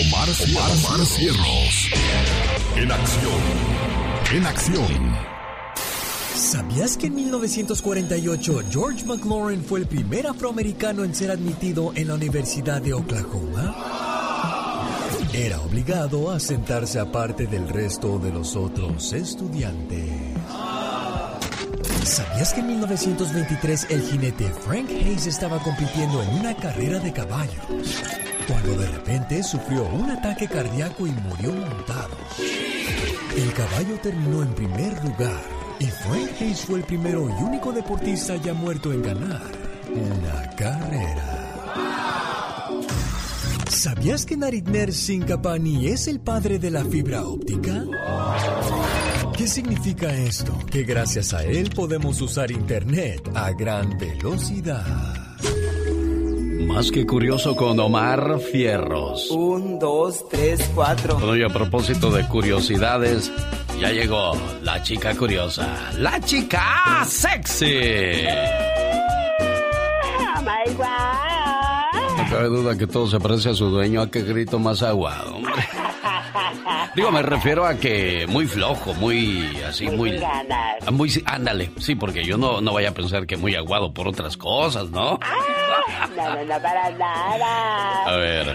Omar Cierros. En acción. En acción. ¿Sabías que en 1948 George McLaurin fue el primer afroamericano en ser admitido en la Universidad de Oklahoma? Era obligado a sentarse aparte del resto de los otros estudiantes. ¿Sabías que en 1923 el jinete Frank Hayes estaba compitiendo en una carrera de caballos, cuando de repente sufrió un ataque cardíaco y murió montado? El caballo terminó en primer lugar. Y Frank Hayes fue el primero y único deportista ya muerto en ganar una carrera. ¿Sabías que Narinder Singh Campani es el padre de la fibra óptica? ¿Qué significa esto? Que gracias a él podemos usar internet a gran velocidad. Más que curioso con Omar Cierros. 1, 2, 3, 4. Bueno, y a propósito de curiosidades, ya llegó la chica curiosa, la chica sexy. Oh my God. No cabe duda que todo se parece a su dueño. ¿A qué grito más aguado? Digo, me refiero a que muy flojo, muy así, muy ándale, sí, porque yo no vaya a pensar que muy aguado por otras cosas, ¿no? No, para nada. A ver.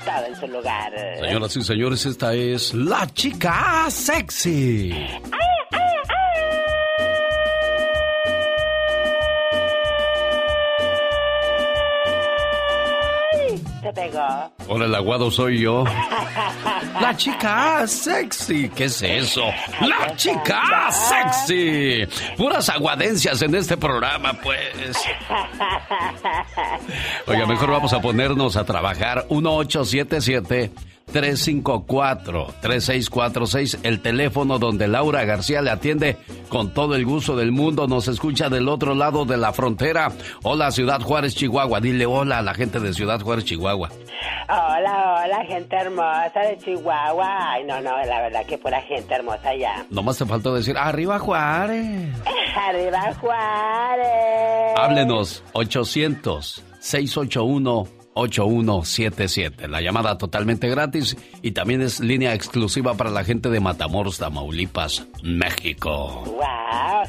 Estaba en su lugar. Señoras y señores, esta es la chica sexy. Te pegó. Hola, el aguado soy yo. La chica sexy. ¿Qué es eso? La chica sexy. Puras aguadencias en este programa, pues. Oiga, mejor vamos a ponernos a trabajar. 1877-354-3646. El teléfono donde Laura García le atiende con todo el gusto del mundo. Nos escucha del otro lado de la frontera. Hola, Ciudad Juárez, Chihuahua. Dile hola a la gente de Ciudad Juárez, Chihuahua. Hola, gente hermosa de Chihuahua. Ay, no, la verdad que pura gente hermosa allá. Nomás te faltó decir, ¡arriba Juárez! ¡Arriba Juárez! Háblenos, 800-681-8177. La llamada totalmente gratis y también es línea exclusiva para la gente de Matamoros, Tamaulipas, México. Wow,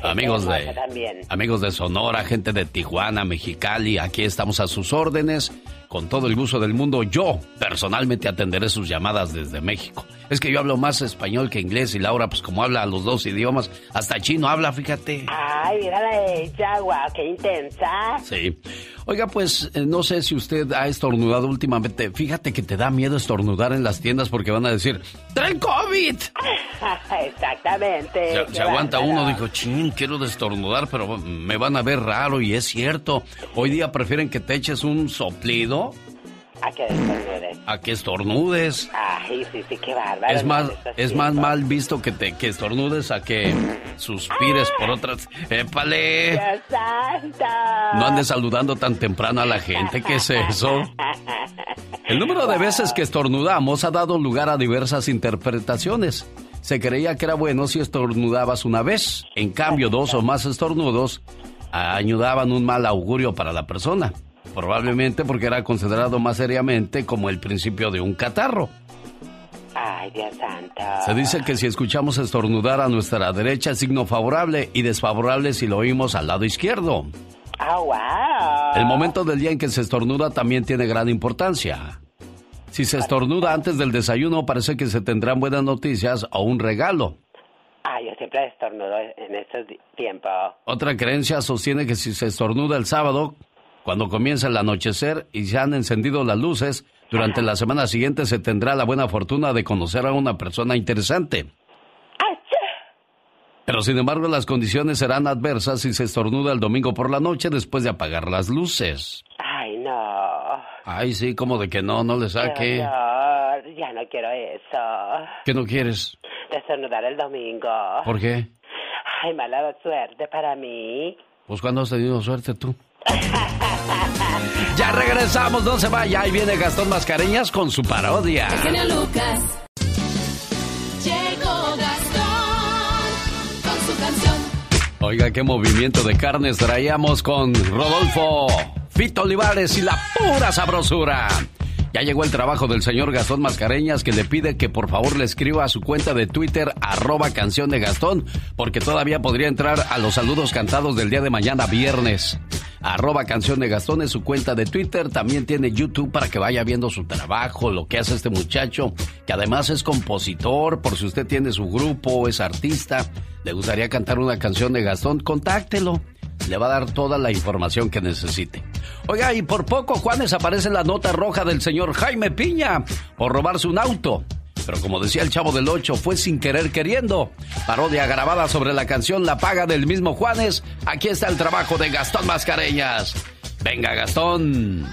amigos de Sonora, gente de Tijuana, Mexicali, aquí estamos a sus órdenes. Con todo el gusto del mundo, yo personalmente atenderé sus llamadas desde México. Es que yo hablo más español que inglés y Laura, pues como habla los dos idiomas, hasta chino habla, fíjate. Ay, mírala ella, guau, qué intensa. Sí. Oiga, pues, no sé si usted ha estornudado últimamente. Fíjate que te da miedo estornudar en las tiendas porque van a decir, ¡trae COVID! Exactamente. Se aguanta uno, dijo, chin, quiero estornudar, pero me van a ver raro y es cierto. Hoy día prefieren que te eches un soplido a que estornudes. Ay, sí, qué bárbaro. Es más mal visto que estornudes a que suspires por otras. ¡Épale! ¡Dios santo! No andes saludando tan temprano a la gente, ¿qué es eso? El número de veces que estornudamos ha dado lugar a diversas interpretaciones. Se creía que era bueno si estornudabas una vez. En cambio, dos o más estornudos añudaban un mal augurio para la persona. Probablemente porque era considerado más seriamente como el principio de un catarro. Ay, Dios santo. Se dice que si escuchamos estornudar a nuestra derecha es signo favorable y desfavorable si lo oímos al lado izquierdo. Oh, wow. El momento del día en que se estornuda también tiene gran importancia. Si se estornuda antes del desayuno parece que se tendrán buenas noticias o un regalo. Yo siempre estornudo en estos tiempos. Otra creencia sostiene que si se estornuda el sábado, cuando comienza el anochecer y se han encendido las luces, durante la semana siguiente se tendrá la buena fortuna de conocer a una persona interesante. Pero sin embargo, las condiciones serán adversas si se estornuda el domingo por la noche después de apagar las luces. Ay, no. Ay, sí, como de que no le saque. No, ya no quiero eso. ¿Qué no quieres? Estornudar el domingo. ¿Por qué? Ay, mala suerte para mí. Pues, ¿cuándo has tenido suerte tú? Ya regresamos, no se vaya. Ahí viene Gastón Mascareñas con su parodia. El genio Lucas. Llegó Gastón con su canción. Oiga, qué movimiento de carnes traíamos con Rodolfo Fito Olivares y la pura sabrosura. Ya llegó el trabajo del señor Gastón Mascareñas, que le pide que por favor le escriba a su cuenta de Twitter @canciondegastón, porque todavía podría entrar a los saludos cantados del día de mañana viernes. @canciondegastón es su cuenta de Twitter. También tiene YouTube para que vaya viendo su trabajo, lo que hace este muchacho, que además es compositor, por si usted tiene su grupo, es artista, le gustaría cantar una canción de Gastón, contáctelo. Le va a dar toda la información que necesite. Oiga, y por poco Juanes aparece en la nota roja del señor Jaime Piña por robarse un auto. Pero como decía el Chavo del Ocho, fue sin querer queriendo. Parodia grabada sobre la canción La Paga del mismo Juanes. Aquí está el trabajo de Gastón Mascareñas. Venga, Gastón.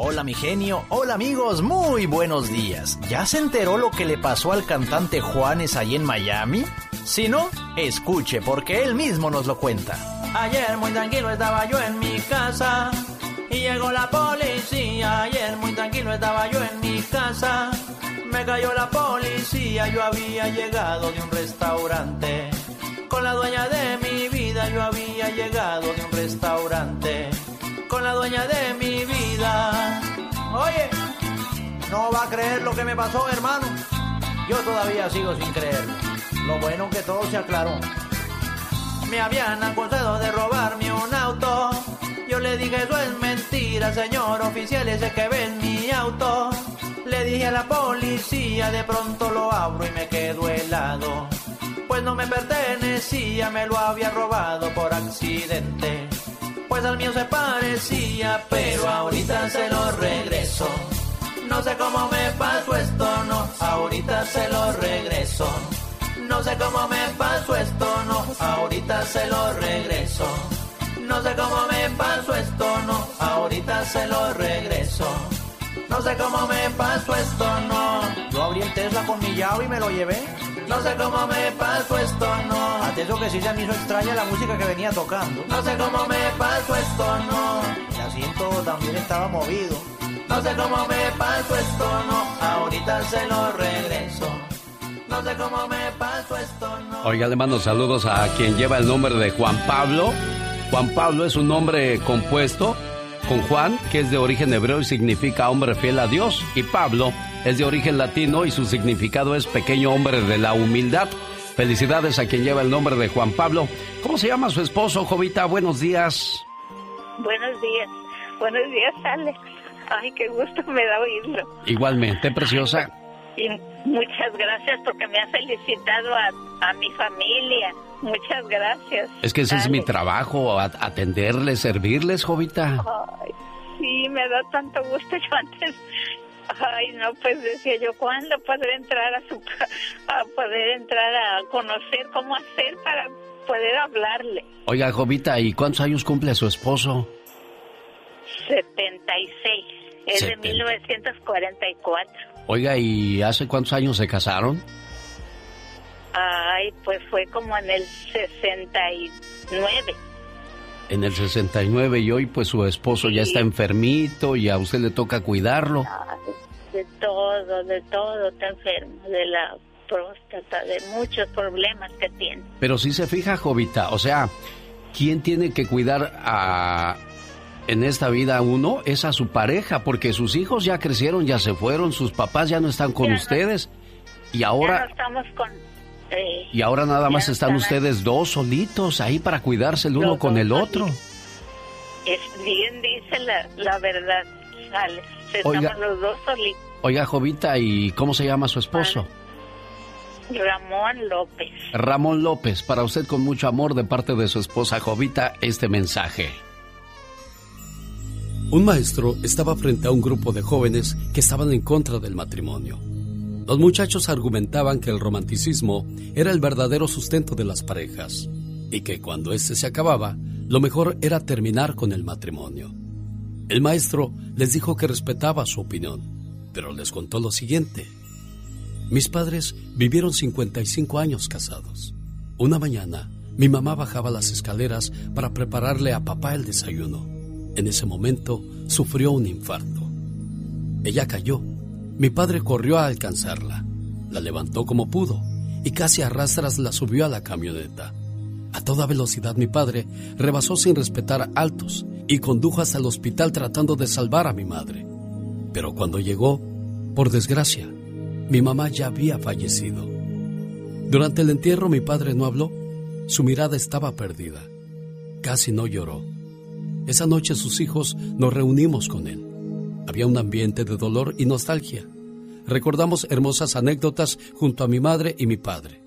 Hola mi genio, hola amigos, muy buenos días. ¿Ya se enteró lo que le pasó al cantante Juanes allí en Miami? Si no, escuche porque él mismo nos lo cuenta. Ayer muy tranquilo estaba yo en mi casa y llegó la policía. Ayer muy tranquilo estaba yo en mi casa, me cayó la policía. Yo había llegado de un restaurante con la dueña de mi vida. Yo había llegado de un restaurante con la dueña de mi vida. Oye, no va a creer lo que me pasó, hermano. Yo todavía sigo sin creer. Lo bueno que todo se aclaró. Me habían acusado de robarme un auto. Yo le dije, eso es mentira, señor oficial, ese que ven mi auto. Le dije a la policía, de pronto lo abro y me quedo helado. Pues no me pertenecía, me lo había robado por accidente. Pues al mío se parecía, pero ahorita se lo regreso. No sé cómo me pasó esto, no, ahorita se lo regreso. No sé cómo me pasó esto, no, ahorita se lo regreso. No sé cómo me pasó esto, no, ahorita se lo regreso. No sé cómo me pasó esto, no. Yo abrí el Tesla con mi llave y me lo llevé. No sé cómo me pasó esto, no. Atento que sí se me hizo extraña la música que venía tocando. No sé cómo me pasó esto, no. El asiento también estaba movido. No sé cómo me pasó esto, no. Ahorita se lo regreso. No sé cómo me pasó esto, no. Oiga, le mando saludos a quien lleva el nombre de Juan Pablo. Juan Pablo es un nombre compuesto con Juan, que es de origen hebreo y significa hombre fiel a Dios, y Pablo es de origen latino y su significado es pequeño hombre de la humildad. Felicidades a quien lleva el nombre de Juan Pablo. ¿Cómo se llama su esposo, Jovita? Buenos días. Buenos días. Buenos días, Alex. Ay, qué gusto me da oírlo. Igualmente, preciosa. Y muchas gracias porque me ha felicitado a mi familia. Muchas gracias. Es que ese es mi trabajo, atenderles, servirles, Jovita. Ay, sí, me da tanto gusto. Yo antes, ay, no, pues decía yo, ¿cuándo podré entrar a poder entrar a conocer cómo hacer para poder hablarle? Oiga, Jovita, ¿y cuántos años cumple su esposo? 76, es 70. De 1944. Oiga, ¿y hace cuántos años se casaron? Ay, pues fue como en el 69. En el 69, y hoy pues su esposo ya está enfermito y a usted le toca cuidarlo. Ay, de todo está enfermo, de la próstata, de muchos problemas que tiene. Pero si se fija, Jovita, o sea, ¿quién tiene que cuidar en esta vida uno? Es a su pareja, porque sus hijos ya crecieron, ya se fueron, sus papás ya no están con ustedes. Y ahora... Ya no estamos con... Y ahora nada más están ustedes dos solitos ahí para cuidarse el uno con el otro. Es bien, dice la verdad, Alex. Estamos los dos solitos. Oiga, Jovita, ¿y cómo se llama su esposo? Ramón López. Ramón López, para usted con mucho amor de parte de su esposa Jovita, este mensaje. Un maestro estaba frente a un grupo de jóvenes que estaban en contra del matrimonio. Los muchachos argumentaban que el romanticismo era el verdadero sustento de las parejas y que cuando este se acababa, lo mejor era terminar con el matrimonio. El maestro les dijo que respetaba su opinión, pero les contó lo siguiente. Mis padres vivieron 55 años casados. Una mañana, mi mamá bajaba las escaleras para prepararle a papá el desayuno. En ese momento, sufrió un infarto. Ella cayó. Mi padre corrió a alcanzarla. La levantó como pudo y casi a rastras la subió a la camioneta. A toda velocidad mi padre rebasó sin respetar altos y condujo hasta el hospital tratando de salvar a mi madre. Pero cuando llegó, por desgracia, mi mamá ya había fallecido. Durante el entierro mi padre no habló. Su mirada estaba perdida. Casi no lloró. Esa noche sus hijos nos reunimos con él. Había un ambiente de dolor y nostalgia. Recordamos hermosas anécdotas junto a mi madre y mi padre.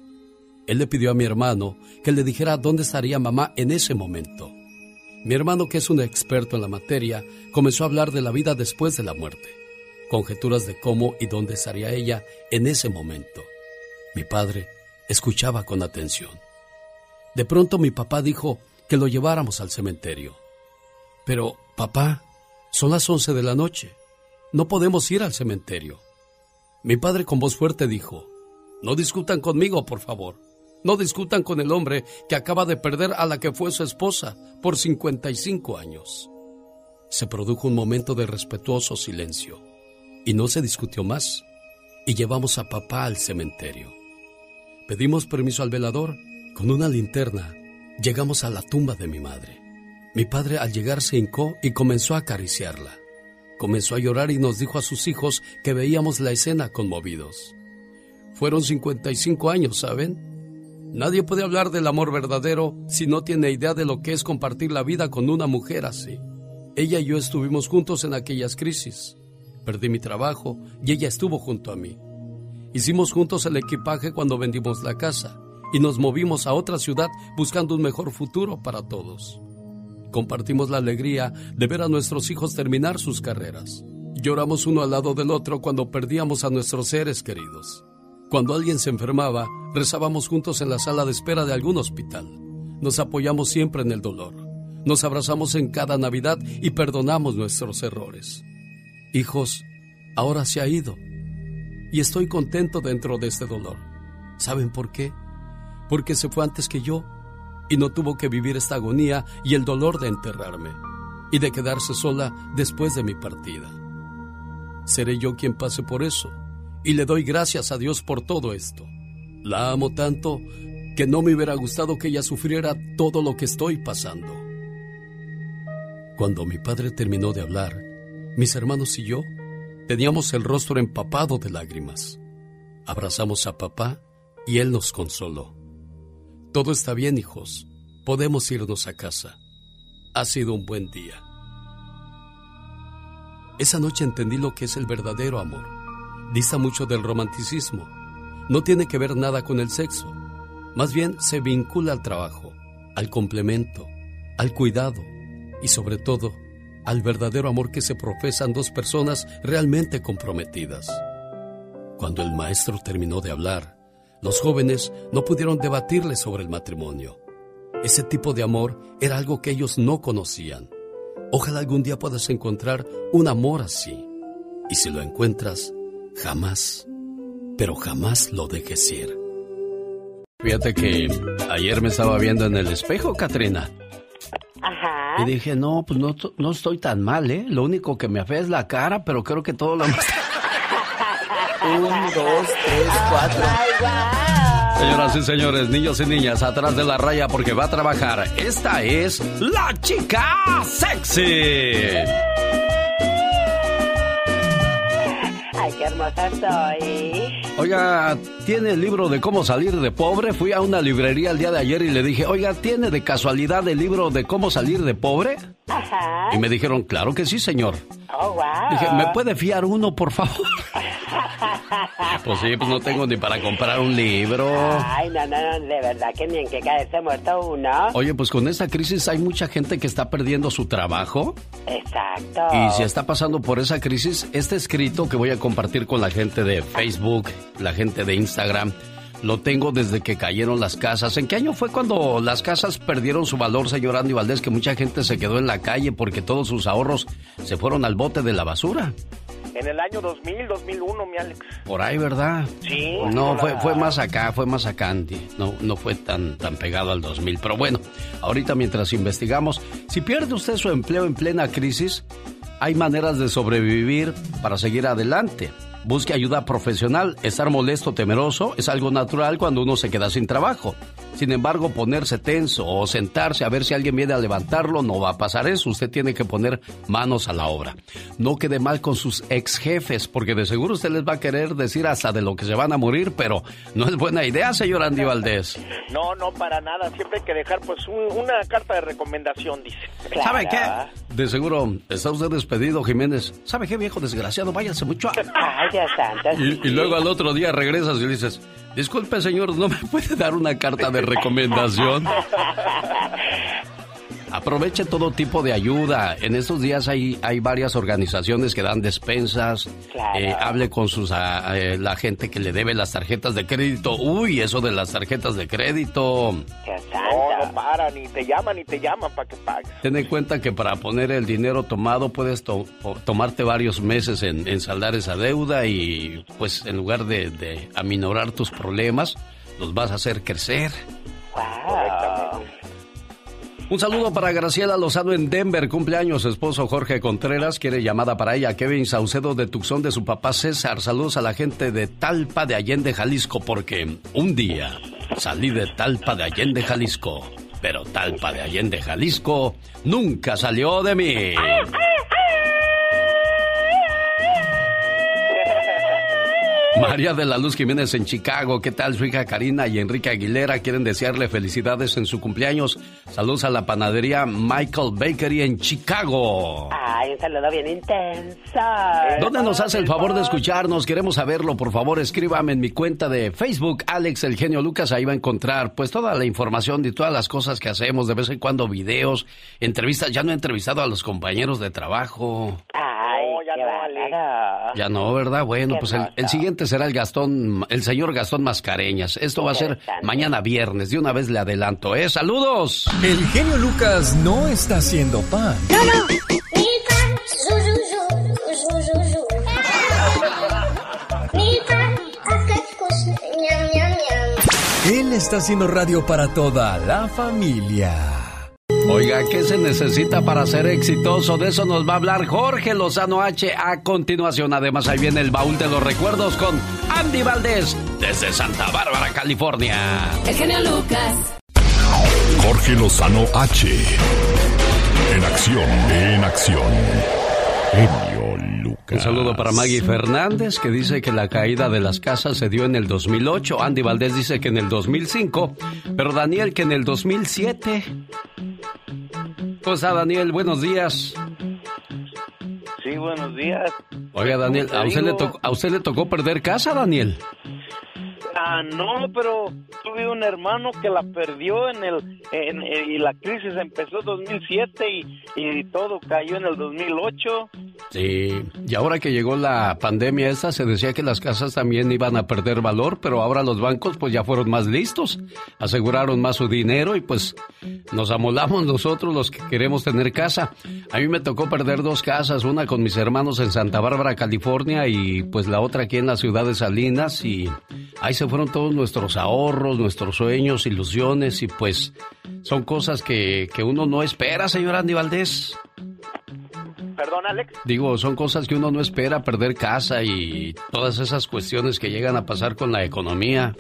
Él le pidió a mi hermano que le dijera dónde estaría mamá en ese momento. Mi hermano, que es un experto en la materia, comenzó a hablar de la vida después de la muerte, conjeturas de cómo y dónde estaría ella en ese momento. Mi padre escuchaba con atención. De pronto mi papá dijo que lo lleváramos al cementerio. Pero, papá, son las 11 de la noche. No podemos ir al cementerio. Mi padre con voz fuerte dijo: no discutan conmigo, por favor. No discutan con el hombre que acaba de perder a la que fue su esposa por 55 años. Se produjo un momento de respetuoso silencio y no se discutió más, y llevamos a papá al cementerio. Pedimos permiso al velador. Con una linterna llegamos a la tumba de mi madre. Mi padre al llegar se hincó y comenzó a acariciarla. Comenzó a llorar y nos dijo a sus hijos que veíamos la escena conmovidos. Fueron 55 años, ¿saben? Nadie puede hablar del amor verdadero si no tiene idea de lo que es compartir la vida con una mujer así. Ella y yo estuvimos juntos en aquellas crisis. Perdí mi trabajo y ella estuvo junto a mí. Hicimos juntos el equipaje cuando vendimos la casa y nos movimos a otra ciudad buscando un mejor futuro para todos. Compartimos la alegría de ver a nuestros hijos terminar sus carreras. Lloramos uno al lado del otro cuando perdíamos a nuestros seres queridos. Cuando alguien se enfermaba, rezábamos juntos en la sala de espera de algún hospital. Nos apoyamos siempre en el dolor. Nos abrazamos en cada Navidad y perdonamos nuestros errores. Hijos, ahora se ha ido. Y estoy contento dentro de este dolor. ¿Saben por qué? Porque se fue antes que yo y no tuvo que vivir esta agonía y el dolor de enterrarme y de quedarse sola después de mi partida. Seré yo quien pase por eso. Y le doy gracias a Dios por todo esto. La amo tanto que no me hubiera gustado que ella sufriera todo lo que estoy pasando. Cuando mi padre terminó de hablar, mis hermanos y yo teníamos el rostro empapado de lágrimas. Abrazamos a papá y él nos consoló. Todo está bien, hijos. Podemos irnos a casa. Ha sido un buen día. Esa noche entendí lo que es el verdadero amor. Dista mucho del romanticismo. No tiene que ver nada con el sexo. Más bien se vincula al trabajo, al complemento, al cuidado y sobre todo al verdadero amor que se profesan dos personas realmente comprometidas. Cuando el maestro terminó de hablar, los jóvenes no pudieron debatirle sobre el matrimonio. Ese tipo de amor era algo que ellos no conocían. Ojalá algún día puedas encontrar un amor así. Y si lo encuentras, jamás, pero jamás lo dejes ir. Fíjate que ayer me estaba viendo en el espejo, Katrina. Ajá. Y dije, no, pues no estoy tan mal, ¿eh? Lo único que me afea es la cara, pero creo que todo lo... 1, 2, 3, 4. Señoras y señores, niños y niñas, atrás de la raya porque va a trabajar. Esta es la chica sexy. ¡Ay, qué hermosa soy! Oiga, ¿tiene el libro de cómo salir de pobre? Fui a una librería el día de ayer y le dije, oiga, ¿tiene de casualidad el libro de cómo salir de pobre? Ajá. Y me dijeron, claro que sí, señor. Oh, wow. Dije, ¿me puede fiar uno, por favor? Pues sí, pues no tengo ni para comprar un libro. Ay, no, de verdad que ni en qué caerse muerto uno. Oye, pues con esta crisis hay mucha gente que está perdiendo su trabajo. Exacto. Y si está pasando por esa crisis, este escrito que voy a compartir con la gente de Facebook, la gente de Instagram, lo tengo desde que cayeron las casas. ¿En qué año fue cuando las casas perdieron su valor, señor Andy Valdés, que mucha gente se quedó en la calle porque todos sus ahorros se fueron al bote de la basura? En el año 2000, 2001, mi Alex. Por ahí, ¿verdad? Sí. No, fue más acá, Andy. No fue tan pegado al 2000. Pero bueno, ahorita mientras investigamos, si pierde usted su empleo en plena crisis, hay maneras de sobrevivir para seguir adelante. Busque ayuda profesional. Estar molesto, temeroso, es algo natural cuando uno se queda sin trabajo. Sin embargo, ponerse tenso o sentarse a ver si alguien viene a levantarlo, no va a pasar eso. Usted tiene que poner manos a la obra. No quede mal con sus ex jefes, porque de seguro usted les va a querer decir hasta de lo que se van a morir, pero no es buena idea, señor Andy Valdés. No, no, para nada. Siempre hay que dejar pues una carta de recomendación, dice. ¿Sabe qué? De seguro está usted despedido, Jiménez. ¿Sabe qué, viejo desgraciado? Váyase mucho a... Y luego al otro día regresas y le dices... Disculpe, señor, ¿no me puede dar una carta de recomendación? Aproveche todo tipo de ayuda. En estos días hay varias organizaciones que dan despensas. Claro. Hable con la gente que le debe las tarjetas de crédito. Uy, eso de las tarjetas de crédito. No, no paran, ni te llaman para que pagues. Ten en cuenta que para poner el dinero tomado puedes tomarte varios meses en saldar esa deuda y pues en lugar de aminorar tus problemas, los vas a hacer crecer. Wow. Un saludo para Graciela Lozano en Denver, cumpleaños, esposo Jorge Contreras, quiere llamada para ella. Kevin Saucedo de Tucson, de su papá César, saludos a la gente de Talpa de Allende, Jalisco, porque un día salí de Talpa de Allende, Jalisco, pero Talpa de Allende, Jalisco, nunca salió de mí. María de la Luz Jiménez en Chicago, ¿qué tal? Su hija Karina y Enrique Aguilera quieren desearle felicidades en su cumpleaños. Saludos a la panadería Michael Bakery en Chicago. Ay, un saludo bien intenso. ¿Dónde nos hace el favor de escucharnos? Queremos saberlo, por favor, escríbame en mi cuenta de Facebook, Alex El Genio Lucas, ahí va a encontrar pues toda la información de todas las cosas que hacemos, de vez en cuando videos, entrevistas. Ya no he entrevistado a los compañeros de trabajo. Ya no, ¿verdad? Bueno, pues el siguiente será el señor Gastón Mascareñas. Esto va a ser mañana viernes. De una vez le adelanto, ¿eh? ¡Saludos! El genio Lucas no está haciendo pan. ¡No, no! Él está haciendo radio para toda la familia. Oiga, ¿qué se necesita para ser exitoso? De eso nos va a hablar Jorge Lozano H a continuación. Además, ahí viene el baúl de los recuerdos con Andy Valdés desde Santa Bárbara, California. El genio Lucas. Jorge Lozano H. En acción, en acción. Genio Lucas. Un saludo para Maggie Fernández, que dice que la caída de las casas se dio en el 2008. Andy Valdés dice que en el 2005. Pero Daniel, que en el 2007... ¿Cómo está, Daniel? Buenos días. Sí, buenos días. Oiga, Daniel, ¿a usted le tocó perder casa, Daniel? Ah, no, pero tuve un hermano que la perdió y la crisis empezó en 2007 y todo cayó en el 2008. Sí, y ahora que llegó la pandemia esta, se decía que las casas también iban a perder valor, pero ahora los bancos pues ya fueron más listos, aseguraron más su dinero y pues nos amolamos nosotros los que queremos tener casa. A mí me tocó perder dos casas, una con mis hermanos en Santa Bárbara, California, y pues la otra aquí en la ciudad de Salinas, y ahí se fueron todos nuestros ahorros, nuestros sueños, ilusiones, y pues son cosas que uno no espera, señor Andy Valdés. Perdón, Alex. Digo, son cosas que uno no espera, perder casa y todas esas cuestiones que llegan a pasar con la economía.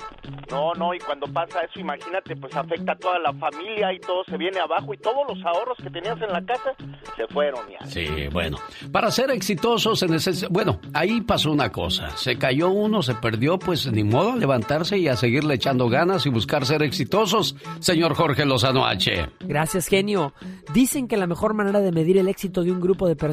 No, no, y cuando pasa eso, imagínate, pues afecta a toda la familia y todo se viene abajo y todos los ahorros que tenías en la casa se fueron ya. Sí, bueno, para ser exitosos se necesita... Bueno, ahí pasó una cosa, se cayó uno, se perdió, pues ni modo, a levantarse y a seguirle echando ganas y buscar ser exitosos, señor Jorge Lozano H. Gracias, genio. Dicen que la mejor manera de medir el éxito de un grupo de personas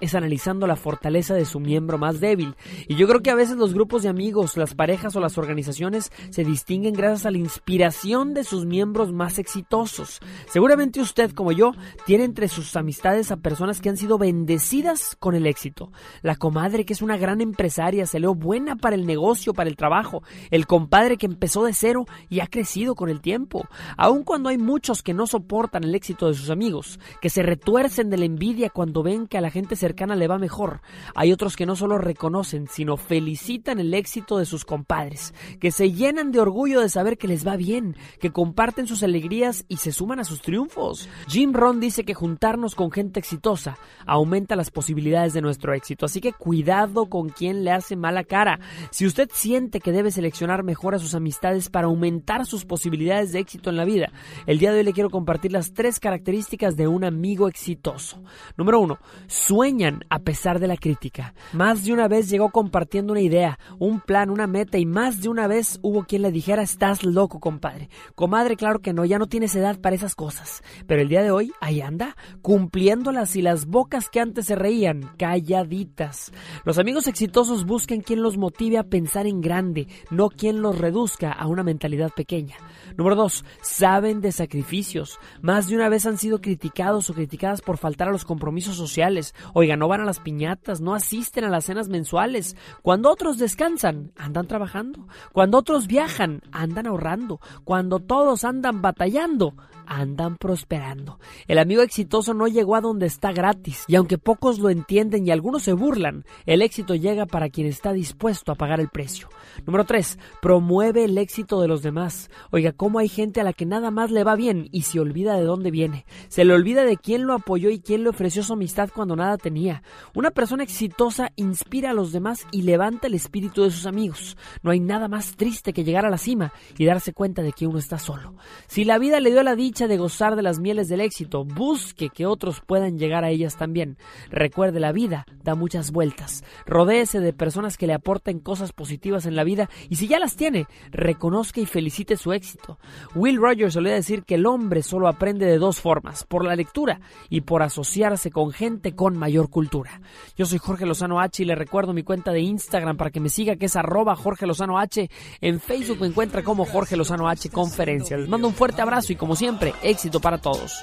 es analizando la fortaleza de su miembro más débil, y yo creo que a veces los grupos de amigos, las parejas o las organizaciones se distinguen gracias a la inspiración de sus miembros más exitosos. Seguramente usted, como yo, tiene entre sus amistades a personas que han sido bendecidas con el éxito. La comadre que es una gran empresaria, se leo buena para el negocio, para el trabajo, el compadre que empezó de cero y ha crecido con el tiempo, aun cuando hay muchos que no soportan el éxito de sus amigos, que se retuercen de la envidia cuando ven que a la gente cercana le va mejor. Hay otros que no solo reconocen, sino felicitan el éxito de sus compadres, que se llenan de orgullo de saber que les va bien, que comparten sus alegrías y se suman a sus triunfos. Jim Rohn dice que juntarnos con gente exitosa aumenta las posibilidades de nuestro éxito, así que cuidado con quien le hace mala cara. Si usted siente que debe seleccionar mejor a sus amistades para aumentar sus posibilidades de éxito en la vida, el día de hoy le quiero compartir las 3 características de un amigo exitoso. Número 1. Sueñan a pesar de la crítica. Más de una vez llegó compartiendo una idea, un plan, una meta, y más de una vez hubo quien le dijera: estás loco, compadre. Comadre, claro que no, ya no tienes edad para esas cosas. Pero el día de hoy, ahí anda, cumpliéndolas, y las bocas que antes se reían, calladitas. Los amigos exitosos buscan quien los motive a pensar en grande, no quien los reduzca a una mentalidad pequeña. Número 2. Saben de sacrificios. Más de una vez han sido criticados o criticadas por faltar a los compromisos sociales. Oiga, no van a las piñatas, no asisten a las cenas mensuales. Cuando otros descansan, andan trabajando. Cuando otros viajan, andan ahorrando. Cuando todos andan batallando, andan prosperando. El amigo exitoso no llegó a donde está gratis, y aunque pocos lo entienden y algunos se burlan, el éxito llega para quien está dispuesto a pagar el precio. Número 3. Promueve el éxito de los demás. Oiga, cómo hay gente a la que nada más le va bien y se olvida de dónde viene. Se le olvida de quién lo apoyó y quién le ofreció su amistad cuando nada tenía. Una persona exitosa inspira a los demás y levanta el espíritu de sus amigos. No hay nada más triste que llegar a la cima y darse cuenta de que uno está solo. Si la vida le dio la dicha de gozar de las mieles del éxito, busque que otros puedan llegar a ellas también. Recuerde, la vida da muchas vueltas. Rodéese de personas que le aporten cosas positivas en la vida, y si ya las tiene, reconozca y felicite su éxito. Will Rogers solía decir que el hombre solo aprende de 2 formas: por la lectura y por asociarse con gente con mayor cultura. Yo soy Jorge Lozano H y le recuerdo mi cuenta de Instagram para que me siga, que es @JorgeLozanoH. En Facebook me encuentra como Jorge Lozano H Conferencia. Les mando un fuerte abrazo y, como siempre, éxito para todos.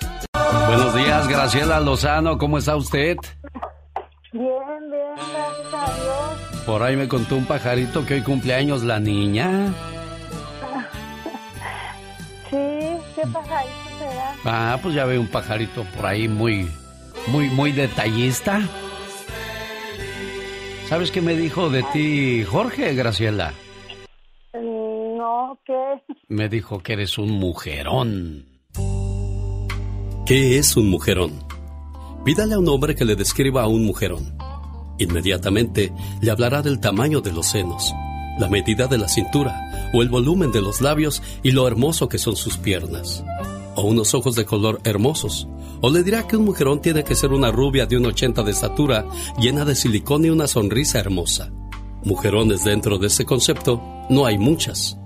Buenos días, Graciela Lozano, ¿cómo está usted? Bien, bien, gracias a Dios. Por ahí me contó un pajarito que hoy cumpleaños la niña. Sí, ¿qué pajarito será? Ah, pues ya veo un pajarito por ahí muy detallista. ¿Sabes qué me dijo de ti, Jorge, Graciela? No, ¿qué? Me dijo que eres un mujerón. ¿Qué es un mujerón? Pídale a un hombre que le describa a un mujerón. Inmediatamente le hablará del tamaño de los senos, la medida de la cintura o el volumen de los labios y lo hermoso que son sus piernas, o unos ojos de color hermosos, o le dirá que un mujerón tiene que ser una rubia de 1,80 de estatura, llena de silicón y una sonrisa hermosa. Mujerones dentro de ese concepto no hay muchas.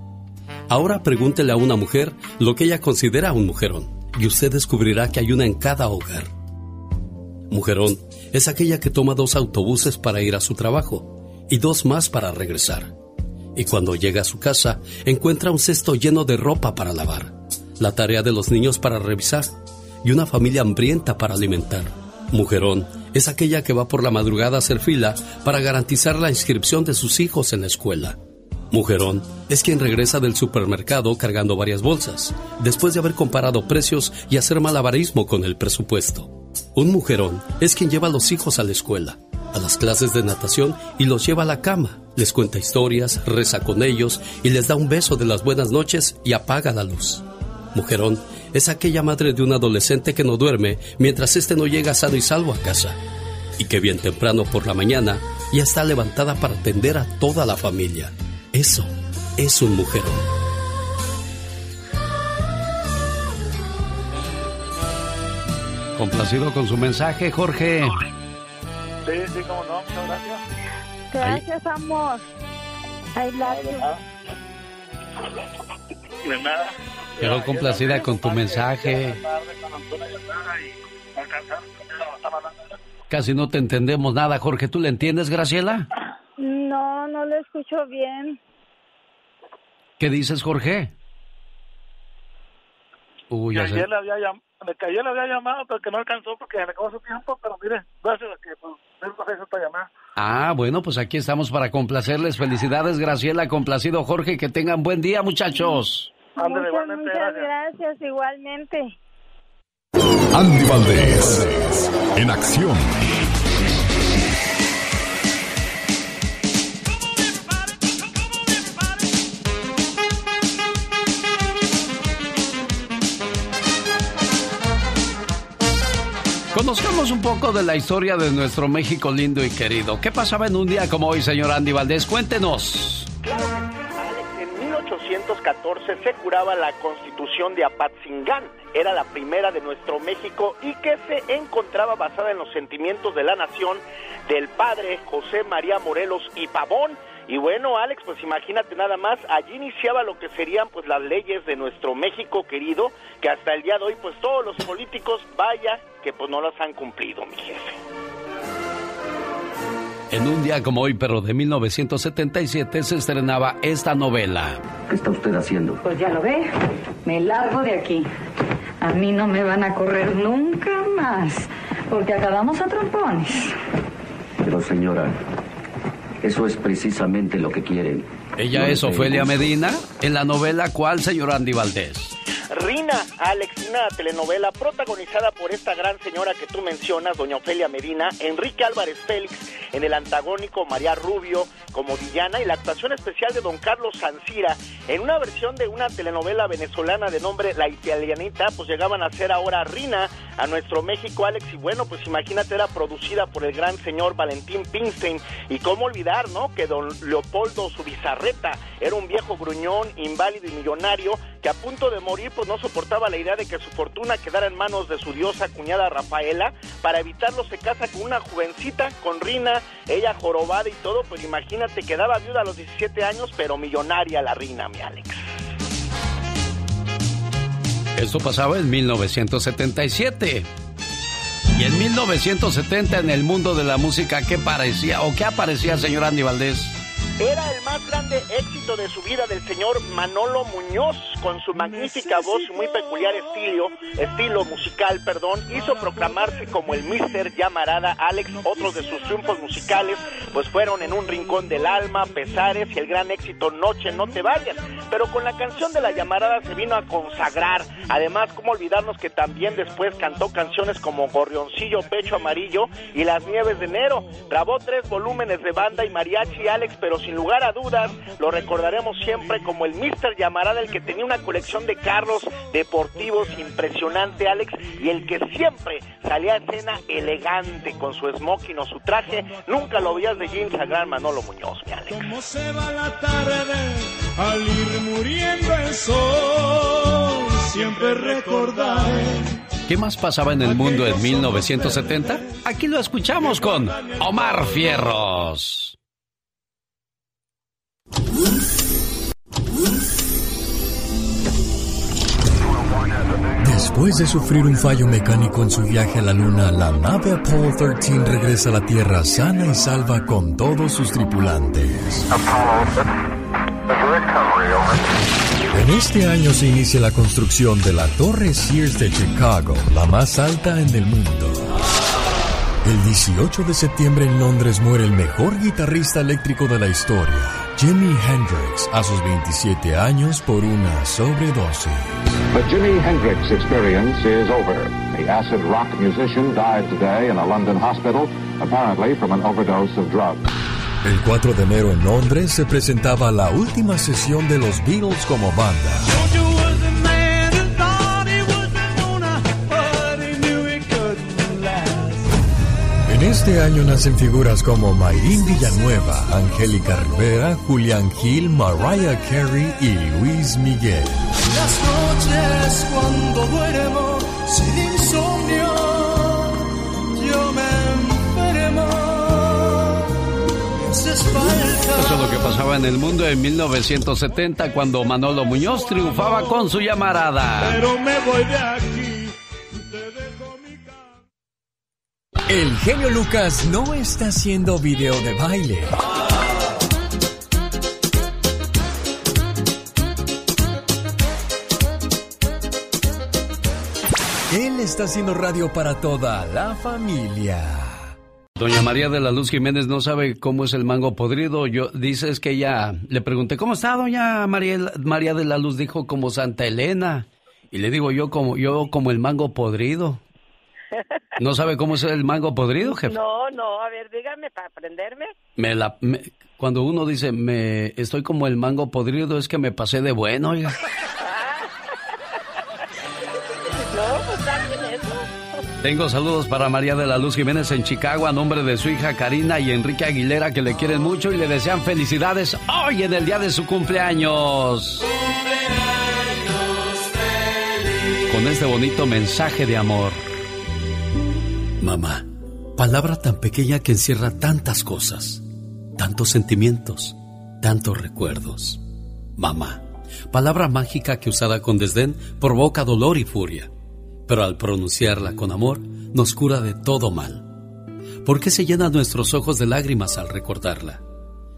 Ahora pregúntele a una mujer lo que ella considera un mujerón, y usted descubrirá que hay una en cada hogar. Mujerón es aquella que toma 2 autobuses para ir a su trabajo y 2 más para regresar. Y cuando llega a su casa, encuentra un cesto lleno de ropa para lavar, la tarea de los niños para revisar y una familia hambrienta para alimentar. Mujerón es aquella que va por la madrugada a hacer fila para garantizar la inscripción de sus hijos en la escuela. Mujerón es quien regresa del supermercado cargando varias bolsas, después de haber comparado precios y hacer malabarismo con el presupuesto. Un mujerón es quien lleva a los hijos a la escuela, a las clases de natación y los lleva a la cama. Les cuenta historias, reza con ellos y les da un beso de las buenas noches y apaga la luz. Mujerón es aquella madre de un adolescente que no duerme mientras éste no llega sano y salvo a casa, y que bien temprano por la mañana ya está levantada para atender a toda la familia. Eso es un mujerón. Complacido con su mensaje, Jorge. Sí, cómo no, muchas gracias. Gracias, amor. I love you. De nada. Quedó complacida con tu mensaje. Casi no te entendemos nada, Jorge. ¿Tú le entiendes, Graciela? No le escucho bien. ¿Qué dices, Jorge? Uy, ya sé. Ayer le había llamado, pero que no alcanzó porque le acabó su tiempo, pero mire, gracias a que pues, esta llamada. Ah, bueno, pues aquí estamos para complacerles. Felicidades, Graciela, complacido Jorge, que tengan buen día, muchachos. André, muchas gracias, igualmente. Andy Valdés, en acción. Conozcamos un poco de la historia de nuestro México lindo y querido. ¿Qué pasaba en un día como hoy, señor Andy Valdés? Cuéntenos. Claro, Alex, en 1814 se curaba la Constitución de Apatzingán. Era la primera de nuestro México y que se encontraba basada en los sentimientos de la nación del padre José María Morelos y Pavón. Y bueno, Alex, pues imagínate nada más, allí iniciaba lo que serían pues las leyes de nuestro México querido, que hasta el día de hoy pues todos los políticos, vaya, que pues no las han cumplido, mi jefe. En un día como hoy, pero de 1977, se estrenaba esta novela. ¿Qué está usted haciendo? Pues ya lo ve, me largo de aquí. A mí no me van a correr nunca más, porque acabamos a trompones. Pero señora... eso es precisamente lo que quieren. Ella es Ofelia Medina, en la novela ¿Cuál, señor Andy Valdés? Rina, Alex, una telenovela protagonizada por esta gran señora que tú mencionas, doña Ofelia Medina, Enrique Álvarez Félix, en el antagónico María Rubio como villana, y la actuación especial de don Carlos Sancira, en una versión de una telenovela venezolana de nombre La Italianita, pues llegaban a ser ahora Rina a nuestro México, Alex, y bueno, pues imagínate, era producida por el gran señor Valentín Pinstein, y cómo olvidar, ¿no?, que don Leopoldo Zubizarreta era un viejo gruñón, inválido y millonario, que a punto de morir, pues no soportaba la idea de que su fortuna quedara en manos de su diosa cuñada Rafaela. Para evitarlo se casa con una jovencita, con Rina, ella jorobada y todo, pues imagínate, quedaba viuda a los 17 años, pero millonaria la Rina, mi Alex. Esto pasaba en 1977. Y en 1970, en el mundo de la música, ¿qué parecía o qué aparecía, señor Andy Valdés? Era el más grande éxito de su vida del señor Manolo Muñoz, con su magnífica voz y muy peculiar estilo musical, hizo proclamarse como el Mister Llamarada, Alex. Otros de sus triunfos musicales pues fueron En un rincón del alma, Pesares y el gran éxito Noche no te vayas, pero con la canción de la Llamarada se vino a consagrar. Además, cómo olvidarnos que también después cantó canciones como Gorrioncillo, Pecho Amarillo y Las Nieves de Enero. Grabó 3 volúmenes de banda y mariachi, Alex, pero sin lugar a dudas lo recordaremos siempre como el Mister Llamarada, el que tenía una colección de carros deportivos impresionante, Alex, y el que siempre salía a escena elegante con su smoking o su traje. Nunca lo veías de jeans a gran Manolo Muñoz, mi Alex. Cómo se va la tarde al ir muriendo el sol, siempre recordaré. ¿Qué más pasaba en el mundo en 1970? Aquí lo escuchamos con Omar Cierros. Después de sufrir un fallo mecánico en su viaje a la Luna, la nave Apollo 13 regresa a la Tierra sana y salva con todos sus tripulantes. En este año se inicia la construcción de la Torre Sears de Chicago, la más alta en el mundo. El 18 de septiembre en Londres muere el mejor guitarrista eléctrico de la historia, Jimi Hendrix, a sus 27 años por una sobredosis. The Jimi Hendrix experience is over. The acid rock musician died today in a London hospital, apparently from an overdose of drugs. El 4 de enero en Londres se presentaba la última sesión de los Beatles como banda. En este año nacen figuras como Mayrin Villanueva, Angélica Rivera, Julián Gil, Mariah Carey y Luis Miguel. Las noches cuando duermo sin insomnio, yo me enfermo. Eso es lo que pasaba en el mundo en 1970, cuando Manolo Muñoz triunfaba con su Llamarada. Pero me voy de aquí. El genio Lucas no está haciendo video de baile. Él está haciendo radio para toda la familia. Doña María de la Luz Jiménez no sabe cómo es el mango podrido. Dices que ella... le pregunté, ¿cómo está, doña María de la Luz? Dijo, como Santa Elena. Y le digo, yo como el mango podrido. ¿No sabe cómo es el mango podrido, jefe? No, a ver, dígame para aprenderme. Cuando uno dice, estoy como el mango podrido, es que me pasé de bueno, oiga. Ah. No, pues, ¿saben eso? Tengo saludos para María de la Luz Jiménez en Chicago a nombre de su hija Karina y Enrique Aguilera, que le quieren mucho y le desean felicidades hoy en el día de su cumpleaños. Con este bonito mensaje de amor. Mamá, palabra tan pequeña que encierra tantas cosas, tantos sentimientos, tantos recuerdos. Mamá, palabra mágica que usada con desdén provoca dolor y furia, pero al pronunciarla con amor nos cura de todo mal. ¿Por qué se llenan nuestros ojos de lágrimas al recordarla?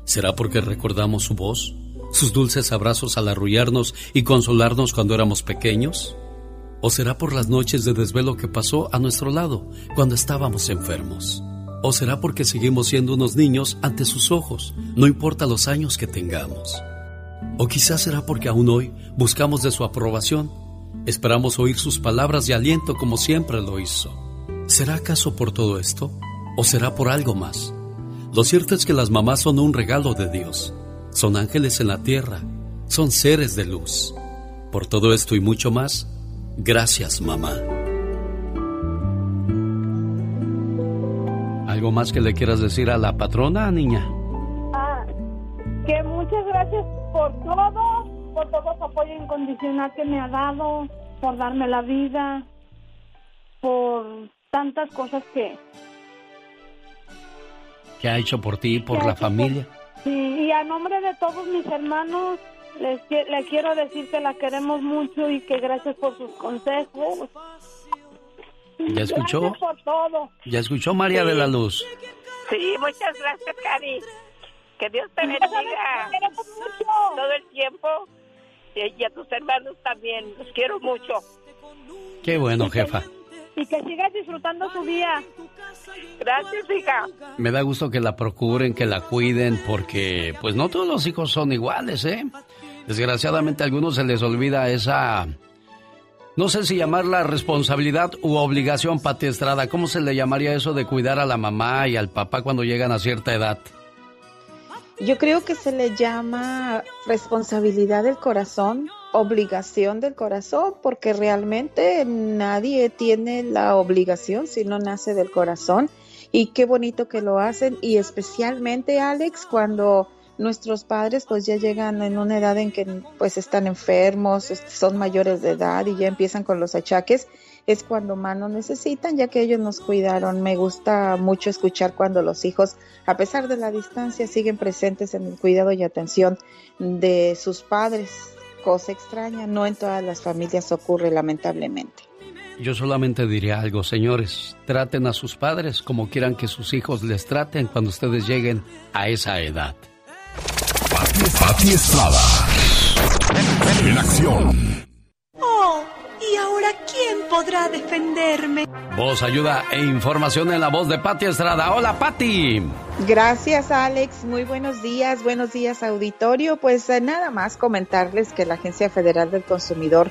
¿Será porque recordamos su voz, sus dulces abrazos al arrullarnos y consolarnos cuando éramos pequeños? ¿O será por las noches de desvelo que pasó a nuestro lado cuando estábamos enfermos? ¿O será porque seguimos siendo unos niños ante sus ojos, no importa los años que tengamos? ¿O quizás será porque aún hoy buscamos de su aprobación? Esperamos oír sus palabras de aliento como siempre lo hizo. ¿Será acaso por todo esto? ¿O será por algo más? Lo cierto es que las mamás son un regalo de Dios. Son ángeles en la tierra. Son seres de luz. Por todo esto y mucho más, gracias, mamá. ¿Algo más que le quieras decir a la patrona, niña? Que muchas gracias por todo su apoyo incondicional que me ha dado, por darme la vida, por tantas cosas que... ¿Qué ha hecho por ti, por la familia? Sí, y a nombre de todos mis hermanos, le quiero decir que la queremos mucho y que gracias por sus consejos. ¿Ya escuchó? Gracias por todo. ¿Ya escuchó, María de la Luz? Sí, muchas gracias, Cari. Que Dios te bendiga todo el tiempo y a tus hermanos también. Los quiero mucho. Qué bueno, jefa. Y que sigas disfrutando tu día. Gracias, hija. Me da gusto que la procuren, que la cuiden, porque pues no todos los hijos son iguales, ¿eh? Desgraciadamente a algunos se les olvida esa, no sé si llamarla responsabilidad u obligación, Pati Estrada. ¿Cómo se le llamaría eso de cuidar a la mamá y al papá cuando llegan a cierta edad? Yo creo que se le llama responsabilidad del corazón, obligación del corazón, porque realmente nadie tiene la obligación si no nace del corazón, y qué bonito que lo hacen, y especialmente, Alex, cuando nuestros padres pues ya llegan en una edad en que pues están enfermos, son mayores de edad y ya empiezan con los achaques, es cuando más nos necesitan, ya que ellos nos cuidaron. Me gusta mucho escuchar cuando los hijos, a pesar de la distancia, siguen presentes en el cuidado y atención de sus padres. Cosa extraña, no en todas las familias ocurre, lamentablemente. Yo solamente diría algo, señores, traten a sus padres como quieran que sus hijos les traten cuando ustedes lleguen a esa edad. Pati Estrada, en acción. Oh, ¿y ahora quién podrá defenderme? Voz, ayuda e información en la voz de Pati Estrada. Hola, Pati. Gracias, Alex. Muy buenos días, auditorio. Pues nada más comentarles que la Agencia Federal del Consumidor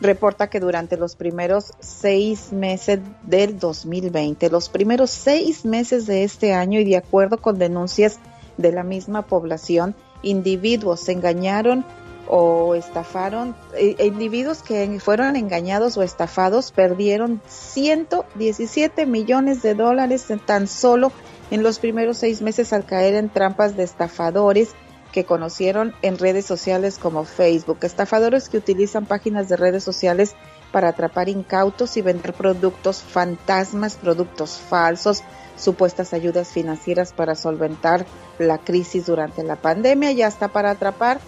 reporta que durante los primeros 6 meses del 2020, los primeros 6 meses de este año, y de acuerdo con denuncias de la misma población, individuos se engañaron o estafaron, individuos que fueron engañados o estafados perdieron $117 millones en tan solo en los primeros 6 meses al caer en trampas de estafadores que conocieron en redes sociales como Facebook. Estafadores que utilizan páginas de redes sociales para atrapar incautos y vender productos fantasmas, productos falsos, supuestas ayudas financieras para solventar la crisis durante la pandemia y hasta para atrapar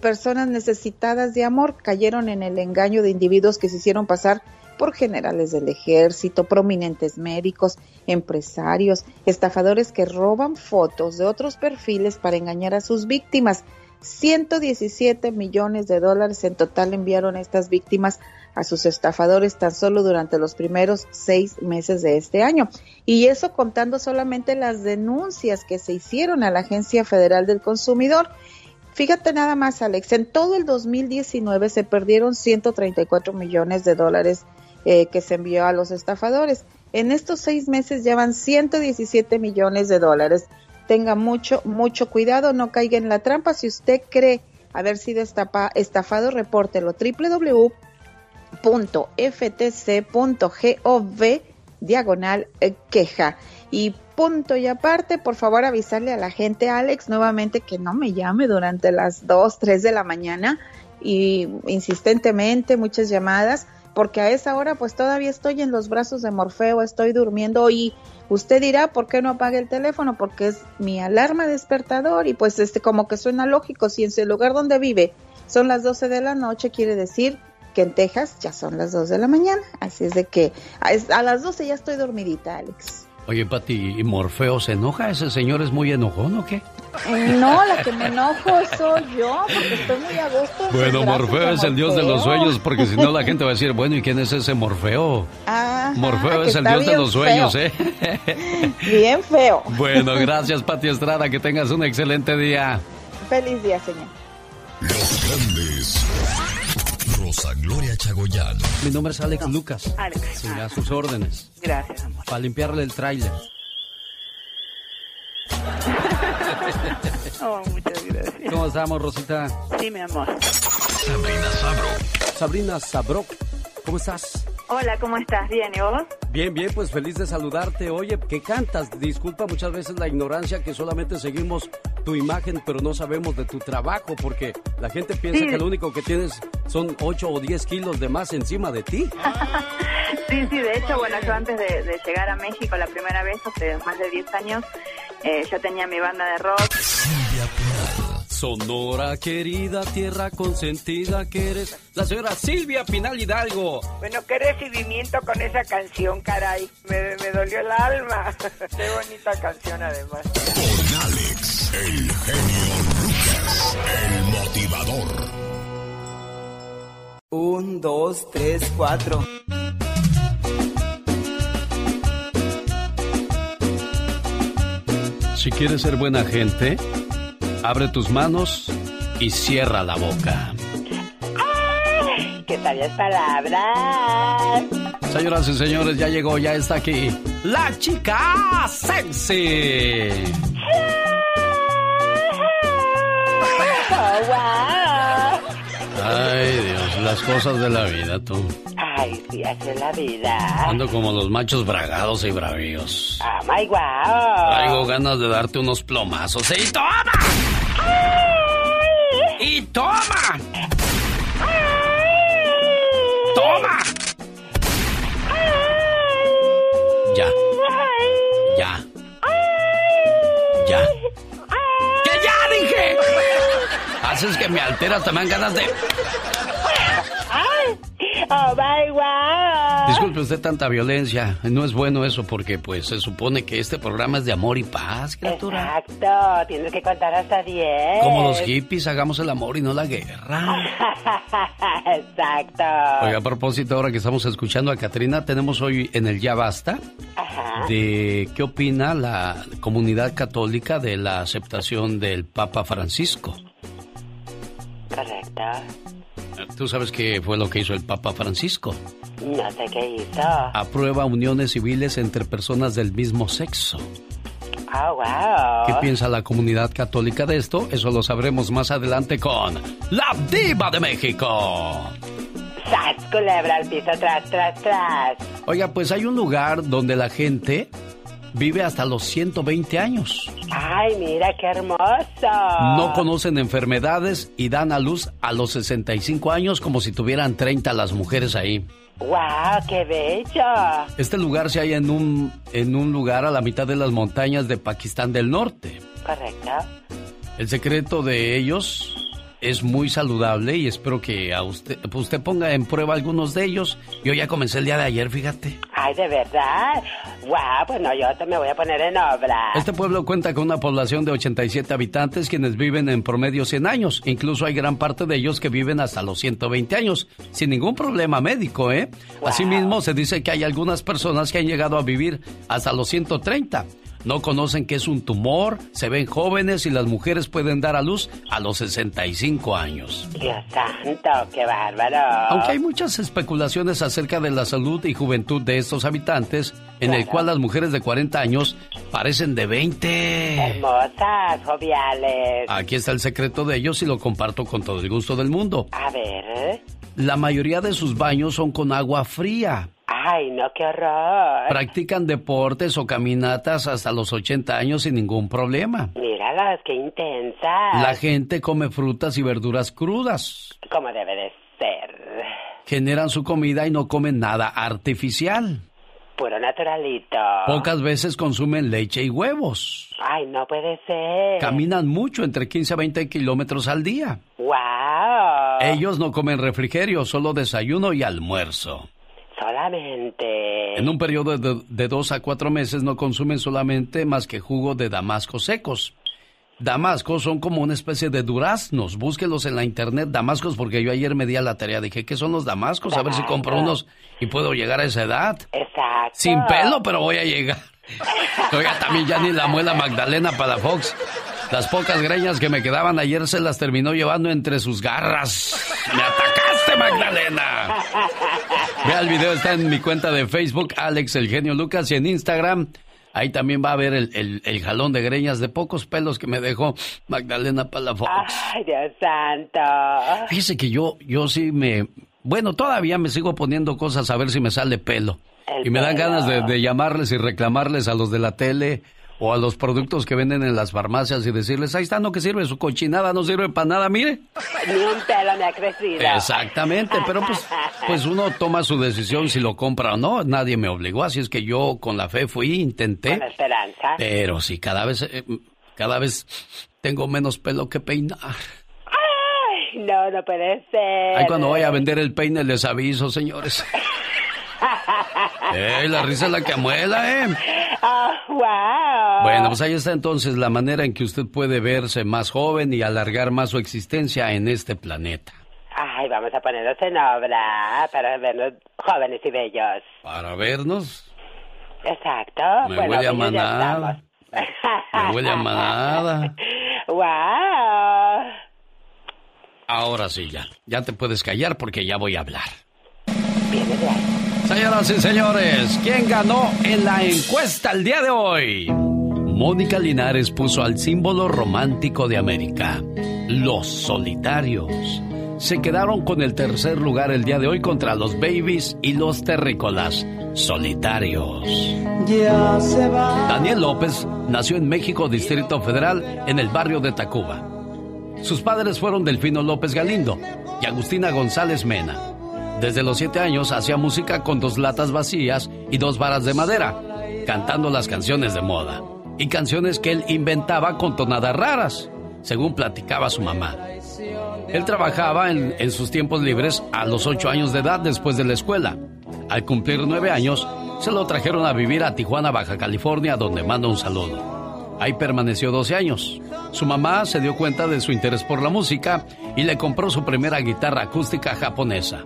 personas necesitadas de amor. Cayeron en el engaño de individuos que se hicieron pasar por generales del ejército, prominentes médicos, empresarios, estafadores que roban fotos de otros perfiles para engañar a sus víctimas. $117 millones en total enviaron estas víctimas a sus estafadores tan solo durante los primeros 6 meses de este año. Y eso contando solamente las denuncias que se hicieron a la Agencia Federal del Consumidor. Fíjate nada más, Alex, en todo el 2019 se perdieron $134 millones que se envió a los estafadores. En estos 6 meses ya van $117 millones. Tenga mucho, mucho cuidado, no caiga en la trampa. Si usted cree haber sido estafado, repórtelo. www.ftc.gov /queja. Y punto y aparte, por favor avisarle a la gente, Alex, nuevamente, que no me llame durante las 2, 3 de la mañana y insistentemente muchas llamadas, porque a esa hora pues todavía estoy en los brazos de Morfeo, estoy durmiendo y usted dirá, ¿por qué no apague el teléfono? Porque es mi alarma despertador y pues como que suena lógico, si en su lugar donde vive son las 12 de la noche, quiere decir que en Texas ya son las 2 de la mañana, así es de que a las 12 ya estoy dormidita, Alex. Oye, Pati, ¿y Morfeo se enoja? ¿Ese señor es muy enojón o qué? No, la que me enojo soy yo, porque estoy muy a gusto. Bueno, Morfeo es el dios de los sueños, porque si no la gente va a decir, bueno, ¿y quién es ese Morfeo? Ajá, Morfeo es el dios de los sueños, ¿eh? Bien feo. Bueno, gracias, Pati Estrada, que tengas un excelente día. Feliz día, señor. Los grandes. Rosa Gloria Chagoyán. Mi nombre es Alex Lucas. Alex. Sí, a sus órdenes. Gracias, amor. Para limpiarle el tráiler. Oh, muchas gracias. ¿Cómo estamos, Rosita? Sí, mi amor. Sabrina Sabro. Sabrina Sabro, ¿cómo estás? Hola, ¿cómo estás? Bien, ¿y vos? Bien, bien, pues feliz de saludarte. Oye, ¿qué cantas? Disculpa muchas veces la ignorancia que solamente seguimos tu imagen, pero no sabemos de tu trabajo, porque la gente piensa que lo único que tienes son 8 o 10 kilos de más encima de ti. Sí, de hecho, bueno, yo antes de llegar a México la primera vez, hace más de 10 años, ya tenía mi banda de rock. Sonora querida, tierra consentida que eres, la señora Silvia Pinal Hidalgo. Bueno, qué recibimiento con esa canción, caray. Me dolió el alma. Qué bonita canción, además. Con Alex, el genio Lucas, el motivador. 1, 2, 3, 4. Si quieres ser buena gente, abre tus manos y cierra la boca. ¡Ay! ¡Qué sabias palabras! Señoras y señores, ya llegó, ya está aquí la chica sexy. Oh, wow. Ay, Dios, las cosas de la vida, tú. Ay, sí, así es la vida. Ando como los machos bragados y bravíos. ¡Oh, my wow! Traigo ganas de darte unos plomazos. ¡Y toma! ¡Ay! ¡Y toma! ¡Ay! ¡Toma! ¡Ay! Ya. ¡Ay! Ya. ¡Ay! Ya. ¡Ay! ¡Que ya dije! Haces que me alteras, te dan ganas de... ¡Ay! Oh my God. Disculpe usted tanta violencia. No es bueno eso porque pues se supone que este programa es de amor y paz, criatura. Exacto, tienes que contar hasta 10. Como los hippies, hagamos el amor y no la guerra. Exacto. Oiga, a propósito, ahora que estamos escuchando a Catrina, tenemos hoy en el Ya Basta. Ajá. De qué opina la comunidad católica de la aceptación del Papa Francisco. Correcto. ¿Tú sabes qué fue lo que hizo el Papa Francisco? No sé qué hizo. Aprueba uniones civiles entre personas del mismo sexo. Oh, wow. ¿Qué piensa la comunidad católica de esto? Eso lo sabremos más adelante con La Diva de México. ¡Sas, culebra al piso, tras, tras, tras! Oiga, pues hay un lugar donde la gente vive hasta los 120 años. ¡Ay, mira qué hermoso! No conocen enfermedades y dan a luz a los 65 años como si tuvieran 30 las mujeres ahí. ¡Guau, qué bello! Este lugar se halla en un lugar a la mitad de las montañas de Pakistán del Norte. Correcto. El secreto de ellos es muy saludable y espero que usted ponga en prueba algunos de ellos. Yo ya comencé el día de ayer, fíjate. Ay, ¿de verdad? Guau, pues no, yo me voy a poner en obra. Este pueblo cuenta con una población de 87 habitantes, quienes viven en promedio 100 años. Incluso hay gran parte de ellos que viven hasta los 120 años, sin ningún problema médico, ¿eh? Wow. Asimismo, se dice que hay algunas personas que han llegado a vivir hasta los 130. No conocen que es un tumor, se ven jóvenes y las mujeres pueden dar a luz a los 65 años. Dios santo, qué bárbaro. Aunque hay muchas especulaciones acerca de la salud y juventud de estos habitantes, en el cual las mujeres de 40 años parecen de 20. Hermosas, joviales. Aquí está el secreto de ellos y lo comparto con todo el gusto del mundo. A ver. La mayoría de sus baños son con agua fría. Ay, no, qué horror. Practican deportes o caminatas hasta los 80 años sin ningún problema. Míralas, qué intensas. La gente come frutas y verduras crudas. Como debe de ser. Generan su comida y no comen nada artificial. Puro naturalito. Pocas veces consumen leche y huevos. Ay, no puede ser. Caminan mucho, entre 15 a 20 kilómetros al día. ¡Wow! Ellos no comen refrigerio, solo desayuno y almuerzo. Solamente. En un periodo de 2 a 4 meses no consumen solamente más que jugo de damascos secos. Damascos son como una especie de duraznos. Búsquenlos en la internet, damascos, porque yo ayer me di a la tarea. Dije, ¿qué son los damascos? A ver si compro unos y puedo llegar a esa edad. Exacto. Sin pelo, pero voy a llegar. Oiga, también ya ni la muela Magdalena Palafox. Las pocas greñas que me quedaban ayer se las terminó llevando entre sus garras. ¡Me atacaste, Magdalena! Vea el video, está en mi cuenta de Facebook, Alex El Genio Lucas, y en Instagram... Ahí también va a haber el jalón de greñas de pocos pelos que me dejó Magdalena Palafox. ¡Ay, Dios santo! Fíjese que yo sí me... Bueno, todavía me sigo poniendo cosas a ver si me sale pelo. Y me dan ganas de llamarles y reclamarles a los de la tele o a los productos que venden en las farmacias y decirles, ahí está, no que sirve, su cochinada no sirve para nada, mire. Ni un pelo me ha crecido. Exactamente, pero pues uno toma su decisión si lo compra o no, nadie me obligó, así es que yo con la fe fui, intenté. Con esperanza. Pero sí, cada vez tengo menos pelo que peinar. Ay, no, no puede ser. Ay, cuando vaya a vender el peine les aviso, señores. La risa es la que amuela, ¿eh? Oh, wow. Bueno, pues ahí está entonces la manera en que usted puede verse más joven y alargar más su existencia en este planeta. Ay, vamos a ponernos en obra para vernos jóvenes y bellos. ¿Para vernos? Exacto. Me huele a manada. Me huele a manada. Wow. Ahora sí ya. Ya te puedes callar porque ya voy a hablar. Viene de ahí. Señoras y señores, ¿quién ganó en la encuesta el día de hoy? Mónica Linares puso al símbolo romántico de América, los solitarios. Se quedaron con el tercer lugar el día de hoy contra los babies y los terrícolas, solitarios. Ya se va. Daniel López nació en México, Distrito Federal, en el barrio de Tacuba. Sus padres fueron Delfino López Galindo y Agustina González Mena. Desde los 7 años hacía música con 2 latas vacías y 2 varas de madera, cantando las canciones de moda y canciones que él inventaba con tonadas raras, según platicaba su mamá. Él trabajaba en sus tiempos libres a los 8 años de edad después de la escuela. Al cumplir 9 años, se lo trajeron a vivir a Tijuana, Baja California, donde manda un saludo. Ahí permaneció 12 años. Su mamá se dio cuenta de su interés por la música y le compró su primera guitarra acústica japonesa.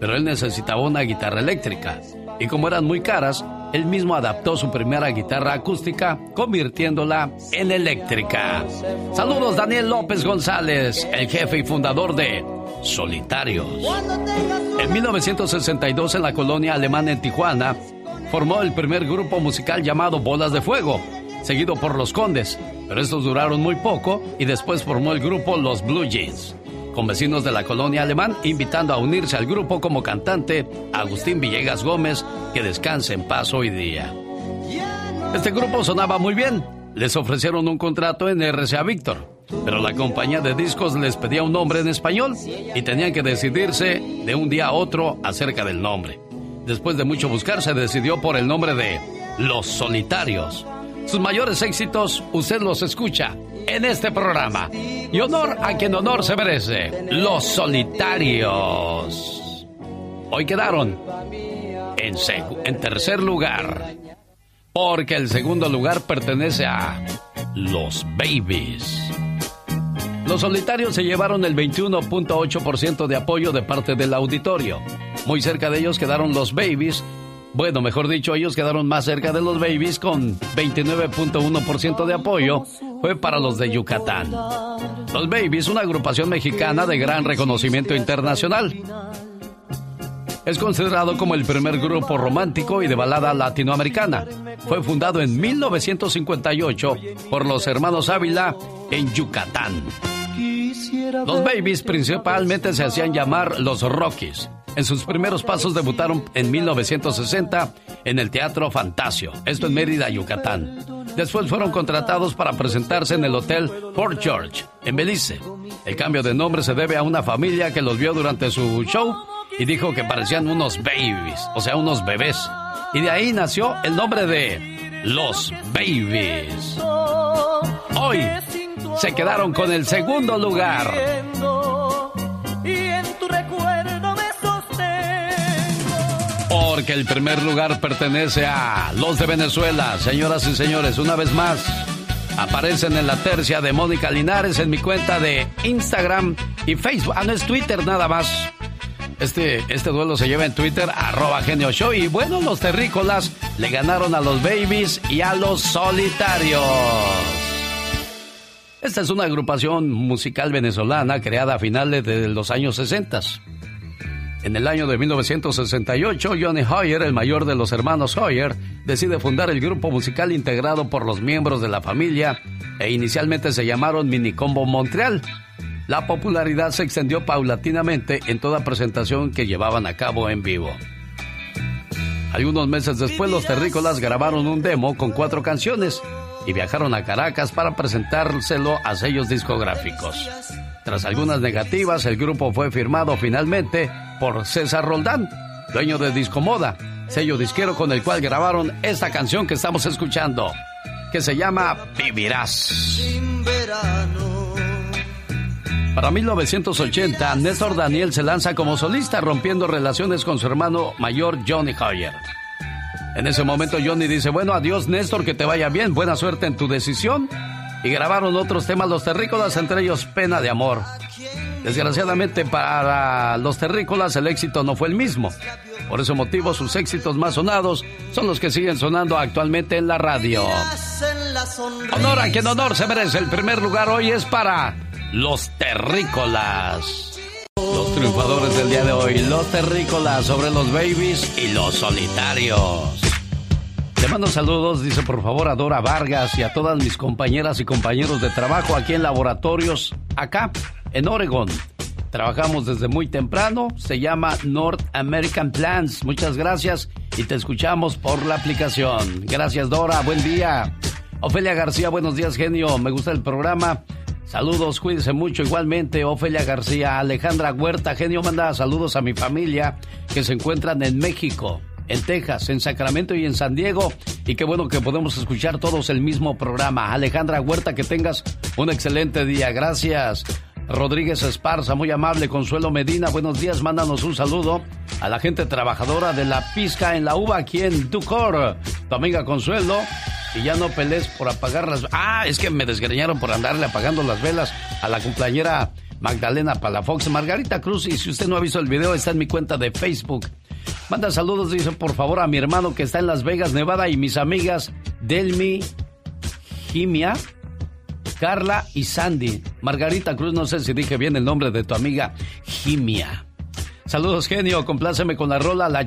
Pero él necesitaba una guitarra eléctrica, y como eran muy caras, él mismo adaptó su primera guitarra acústica, convirtiéndola en eléctrica. Saludos, Daniel López González, el jefe y fundador de Solitarios. En 1962, en la colonia alemana en Tijuana, formó el primer grupo musical llamado Bolas de Fuego, seguido por Los Condes, pero estos duraron muy poco, y después formó el grupo Los Blue Jeans, con vecinos de la colonia alemán, invitando a unirse al grupo como cantante Agustín Villegas Gómez, que descanse en paz hoy día. Este grupo sonaba muy bien. Les ofrecieron un contrato en RCA Víctor, pero la compañía de discos les pedía un nombre en español y tenían que decidirse de un día a otro acerca del nombre. Después de mucho buscar, se decidió por el nombre de Los Solitarios. Sus mayores éxitos, usted los escucha en este programa. Y honor a quien honor se merece, Los Solitarios. Hoy quedaron en tercer lugar, porque el segundo lugar pertenece a los babies. Los solitarios se llevaron el 21.8% de apoyo de parte del auditorio. Muy cerca de ellos quedaron los babies. Bueno, mejor dicho, ellos quedaron más cerca de los babies con 29.1% de apoyo. Fue para los de Yucatán. Los babies, una agrupación mexicana de gran reconocimiento internacional. Es considerado como el primer grupo romántico y de balada latinoamericana. Fue fundado en 1958 por los hermanos Ávila en Yucatán. Los babies principalmente se hacían llamar los Rockies, En sus primeros pasos debutaron en 1960 en el Teatro Fantasio, esto en Mérida, Yucatán. Después fueron contratados para presentarse en el Hotel Fort George, en Belice. El cambio de nombre se debe a una familia que los vio durante su show y dijo que parecían unos babies, o sea, unos bebés. Y de ahí nació el nombre de Los Babies. Hoy se quedaron con el segundo lugar. Porque el primer lugar pertenece a los de Venezuela. Señoras y señores, una vez más, aparecen en la tercia de Mónica Linares en mi cuenta de Instagram y Facebook. Ah, no es Twitter nada más. Este duelo se lleva en Twitter, @genioshow. Y bueno, los terrícolas le ganaron a los babies y a los solitarios. Esta es una agrupación musical venezolana creada a finales de los años 60. En el año de 1968, Johnny Hoyer, el mayor de los hermanos Hoyer, decide fundar el grupo musical integrado por los miembros de la familia e inicialmente se llamaron Minicombo Montreal. La popularidad se extendió paulatinamente en toda presentación que llevaban a cabo en vivo. Algunos meses después, los terrícolas grabaron un demo con 4 canciones y viajaron a Caracas para presentárselo a sellos discográficos. Tras algunas negativas, el grupo fue firmado finalmente por César Roldán, dueño de Discomoda, sello disquero con el cual grabaron esta canción que estamos escuchando, que se llama Vivirás. Para 1980, Néstor Daniel se lanza como solista, rompiendo relaciones con su hermano mayor Johnny Hoyer. En ese momento Johnny dice, bueno, adiós Néstor, que te vaya bien, buena suerte en tu decisión. Y grabaron otros temas los terrícolas, entre ellos Pena de Amor. Desgraciadamente para los terrícolas el éxito no fue el mismo. Por ese motivo sus éxitos más sonados son los que siguen sonando actualmente en la radio. Honor a quien honor se merece. El primer lugar hoy es para los terrícolas. Los triunfadores del día de hoy, los terrícolas sobre los babies y los solitarios. Te mando saludos, dice por favor a Dora Vargas y a todas mis compañeras y compañeros de trabajo aquí en Laboratorios, acá en Oregón. Trabajamos desde muy temprano, se llama North American Plants. Muchas gracias y te escuchamos por la aplicación. Gracias Dora, buen día. Ofelia García, buenos días genio, me gusta el programa. Saludos, cuídense mucho. Igualmente, Ofelia García. Alejandra Huerta, genio, manda saludos a mi familia que se encuentran en México, en Texas, en Sacramento y en San Diego. Y qué bueno que podemos escuchar todos el mismo programa. Alejandra Huerta, que tengas un excelente día. Gracias. Rodríguez Esparza, muy amable. Consuelo Medina, buenos días. Mándanos un saludo a la gente trabajadora de La Pizca en la Uva, aquí en Ducor. Tu amiga Consuelo. Y ya no pelees por apagar las... Ah, es que me desgreñaron por andarle apagando las velas a la cumpleañera Magdalena Palafox. Margarita Cruz, y si usted no ha visto el video, está en mi cuenta de Facebook. Manda saludos, dice por favor a mi hermano que está en Las Vegas, Nevada, y mis amigas Delmi, Jimia, Carla y Sandy. Margarita Cruz, no sé si dije bien el nombre de tu amiga Jimia. Saludos, genio, compláceme con la rola La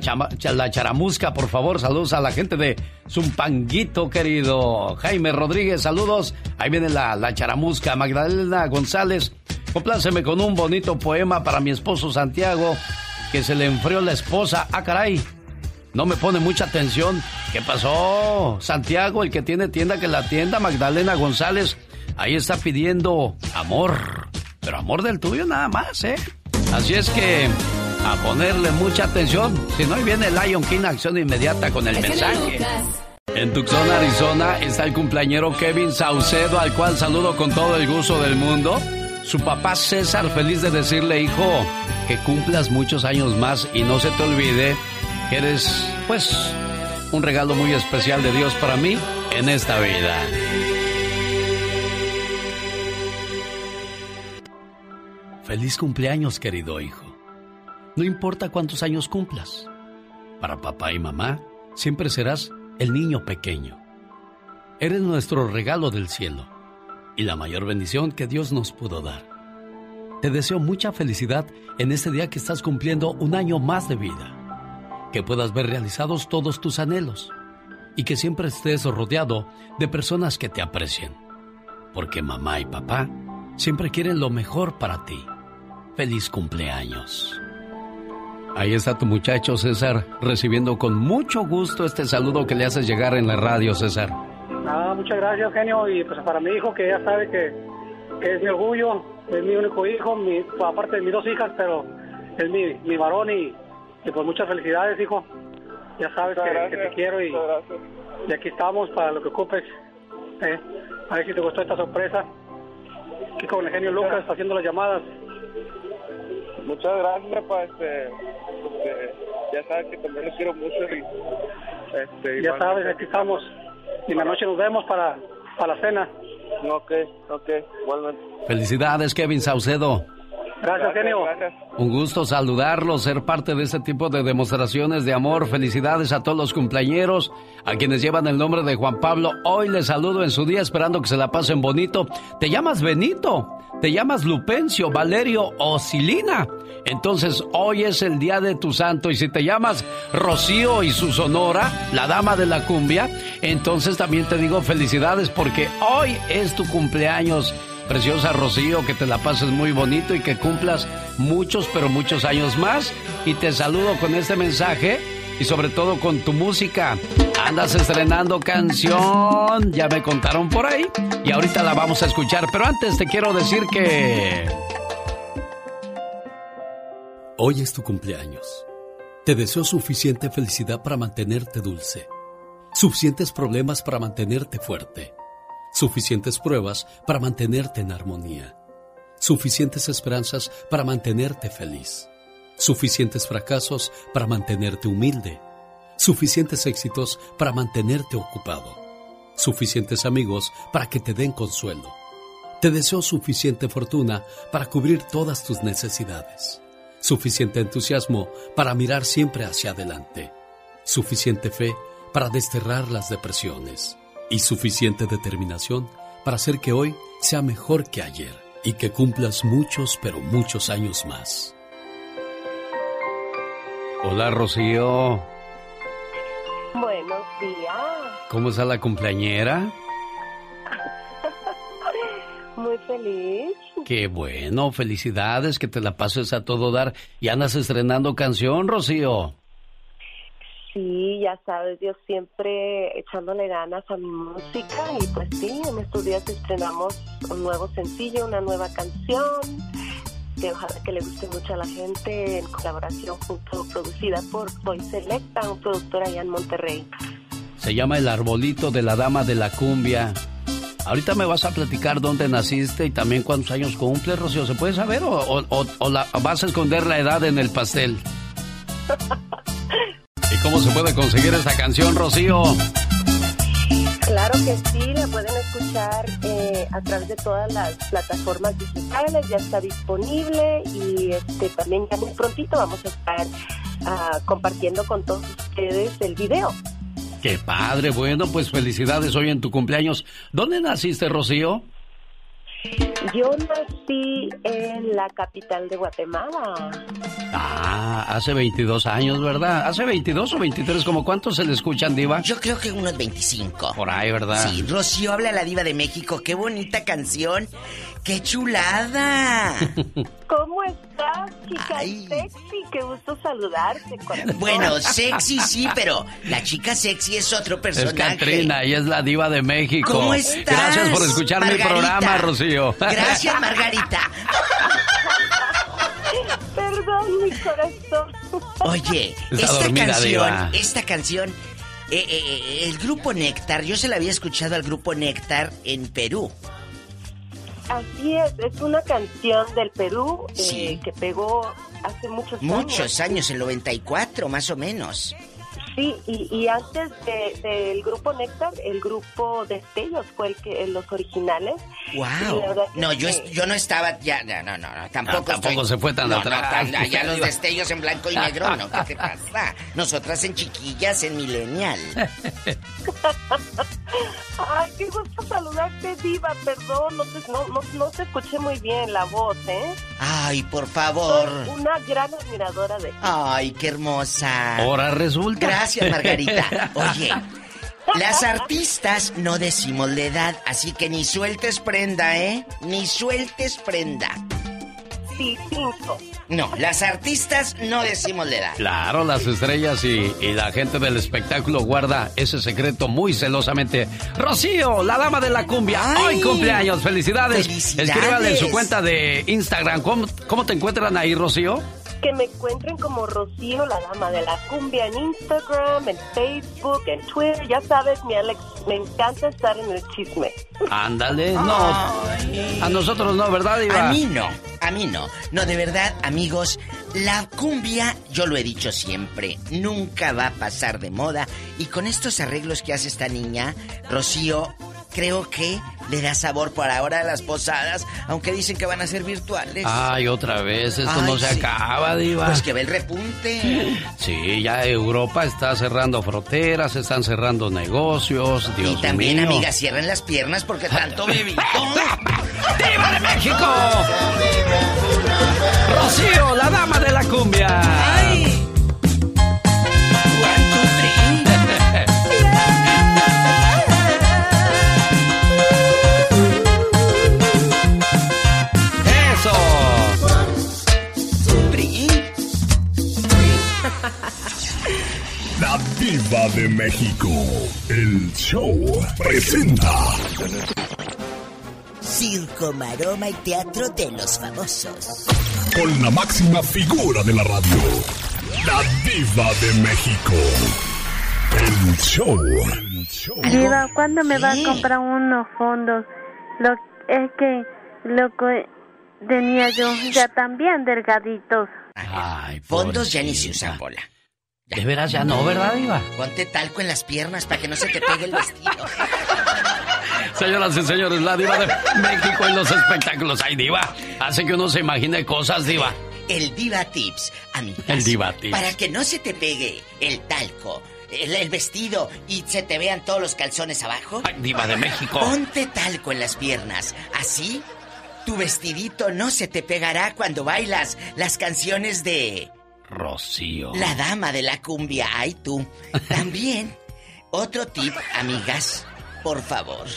Charamusca, por favor. Saludos a la gente de Zumpanguito, querido. Jaime Rodríguez, saludos. Ahí viene la Charamusca. Magdalena González, compláceme con un bonito poema para mi esposo Santiago, que se le enfrió la esposa. Ah, caray, no me pone mucha atención. ¿Qué pasó? Santiago, el que tiene tienda, que la atienda. Magdalena González, ahí está pidiendo amor, pero amor del tuyo nada más, ¿eh? Así es que... a ponerle mucha atención. Si no, ahí viene Lion King, acción inmediata con el mensaje. En Tucson, Arizona, está el cumpleañero Kevin Saucedo, al cual saludo con todo el gusto del mundo. Su papá César, feliz de decirle, hijo, que cumplas muchos años más y no se te olvide que eres, pues, un regalo muy especial de Dios para mí en esta vida. Feliz cumpleaños, querido hijo. No importa cuántos años cumplas, para papá y mamá siempre serás el niño pequeño. Eres nuestro regalo del cielo y la mayor bendición que Dios nos pudo dar. Te deseo mucha felicidad en este día que estás cumpliendo un año más de vida, que puedas ver realizados todos tus anhelos y que siempre estés rodeado de personas que te aprecien, porque mamá y papá siempre quieren lo mejor para ti. ¡Feliz cumpleaños! Ahí está tu muchacho, César, recibiendo con mucho gusto este saludo que le haces llegar en la radio, César. Ah, muchas gracias, genio. Y pues para mi hijo, que ya sabe que es mi orgullo, es mi único hijo, aparte de mis dos hijas, pero es mi varón, y pues muchas felicidades, hijo. Ya sabes que te quiero, y aquí estamos para lo que ocupes. A ver si te gustó esta sorpresa. Aquí con el genio Lucas haciendo las llamadas. Muchas gracias, pues, ya sabes que también los quiero mucho, y ya sabes, aquí estamos. Y en la noche nos vemos para la cena. Ok, igualmente. Felicidades, Kevin Saucedo. Gracias, genio. Un gusto saludarlos, ser parte de este tipo de demostraciones de amor. Felicidades a todos los cumpleañeros, a quienes llevan el nombre de Juan Pablo. Hoy les saludo en su día, esperando que se la pasen bonito. ¿Te llamas Benito? ¿Te llamas Lupencio, Valerio o Silina? Entonces hoy es el día de tu santo. Y si te llamas Rocío y su sonora, la dama de la cumbia, entonces también te digo felicidades, porque hoy es tu cumpleaños. Preciosa Rocío, que te la pases muy bonito y que cumplas muchos, pero muchos años más. Y te saludo con este mensaje y sobre todo con tu música. Andas estrenando canción, ya me contaron por ahí, y ahorita la vamos a escuchar. Pero antes te quiero decir que... hoy es tu cumpleaños. Te deseo suficiente felicidad para mantenerte dulce, suficientes problemas para mantenerte fuerte, suficientes pruebas para mantenerte en armonía, suficientes esperanzas para mantenerte feliz, suficientes fracasos para mantenerte humilde, suficientes éxitos para mantenerte ocupado, suficientes amigos para que te den consuelo. Te deseo suficiente fortuna para cubrir todas tus necesidades, suficiente entusiasmo para mirar siempre hacia adelante, suficiente fe para desterrar las depresiones, y suficiente determinación para hacer que hoy sea mejor que ayer y que cumplas muchos, pero muchos años más. Hola, Rocío. Buenos días. ¿Cómo está la cumpleañera? Muy feliz. Qué bueno, felicidades, que te la pases a todo dar. Y andas estrenando canción, Rocío. Sí, ya sabes, yo siempre echándole ganas a mi música, y pues sí, en estos días estrenamos un nuevo sencillo, una nueva canción, que ojalá que le guste mucho a la gente, en colaboración junto, producida por Voy Selecta, un productor allá en Monterrey. Se llama El Arbolito de la Dama de la Cumbia. Ahorita me vas a platicar dónde naciste y también cuántos años cumples, Rocío. ¿Se puede saber o vas a esconder la edad en el pastel? ¿Y cómo se puede conseguir esta canción, Rocío? Claro que sí, la pueden escuchar a través de todas las plataformas digitales, ya está disponible, y también ya muy prontito vamos a estar compartiendo con todos ustedes el video. ¡Qué padre! Bueno, pues felicidades hoy en tu cumpleaños. ¿Dónde naciste, Rocío? Yo nací en la capital de Guatemala. Ah, hace 22 años, ¿verdad? ¿Hace 22 o 23? ¿Cómo cuántos se le escuchan, diva? Yo creo que unos 25. Por ahí, ¿verdad? Sí, Rocío habla a la diva de México. ¡Qué bonita canción! ¡Qué chulada! ¿Cómo estás, chica? Ay, sexy, qué gusto saludarte. Bueno, sexy sí, pero la chica sexy es otro personaje. Es Catrina, ella es la diva de México. ¿Cómo estás? Gracias por escuchar, Margarita, mi programa, Rocío. Gracias, Margarita. Perdón, mi corazón. Oye, esta canción, el grupo Néctar, yo se la había escuchado al grupo Néctar en Perú. Así es una canción del Perú, sí, que pegó hace muchos años, el 94 más o menos. Sí, y antes del grupo Néctar, el grupo Destellos fue los originales. ¡Wow! No, yo no estaba, ya, no, tampoco se fue tan atrás. No, ya los Destellos en blanco y negro, no, ¿qué te pasa? Nosotras en chiquillas, en millennial. Ay, qué gusto saludarte, diva, perdón, no te escuché muy bien la voz, ¿eh? Ay, por favor. Soy una gran admiradora de ti. Ay, qué hermosa. Ahora resulta. Gracias, Margarita. Oye, las artistas no decimos la edad, así que ni sueltes prenda, ¿eh? Ni sueltes prenda. Sí, 5. No, las artistas no decimos la edad. Claro, las estrellas y la gente del espectáculo guarda ese secreto muy celosamente. Rocío, la dama de la cumbia. Ay, hoy cumpleaños, felicidades. Escríbale en su cuenta de Instagram. ¿Cómo te encuentran ahí, Rocío? Que me encuentren como Rocío, la dama de la cumbia, en Instagram, en Facebook, en Twitter. Ya sabes, mi Alex, me encanta estar en el chisme. Ándale, no. Ay. A nosotros no, ¿verdad, Iba? A mí no. No, de verdad, amigos, la cumbia, yo lo he dicho siempre, nunca va a pasar de moda. Y con estos arreglos que hace esta niña, Rocío, creo que le da sabor para ahora a las posadas, aunque dicen que van a ser virtuales. Ay, otra vez, esto no se acaba, Diva. Pues que ve el repunte. Sí, ya Europa está cerrando fronteras, están cerrando negocios, Dios mío. Y también, amiga, cierren las piernas porque tanto bebito. ¡Diva de México! Rocío, la dama de la cumbia. ¡Ay! La Diva de México, el show presenta Circo, Maroma y Teatro de los Famosos, con la máxima figura de la radio, la Diva de México, el show. Diva, ¿cuándo me va a comprar unos fondos? Es que tenía yo ya también delgaditos. Ay, fondos ya ni se usan, Pola. De veras ya no, ¿verdad, Diva? Ponte talco en las piernas para que no se te pegue el vestido. Señoras y señores, la Diva de México en los espectáculos. Ay, Diva, hace que uno se imagine cosas, Diva. El Diva Tips, amigas. El Diva Tips. Para que no se te pegue el talco, el vestido y se te vean todos los calzones abajo. Ay, Diva de México. Ponte talco en las piernas, así tu vestidito no se te pegará cuando bailas las canciones de... Rocío, la dama de la cumbia. Ay, tú. También, otro tip, amigas, por favor.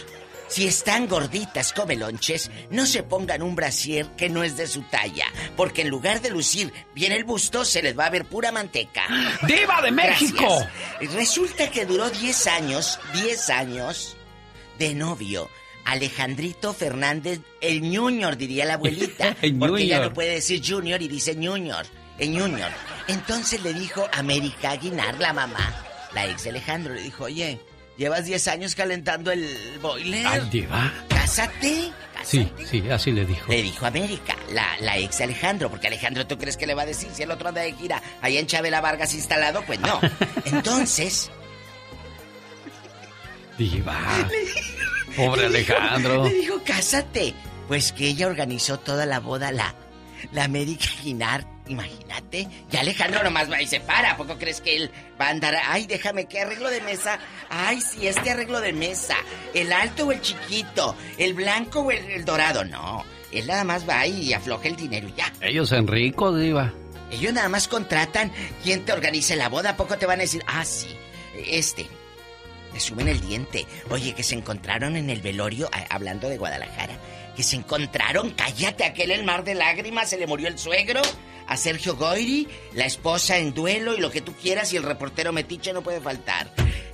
Si están gorditas come lonches, no se pongan un brasier que no es de su talla, porque en lugar de lucir bien el busto, se les va a ver pura manteca. ¡Diva de México! Gracias. Resulta que duró 10 años de novio Alejandrito Fernández, el Junior, diría la abuelita, porque ya no puede decir Junior y dice Junior. En Junior. Entonces le dijo a América Aguinar, la mamá, la ex de Alejandro, le dijo: oye, llevas 10 años calentando el boiler. ¿Dónde va? Cásate. Sí, así le dijo. Le dijo América, la ex de Alejandro, porque Alejandro, ¿tú crees que le va a decir si el otro anda de gira allá en Chabela Vargas instalado? Pues no. Entonces... Diva. Pobre Alejandro. Le dijo, cásate. Pues que ella organizó toda la boda, la América Aguinar. Imagínate, ya Alejandro nomás va y se para. ¿A poco crees que él va a andar? Ay, déjame, ¿qué arreglo de mesa? Ay, sí, este arreglo de mesa. ¿El alto o el chiquito? ¿El blanco o el dorado? No, él nada más va y afloja el dinero y ya. Ellos en rico, Diva. Ellos nada más contratan quien te organice la boda. ¿A poco te van a decir? Ah, sí, le suben el diente. Oye, que se encontraron en el velorio, hablando de Guadalajara, que se encontraron, cállate, aquel el mar de lágrimas, se le murió el suegro a Sergio Goyri, la esposa en duelo y lo que tú quieras, y el reportero metiche no puede faltar.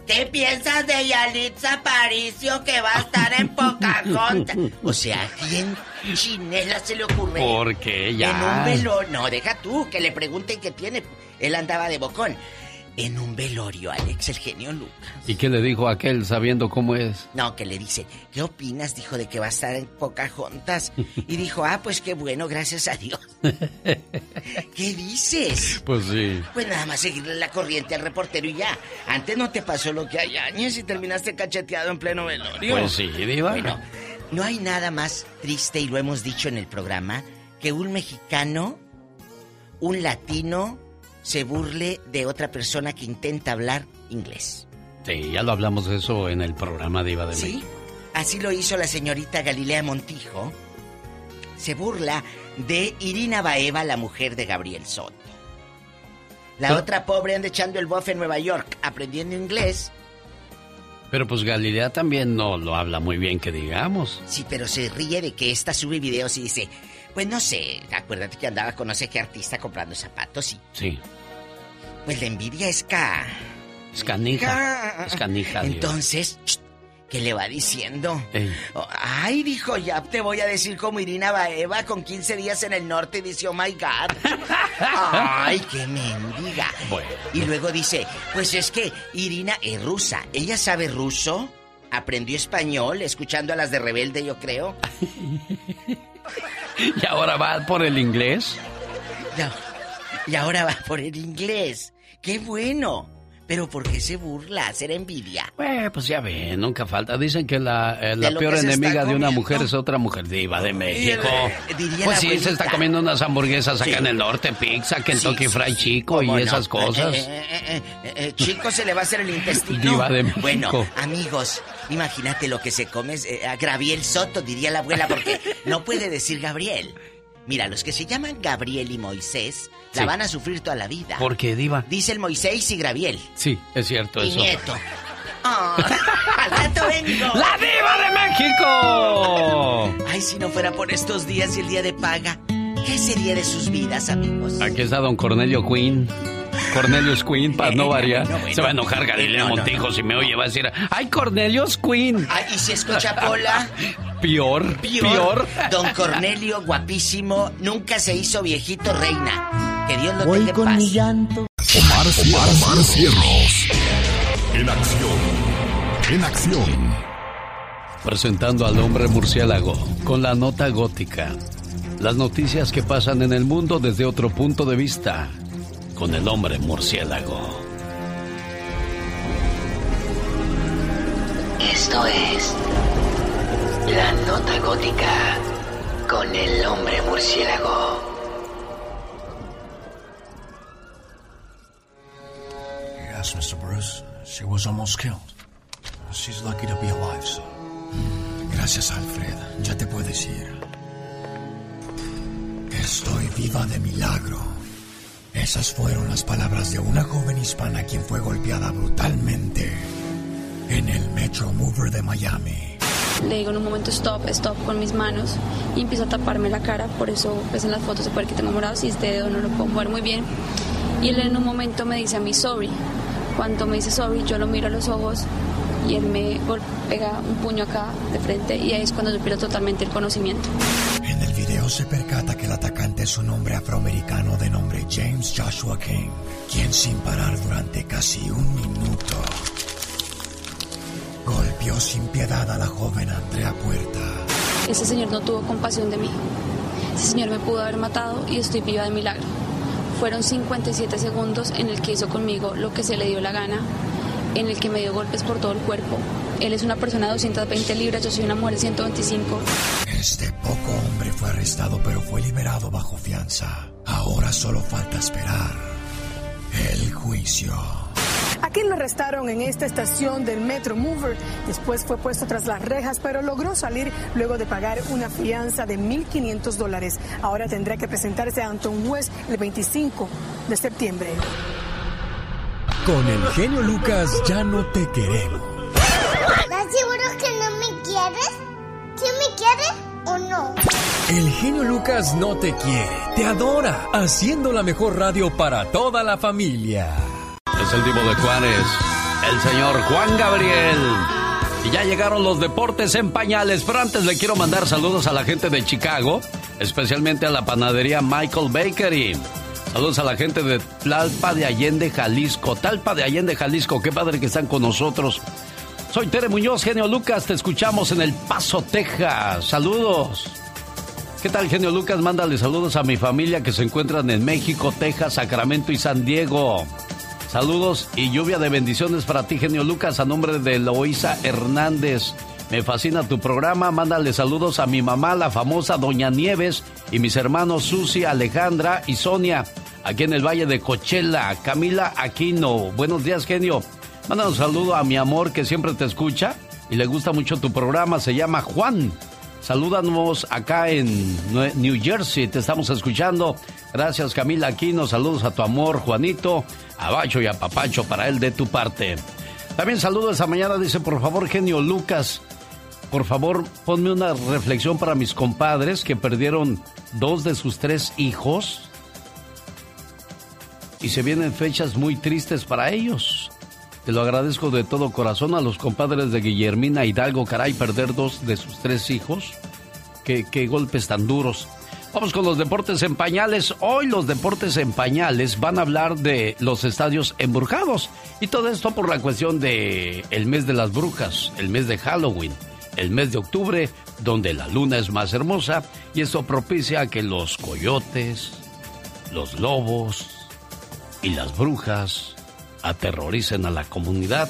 ¿Qué piensas de Yalitza Aparicio, que va a estar en Pocahontas? O sea, ¿quién chinela se le ocurre? Porque ya... En un velorio... No, deja tú, que le pregunten qué tiene. Él andaba de bocón. En un velorio, Alex, el genio Lucas. ¿Y qué le dijo aquel sabiendo cómo es? No, que le dice, ¿qué opinas? Dijo, de que va a estar en Pocahontas. Y dijo, pues qué bueno, gracias a Dios. ¿Qué dices? Pues sí. Pues nada más seguirle la corriente al reportero y ya. Antes no te pasó lo que hay años y terminaste cacheteado en pleno velorio. Pues sí, Diva. Bueno, no hay nada más triste, y lo hemos dicho en el programa, que un mexicano, un latino... se burle de otra persona que intenta hablar inglés. Sí, ya lo hablamos de eso en el programa de Iba de México. Sí, así lo hizo la señorita Galilea Montijo. Se burla de Irina Baeva, la mujer de Gabriel Soto. La otra pobre anda echando el bofe en Nueva York, aprendiendo inglés. Pero pues Galilea también no lo habla muy bien, que digamos. Sí, pero se ríe de que esta sube videos y dice... Pues no sé, acuérdate que andabas con no sé qué artista comprando zapatos y... Sí. Pues la envidia es ca... Es canija. Es canija. Entonces, ¿qué le va diciendo? Ay, dijo, ya te voy a decir como Irina Baeva con 15 días en el norte. Y dice, oh my God. Ay, qué mendiga. Bueno. Y luego dice, pues es que Irina es rusa. Ella sabe ruso, aprendió español, escuchando a las de Rebelde, yo creo. ¿Y ahora va por el inglés? No. Y ahora va por el inglés. ¡Qué bueno! ¿Pero por qué se burla? ¿Será envidia? Pues ya ve, nunca falta. Dicen que la peor enemiga de una mujer es otra mujer diva de México. Pues sí, se está comiendo unas hamburguesas acá en el norte, pizza, Kentucky Fried Chico y esas cosas. Chico se le va a hacer el intestino. Diva de México. Bueno, amigos, imagínate lo que se come a Gabriel Soto, diría la abuela, porque no puede decir Gabriel. Mira, los que se llaman Gabriel y Moisés la van a sufrir toda la vida. ¿Por qué, diva? Dice el Moisés y Gabriel. Sí, es cierto y eso. Y Nieto. Oh, al rato vengo. ¡La diva de México! Ay, si no fuera por estos días y el día de paga, ¿qué sería de sus vidas, amigos? Aquí está don Cornelio Quinn. Cornelius Quinn, para no variar. No, bueno. Se va a enojar Galilea Montijo si me oye. Va a decir, ¡ay, Cornelius Quinn! Ay, ¿y si escucha Pola? Pior. Don Cornelio, guapísimo, nunca se hizo viejito, reina. Que Dios lo tenga en paz. Voy con mi llanto. Omar Cierros. En acción. En acción. Presentando al hombre murciélago con la nota gótica. Las noticias que pasan en el mundo desde otro punto de vista. Con el hombre murciélago. Esto es La Nota Gótica con el hombre murciélago. Yes, Mr. Bruce, she was almost killed. She's lucky to be alive, sir. Gracias, Alfred. Ya te puedes ir. Estoy viva de milagro. Esas fueron las palabras de una joven hispana quien fue golpeada brutalmente en el Metro Mover de Miami. Le digo en un momento stop con mis manos y empiezo a taparme la cara, por eso pues en las fotos se puede ver que tengo morado, si este dedo no lo puedo mover muy bien. Y él en un momento me dice a mí sorry. Cuando me dice sorry yo lo miro a los ojos y él me pega un puño acá de frente y ahí es cuando yo pierdo totalmente el conocimiento. En el video se percata que el atacante es un hombre afroamericano de nombre James Joshua King, quien sin parar durante casi un minuto golpeó sin piedad a la joven Andrea Puerta. Ese señor no tuvo compasión de mí. Ese señor me pudo haber matado y estoy viva de milagro. Fueron 57 segundos en el que hizo conmigo lo que se le dio la gana, en el que me dio golpes por todo el cuerpo. Él es una persona de 220 libras, yo soy una mujer de 125. Este poco hombre fue arrestado, pero fue liberado bajo fianza. Ahora solo falta esperar el juicio. A quien lo arrestaron en esta estación del Metro Mover. Después fue puesto tras las rejas, pero logró salir luego de pagar una fianza de $1,500. Ahora tendrá que presentarse ante un juez el 25 de septiembre. Con el genio Lucas ya no te queremos. ¿Estás seguro que no me quieres? ¿Sí me quieres o no? El genio Lucas no te quiere, te adora, haciendo la mejor radio para toda la familia. Es el Divo de Juanes, el señor Juan Gabriel. Y ya llegaron los deportes en pañales, pero antes le quiero mandar saludos a la gente de Chicago, especialmente a la panadería Michael Bakery. Saludos a la gente de Talpa de Allende, Jalisco. Qué padre que están con nosotros. Soy Tere Muñoz, Genio Lucas, te escuchamos en El Paso, Texas. ¡Saludos! ¿Qué tal, Genio Lucas? Mándale saludos a mi familia que se encuentran en México, Texas, Sacramento y San Diego. Saludos y lluvia de bendiciones para ti, Genio Lucas, a nombre de Eloísa Hernández. Me fascina tu programa. Mándale saludos a mi mamá, la famosa Doña Nieves, y mis hermanos Susi, Alejandra y Sonia, aquí en el Valle de Coachella. Camila Aquino. Buenos días, Genio. Manda un saludo a mi amor que siempre te escucha y le gusta mucho tu programa, se llama Juan. Salúdanos acá en New Jersey, te estamos escuchando. Gracias, Camila Aquino, saludos a tu amor, Juanito, a Bacho y a Papacho para él de tu parte. También saludo esta mañana, dice, por favor, Genio Lucas, por favor, ponme una reflexión para mis compadres que perdieron dos de sus tres hijos. Y se vienen fechas muy tristes para ellos. Te lo agradezco de todo corazón a los compadres de Guillermina Hidalgo. Caray, perder dos de sus tres hijos. Qué golpes tan duros. Vamos con los deportes en pañales. Hoy los deportes en pañales van a hablar de los estadios embrujados. Y todo esto por la cuestión de el mes de las brujas, el mes de Halloween, el mes de octubre, donde la luna es más hermosa. Y esto propicia que los coyotes, los lobos y las brujas aterroricen a la comunidad.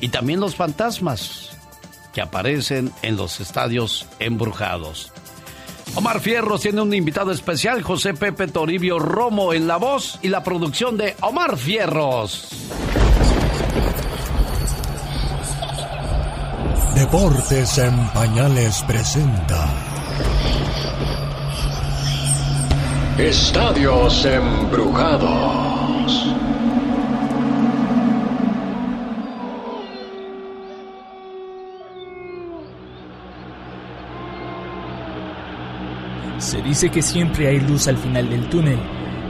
Y también los fantasmas que aparecen en los estadios embrujados. Omar Cierros tiene un invitado especial, José Pepe Toribio Romo, en la voz y la producción de Omar Cierros. Deportes en Pañales presenta Estadios Embrujados. Se dice que siempre hay luz al final del túnel,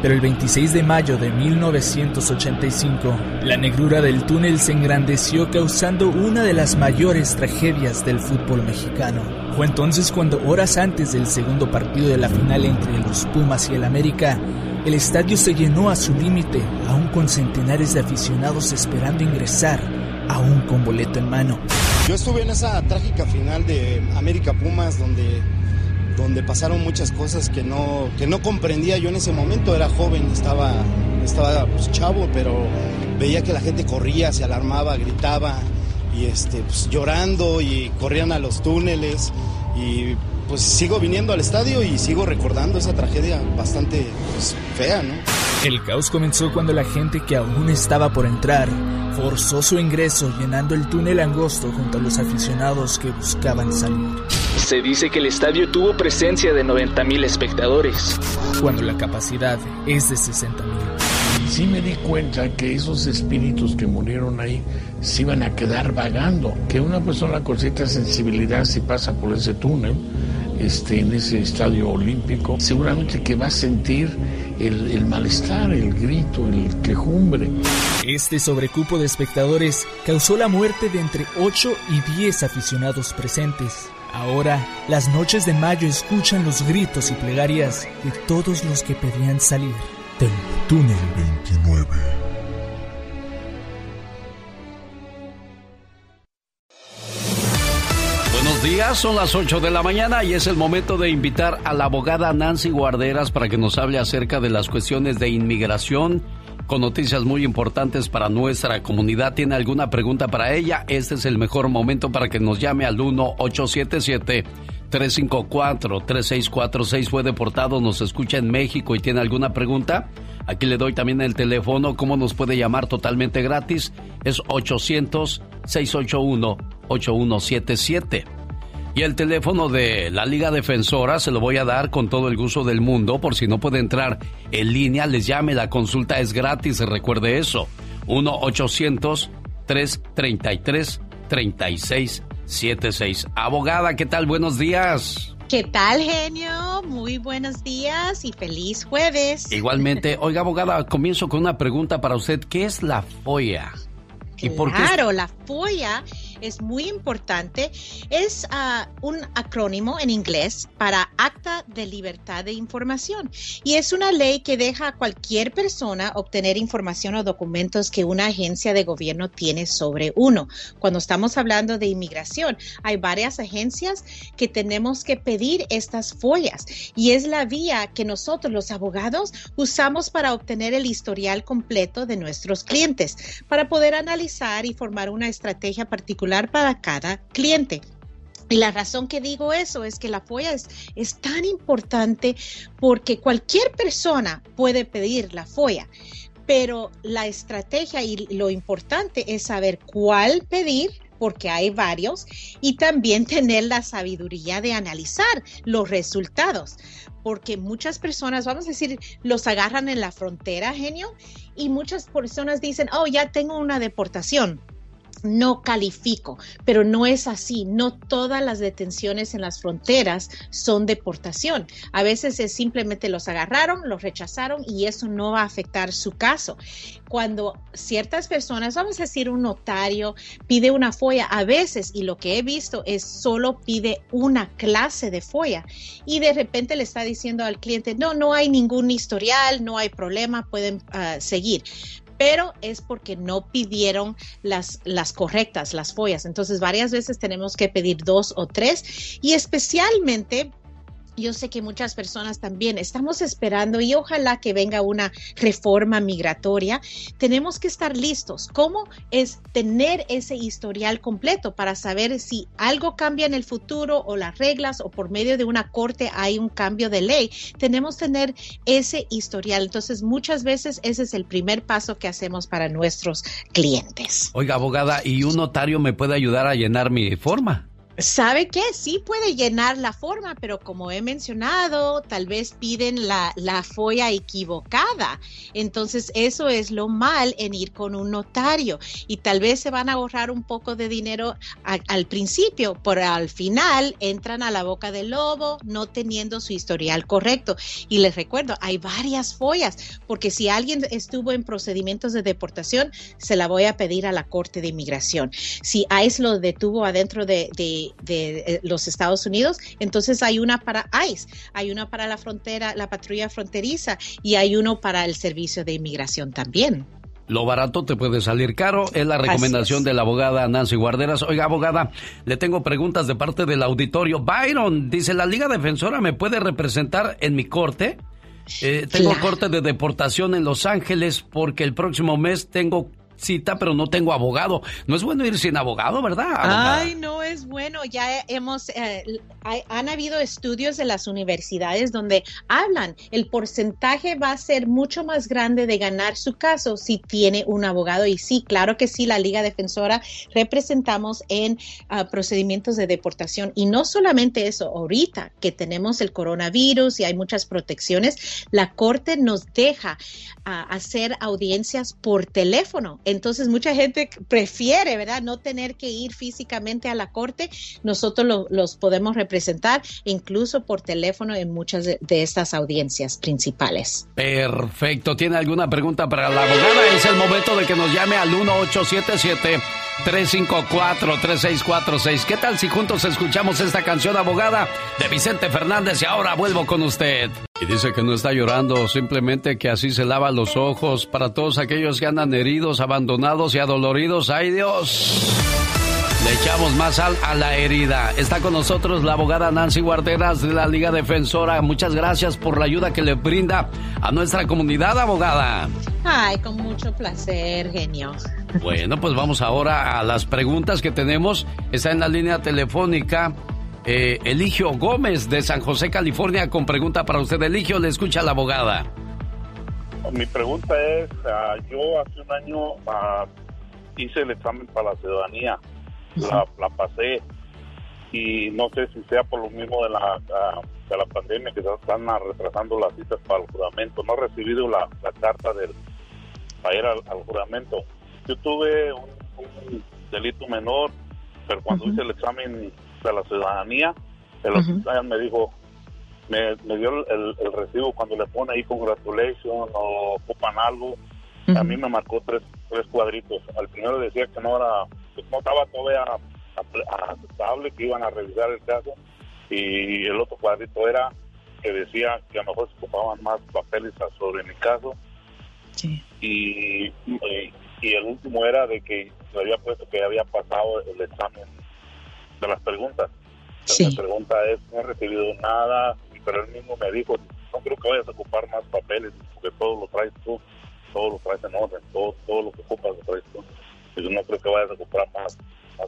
pero el 26 de mayo de 1985, la negrura del túnel se engrandeció, causando una de las mayores tragedias del fútbol mexicano. Fue entonces cuando, horas antes del segundo partido de la final entre los Pumas y el América, el estadio se llenó a su límite, aún con centenares de aficionados esperando ingresar, aún con boleto en mano. Yo estuve en esa trágica final de América Pumas, donde pasaron muchas cosas que no comprendía yo en ese momento. Era joven, estaba pues, chavo, pero veía que la gente corría, se alarmaba, gritaba y pues, llorando, y corrían a los túneles, y pues sigo viniendo al estadio y sigo recordando esa tragedia bastante pues, fea, ¿no? El caos comenzó cuando la gente que aún estaba por entrar forzó su ingreso, llenando el túnel angosto junto a los aficionados que buscaban salir. Se dice que el estadio tuvo presencia de 90,000 espectadores, cuando la capacidad es de 60,000. Sí me di cuenta que esos espíritus que murieron ahí se iban a quedar vagando, que una persona con cierta sensibilidad, si pasa por ese túnel, en ese estadio olímpico, seguramente que va a sentir el malestar, el grito, el quejumbre. Este sobrecupo de espectadores causó la muerte de entre 8 y 10 aficionados presentes. Ahora, las noches de mayo escuchan los gritos y plegarias de todos los que pedían salir del túnel 29. Buenos días, son las 8 de la mañana y es el momento de invitar a la abogada Nancy Guarderas para que nos hable acerca de las cuestiones de inmigración, con noticias muy importantes para nuestra comunidad. ¿Tiene alguna pregunta para ella? Este es el mejor momento para que nos llame al 1-877-354-3646. Fue deportado, nos escucha en México y tiene alguna pregunta. Aquí le doy también el teléfono, cómo nos puede llamar totalmente gratis. Es 800-681-8177. Y el teléfono de la Liga Defensora se lo voy a dar con todo el gusto del mundo, por si no puede entrar en línea, les llame, la consulta es gratis, recuerde eso. 1-800-333-3676. Abogada, ¿qué tal? Buenos días. ¿Qué tal, genio? Muy buenos días y feliz jueves. Igualmente. Oiga, abogada, comienzo con una pregunta para usted. ¿Qué es la FOIA? ¿Y por qué? Claro, la FOIA es muy importante. Es un acrónimo en inglés para Acta de Libertad de Información, y es una ley que deja a cualquier persona obtener información o documentos que una agencia de gobierno tiene sobre uno. Cuando estamos hablando de inmigración, hay varias agencias que tenemos que pedir estas follas, y es la vía que nosotros los abogados usamos para obtener el historial completo de nuestros clientes, para poder analizar y formar una estrategia particular para cada cliente. Y la razón que digo eso es que la FOIA es tan importante porque cualquier persona puede pedir la FOIA, pero la estrategia y lo importante es saber cuál pedir, porque hay varios, y también tener la sabiduría de analizar los resultados, porque muchas personas, vamos a decir, los agarran en la frontera, genio, y muchas personas dicen, oh, ya tengo una deportación. no califico, pero no es así. No todas las detenciones en las fronteras son deportación. A veces es simplemente los agarraron, los rechazaron y eso no va a afectar su caso. Cuando ciertas personas, vamos a decir un notario, pide una FOIA a veces, y lo que he visto es solo pide una clase de FOIA y de repente le está diciendo al cliente, no hay ningún historial, no hay problema, pueden seguir. Pero es porque no pidieron las correctas, las follas. Entonces, varias veces tenemos que pedir 2 o 3 y especialmente... Yo sé que muchas personas también estamos esperando y ojalá que venga una reforma migratoria. Tenemos que estar listos. ¿Cómo es tener ese historial completo para saber si algo cambia en el futuro o las reglas o por medio de una corte hay un cambio de ley? Tenemos que tener ese historial. Entonces, muchas veces ese es el primer paso que hacemos para nuestros clientes. Oiga, abogada, ¿y un notario me puede ayudar a llenar mi forma? ¿Sabe qué? Sí puede llenar la forma, pero como he mencionado, tal vez piden la FOIA equivocada. Entonces, eso es lo mal en ir con un notario. Y tal vez se van a ahorrar un poco de dinero al principio, pero al final entran a la boca del lobo no teniendo su historial correcto. Y les recuerdo, hay varias FOIAs, porque si alguien estuvo en procedimientos de deportación, se la voy a pedir a la Corte de Inmigración. Si ICE lo detuvo adentro de los Estados Unidos, entonces hay una para ICE, hay una para la frontera, la patrulla fronteriza, y hay uno para el servicio de inmigración también. Lo barato te puede salir caro, es la recomendación de la abogada Nancy Guarderas. Oiga, abogada, le tengo preguntas de parte del auditorio. Byron dice, ¿la Liga Defensora me puede representar en mi corte? Tengo corte de deportación en Los Ángeles porque el próximo mes tengo cita, pero no tengo abogado. No es bueno ir sin abogado, ¿verdad, abogada? Ay, no es bueno. Ya hemos... han habido estudios de las universidades donde hablan. El porcentaje va a ser mucho más grande de ganar su caso si tiene un abogado. Y sí, claro que sí, la Liga Defensora representamos en procedimientos de deportación. Y no solamente eso, ahorita que tenemos el coronavirus y hay muchas protecciones, la Corte nos deja hacer audiencias por teléfono. Entonces, mucha gente prefiere, ¿verdad?, no tener que ir físicamente a la corte. Nosotros los podemos representar incluso por teléfono en muchas de estas audiencias principales. Perfecto. ¿Tiene alguna pregunta para la abogada? Es el momento de que nos llame al 1-877-354-3646. ¿Qué tal si juntos escuchamos esta canción, abogada, de Vicente Fernández? Y ahora vuelvo con usted. Y dice que no está llorando, simplemente que así se lava los ojos. Para todos aquellos que andan heridos, abandonados y adoloridos, ¡ay Dios! Le echamos más sal a la herida. Está con nosotros la abogada Nancy Guarderas de la Liga Defensora. Muchas gracias por la ayuda que le brinda a nuestra comunidad, abogada. Ay, con mucho placer, genio. Bueno, pues vamos ahora a las preguntas que tenemos. Está en la línea telefónica Eligio Gómez de San José, California, con pregunta para usted. Eligio, le escucha a la abogada. Mi pregunta es, yo hace un año hice el examen para la ciudadanía, la pasé, y no sé si sea por lo mismo de la pandemia que se están retrasando las citas para el juramento. No he recibido la carta para ir al juramento. Yo tuve un delito menor, pero cuando hice el examen de la ciudadanía, el hospital me dijo, me dio el recibo cuando le pone ahí congratulations o ocupan algo. A mí me marcó tres cuadritos. Al primero decía que no estaba todavía aceptable, que iban a revisar el caso, y el otro cuadrito era que decía que a lo mejor se ocupaban más papeles sobre mi caso. Sí. Y el último era de que le había puesto que había pasado el examen de las preguntas. Sí. La pregunta es, no he recibido nada, pero él mismo me dijo, no creo que vayas a ocupar más papeles, porque todo lo traes tú, todo lo traes en orden, todo lo que ocupas lo traes tú. Yo no creo que vayas a comprar más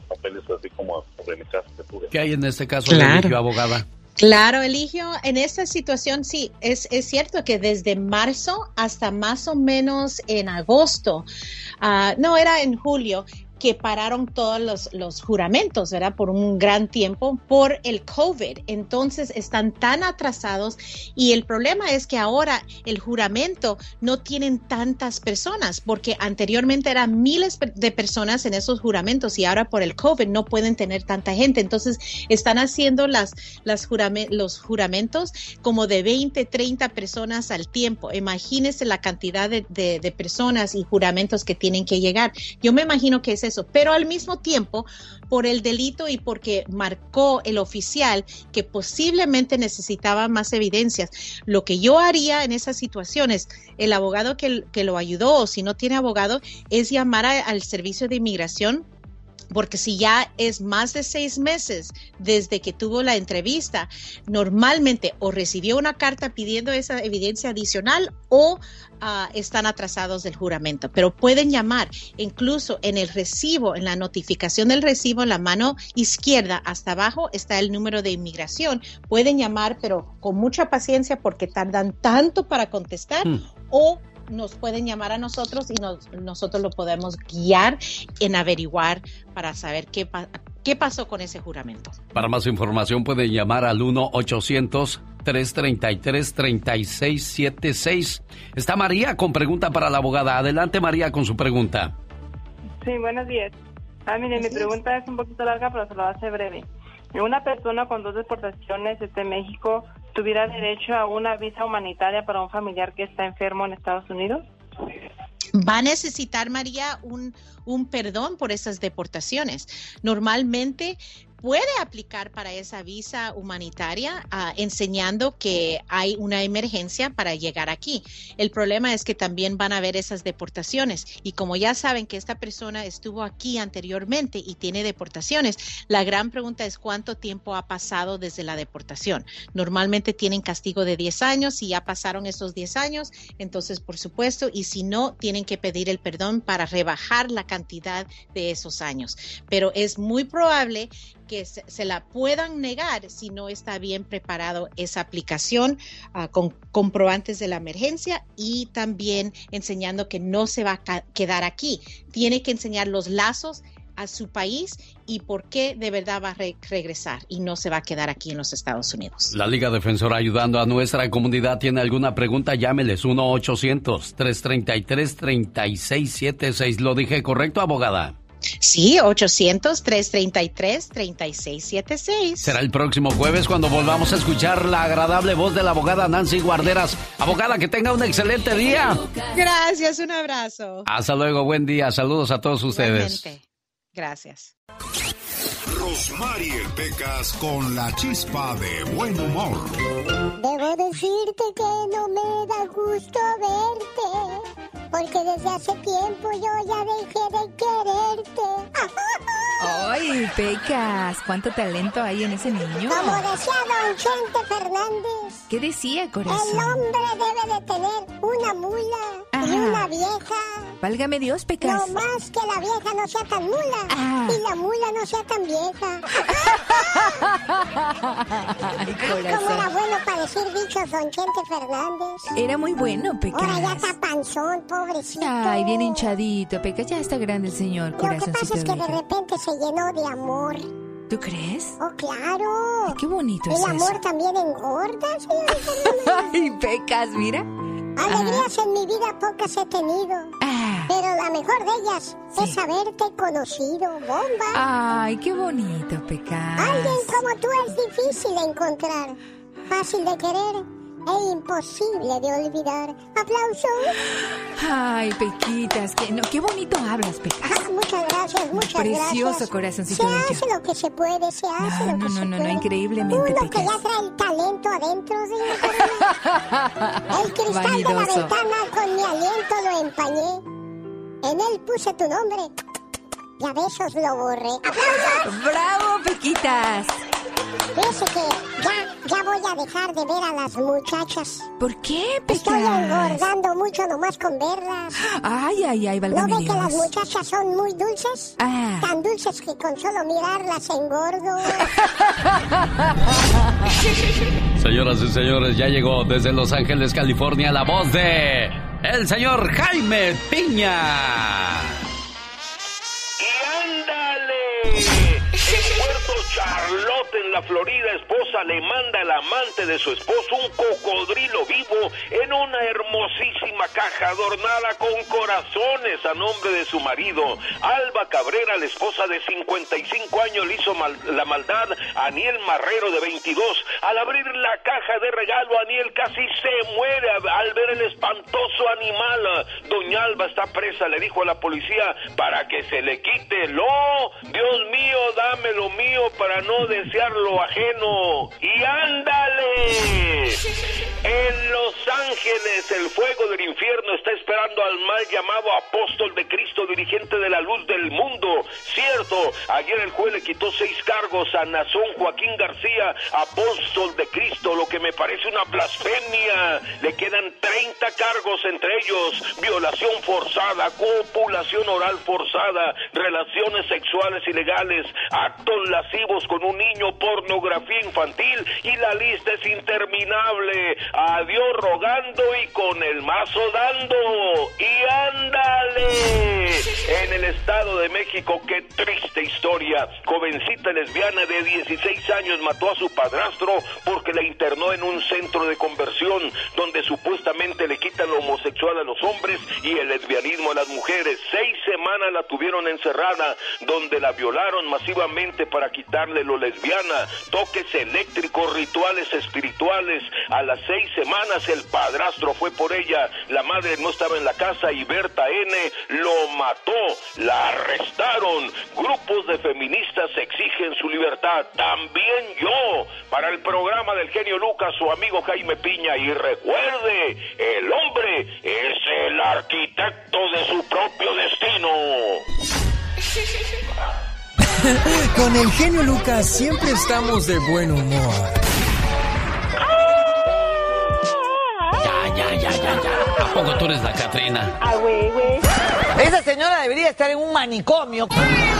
papeles así como sobre mi caso que tuve. ¿Qué hay en este caso, Eligio, abogada? Claro, Eligio, en esta situación sí, es cierto que desde marzo hasta más o menos en agosto, no, era en julio, que pararon todos los juramentos, ¿verdad? Por un gran tiempo, por el COVID. Entonces están tan atrasados y el problema es que ahora el juramento no tienen tantas personas, porque anteriormente eran miles de personas en esos juramentos y ahora por el COVID no pueden tener tanta gente. Entonces están haciendo los juramentos como de 20, 30 personas al tiempo. Imagínense la cantidad de personas y juramentos que tienen que llegar. Yo me imagino que es eso, pero al mismo tiempo, por el delito y porque marcó el oficial que posiblemente necesitaba más evidencias. Lo que yo haría en esas situaciones, el abogado que lo ayudó, o si no tiene abogado, es llamar al servicio de inmigración, porque si ya es más de 6 meses desde que tuvo la entrevista, normalmente o recibió una carta pidiendo esa evidencia adicional o están atrasados del juramento, pero pueden llamar. Incluso en el recibo, en la notificación del recibo, en la mano izquierda hasta abajo está el número de inmigración. Pueden llamar, pero con mucha paciencia porque tardan tanto para contestar, o nos pueden llamar a nosotros y nosotros lo podemos guiar en averiguar para saber qué pasó con ese juramento. Para más información pueden llamar al 1-800-333-3676. Está María con pregunta para la abogada. Adelante, María, con su pregunta. Sí, buenos días. Mire, mi pregunta es un poquito larga, pero se la hace breve. Una persona con 2 deportaciones de México tuviera derecho a una visa humanitaria para un familiar que está enfermo en Estados Unidos? Va a necesitar, María, un perdón por esas deportaciones. Normalmente puede aplicar para esa visa humanitaria enseñando que hay una emergencia para llegar aquí. El problema es que también van a haber esas deportaciones y como ya saben que esta persona estuvo aquí anteriormente y tiene deportaciones, la gran pregunta es cuánto tiempo ha pasado desde la deportación. Normalmente tienen castigo de 10 años, si ya pasaron esos 10 años, entonces por supuesto, y si no, tienen que pedir el perdón para rebajar la cantidad de esos años. Pero es muy probable que se la puedan negar si no está bien preparado esa aplicación con comprobantes de la emergencia y también enseñando que no se va a quedar aquí. Tiene que enseñar los lazos a su país y por qué de verdad va a regresar y no se va a quedar aquí en los Estados Unidos. La Liga Defensora ayudando a nuestra comunidad. ¿Tiene alguna pregunta? Llámeles 1-800-333-3676. ¿Lo dije correcto, abogada? Sí, 800-333-3676. Será el próximo jueves cuando volvamos a escuchar la agradable voz de la abogada Nancy Guarderas. Abogada, que tenga un excelente día. Gracias, un abrazo. Hasta luego, buen día. Saludos a todos ustedes. Igualmente. Gracias. Rosmarie Pecas con la chispa de buen humor. Debo decirte que no me da gusto verte, porque desde hace tiempo yo ya dejé de quererte. ¡Ay, Pecas! ¿Cuánto talento hay en ese niño? Como decía don Vicente Fernández. ¿Qué decía, corazón? El hombre debe de tener una mula y una vieja. Válgame Dios, Pecas. No más que la vieja no sea tan mula y la mula no sea tan vieja. Ay, corazón. Como era bueno para decir dichos don Vicente Fernández. Era muy bueno, Pecas. Ahora ya está panzón, pobrecito. Ay, bien hinchadito, Pecas. Ya está grande el señor, corazón. Lo que pasa es que de repente se llenó de amor. ¿Tú crees? ¡Oh, claro! Ay, ¡qué bonito es eso! El amor también engorda, señorita. ¡Ay, Pecas, mira! Alegrías en mi vida pocas he tenido. Pero la mejor de ellas es haberte conocido, bomba. ¡Ay, qué bonito, Pecas! Alguien como tú es difícil de encontrar, fácil de querer e imposible de olvidar. ¡Aplausos! Ay, Pequitas, qué bonito hablas, Pecas. Muchas gracias, muchas gracias. Precioso corazoncito. Se hace lo que se puede, se hace lo que se puede. No, increíblemente, Pecas. Uno que ya trae el talento adentro, señor. El cristal vanidoso de la ventana con mi aliento lo empañé. En él puse tu nombre y a besos lo borré. ¡Aplausos! ¡Bravo, Pequitas! Fíjese que ya voy a dejar de ver a las muchachas. ¿Por qué, Pecas? Estoy engordando mucho nomás con verlas. Ay, válgame Dios. ¿No ve que las muchachas son muy dulces? Tan dulces que con solo mirarlas engordo. Señoras y señores, ya llegó desde Los Ángeles, California, la voz de el señor Jaime Piña. En Puerto Charlotte, en la Florida, esposa le manda al amante de su esposo un cocodrilo vivo en una hermosísima caja adornada con corazones a nombre de su marido. Alba Cabrera, la esposa de 55 años, le hizo la maldad a Aniel Marrero, de 22. Al abrir la caja de regalo, Aniel casi se muere al ver el espantoso animal. Doña Alba está presa, le dijo a la policía, para que se le quite lo... Dios mío, dame lo mío para no desear lo ajeno. ¡Y ándale! En Los Ángeles, el fuego del infierno está esperando al mal llamado apóstol de Cristo, dirigente de la luz del mundo. Cierto, ayer el juez le quitó 6 cargos a Nazón Joaquín García, apóstol de Cristo, lo que me parece una blasfemia. Le quedan 30 cargos, entre ellos violación forzada, copulación oral forzada, relaciones sexuales ilegales, actos lascivos con un niño, pornografía infantil, y la lista es interminable. A Dios rogando y con el mazo dando. ¡Y ándale! En el Estado de México, qué triste historia. Jovencita lesbiana de 16 años mató a su padrastro porque la internó en un centro de conversión donde supuestamente le quitan lo homosexual a los hombres y el lesbianismo a las mujeres. 6 semanas la tuvieron encerrada, donde la violaron masivamente para quitarle lo lesbiana, toques eléctricos, rituales espirituales. A las 6 semanas el padrastro fue por ella, la madre no estaba en la casa y Berta N. lo mató, la arrestaron. Grupos de feministas exigen su libertad, también yo. Para el programa del genio Lucas, su amigo Jaime Piña, y recuerde, el hombre es el arquitecto de su propio destino. Con el genio Lucas siempre estamos de buen humor. Ya. ¿A poco tú eres la Catrina? Ah, güey. Esa señora debería estar en un manicomio.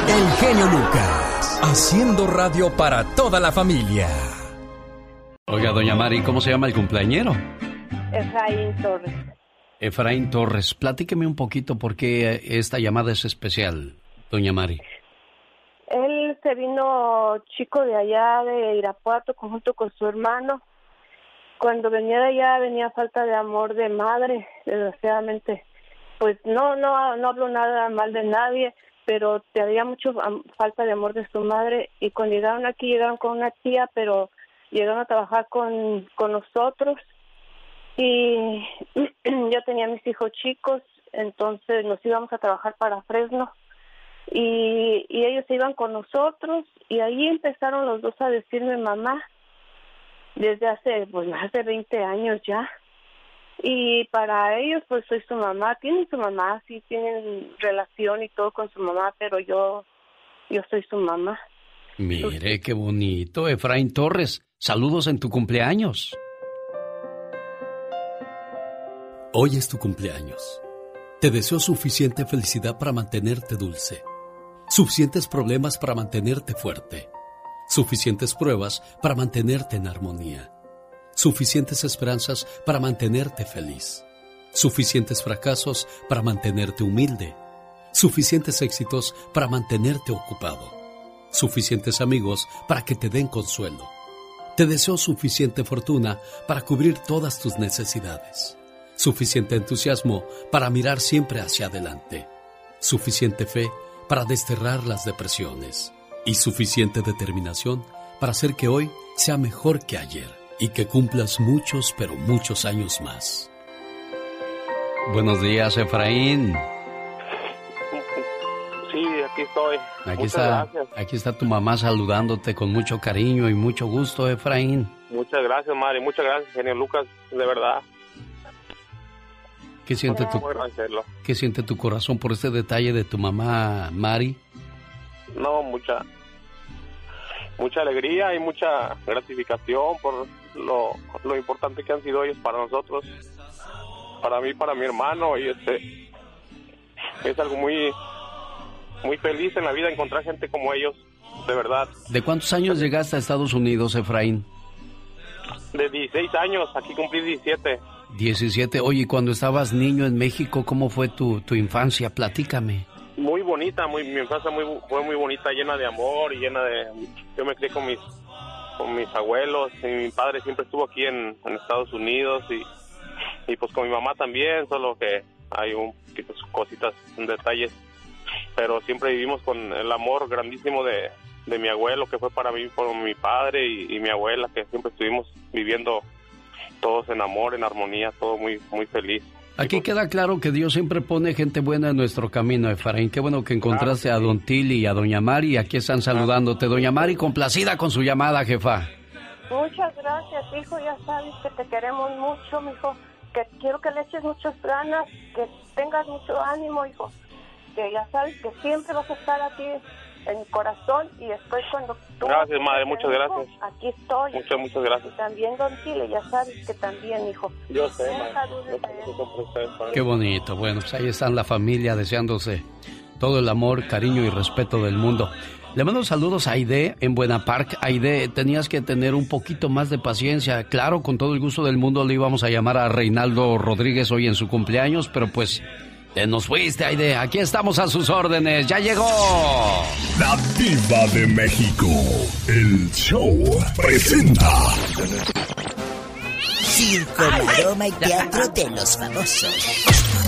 El genio Lucas, haciendo radio para toda la familia. Oiga, doña Mari, ¿cómo se llama el cumpleañero? Efraín Torres. Efraín Torres, platíqueme un poquito por qué esta llamada es especial, doña Mari. Él se vino chico de allá de Irapuato junto con su hermano. Cuando venía de allá venía falta de amor de madre, desgraciadamente. Pues no hablo nada mal de nadie, pero te había mucho falta de amor de su madre. Y cuando llegaron aquí, llegaron con una tía, pero llegaron a trabajar con nosotros. Y yo tenía a mis hijos chicos, entonces nos íbamos a trabajar para Fresno. Y ellos se iban con nosotros, y ahí empezaron los dos a decirme mamá desde hace más de 20 años ya. Y para ellos pues soy su mamá, tienen su mamá, sí tienen relación y todo con su mamá, pero yo soy su mamá. Mire qué bonito, Efraín Torres, saludos en tu cumpleaños. Hoy es tu cumpleaños. Te deseo suficiente felicidad para mantenerte dulce. Suficientes problemas para mantenerte fuerte. Suficientes pruebas para mantenerte en armonía. Suficientes esperanzas para mantenerte feliz. Suficientes fracasos para mantenerte humilde. Suficientes éxitos para mantenerte ocupado. Suficientes amigos para que te den consuelo. Te deseo suficiente fortuna para cubrir todas tus necesidades. Suficiente entusiasmo para mirar siempre hacia adelante. Suficiente fe para desterrar las depresiones. Y suficiente determinación para hacer que hoy sea mejor que ayer. Y que cumplas muchos, pero muchos años más. Buenos días, Efraín. Sí, aquí estoy. Muchas gracias. Aquí está tu mamá saludándote con mucho cariño y mucho gusto, Efraín. Muchas gracias, Mari. Muchas gracias, genio Lucas. De verdad. ¿Qué siente tu corazón por este detalle de tu mamá, Mari? No, mucha alegría y mucha gratificación por lo importante que han sido ellos para nosotros, para mí, para mi hermano, y es algo muy, muy feliz en la vida encontrar gente como ellos, de verdad. ¿De cuántos años llegaste a Estados Unidos, Efraín? De 16 años, aquí cumplí 17. 17. Oye, cuando estabas niño en México, ¿cómo fue tu infancia? Platícame. Muy bueno. bonita, muy, mi infancia fue muy bonita, llena de amor y llena de... Yo me crié con mis abuelos y mi padre siempre estuvo aquí en Estados Unidos y pues con mi mamá también, solo que hay pues, cositas, detalles, pero siempre vivimos con el amor grandísimo de mi abuelo, que fue para mí, por mi padre y mi abuela, que siempre estuvimos viviendo todos en amor, en armonía, todo muy, muy feliz. Aquí queda claro que Dios siempre pone gente buena en nuestro camino, Efraín. Qué bueno que encontraste a Don Tili y a Doña Mari. Aquí están saludándote. Doña Mari, complacida con su llamada, jefa. Muchas gracias, hijo. Ya sabes que te queremos mucho, mijo. Que quiero que le eches muchas ganas, que tengas mucho ánimo, hijo. Que ya sabes que siempre vas a estar aquí en mi corazón y después cuando tú... Gracias, madre, muchas gracias. Aquí estoy. Muchas gracias. Y también Don Chile, ya sabes que también, hijo. Yo sé, madre. Qué bonito. Bueno, pues ahí están la familia deseándose todo el amor, cariño y respeto del mundo. Le mando saludos a Aide en Buena Park. Aide, tenías que tener un poquito más de paciencia. Claro, con todo el gusto del mundo le íbamos a llamar a Reinaldo Rodríguez hoy en su cumpleaños, pero pues... Te nos fuiste, Aide. Aquí estamos a sus órdenes. ¡Ya llegó! La Diva de México. El show presenta... Circo, maroma y teatro de los famosos.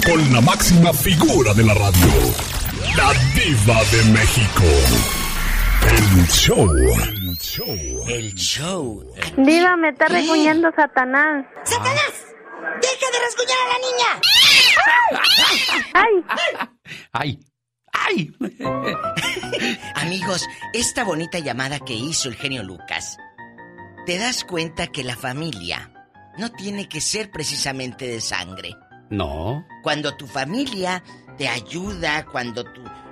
Con la máxima figura de la radio. La Diva de México. El show. El show. El show. Diva, me está reguñando Satanás. ¡Satanás! ¡Deja de rasguñar a la niña! ¡Ay! ¡Ay! ¡Ay! ¡Ay! Amigos, esta bonita llamada que hizo el genio Lucas, te das cuenta que la familia no tiene que ser precisamente de sangre. No. Cuando tu familia te ayuda, cuando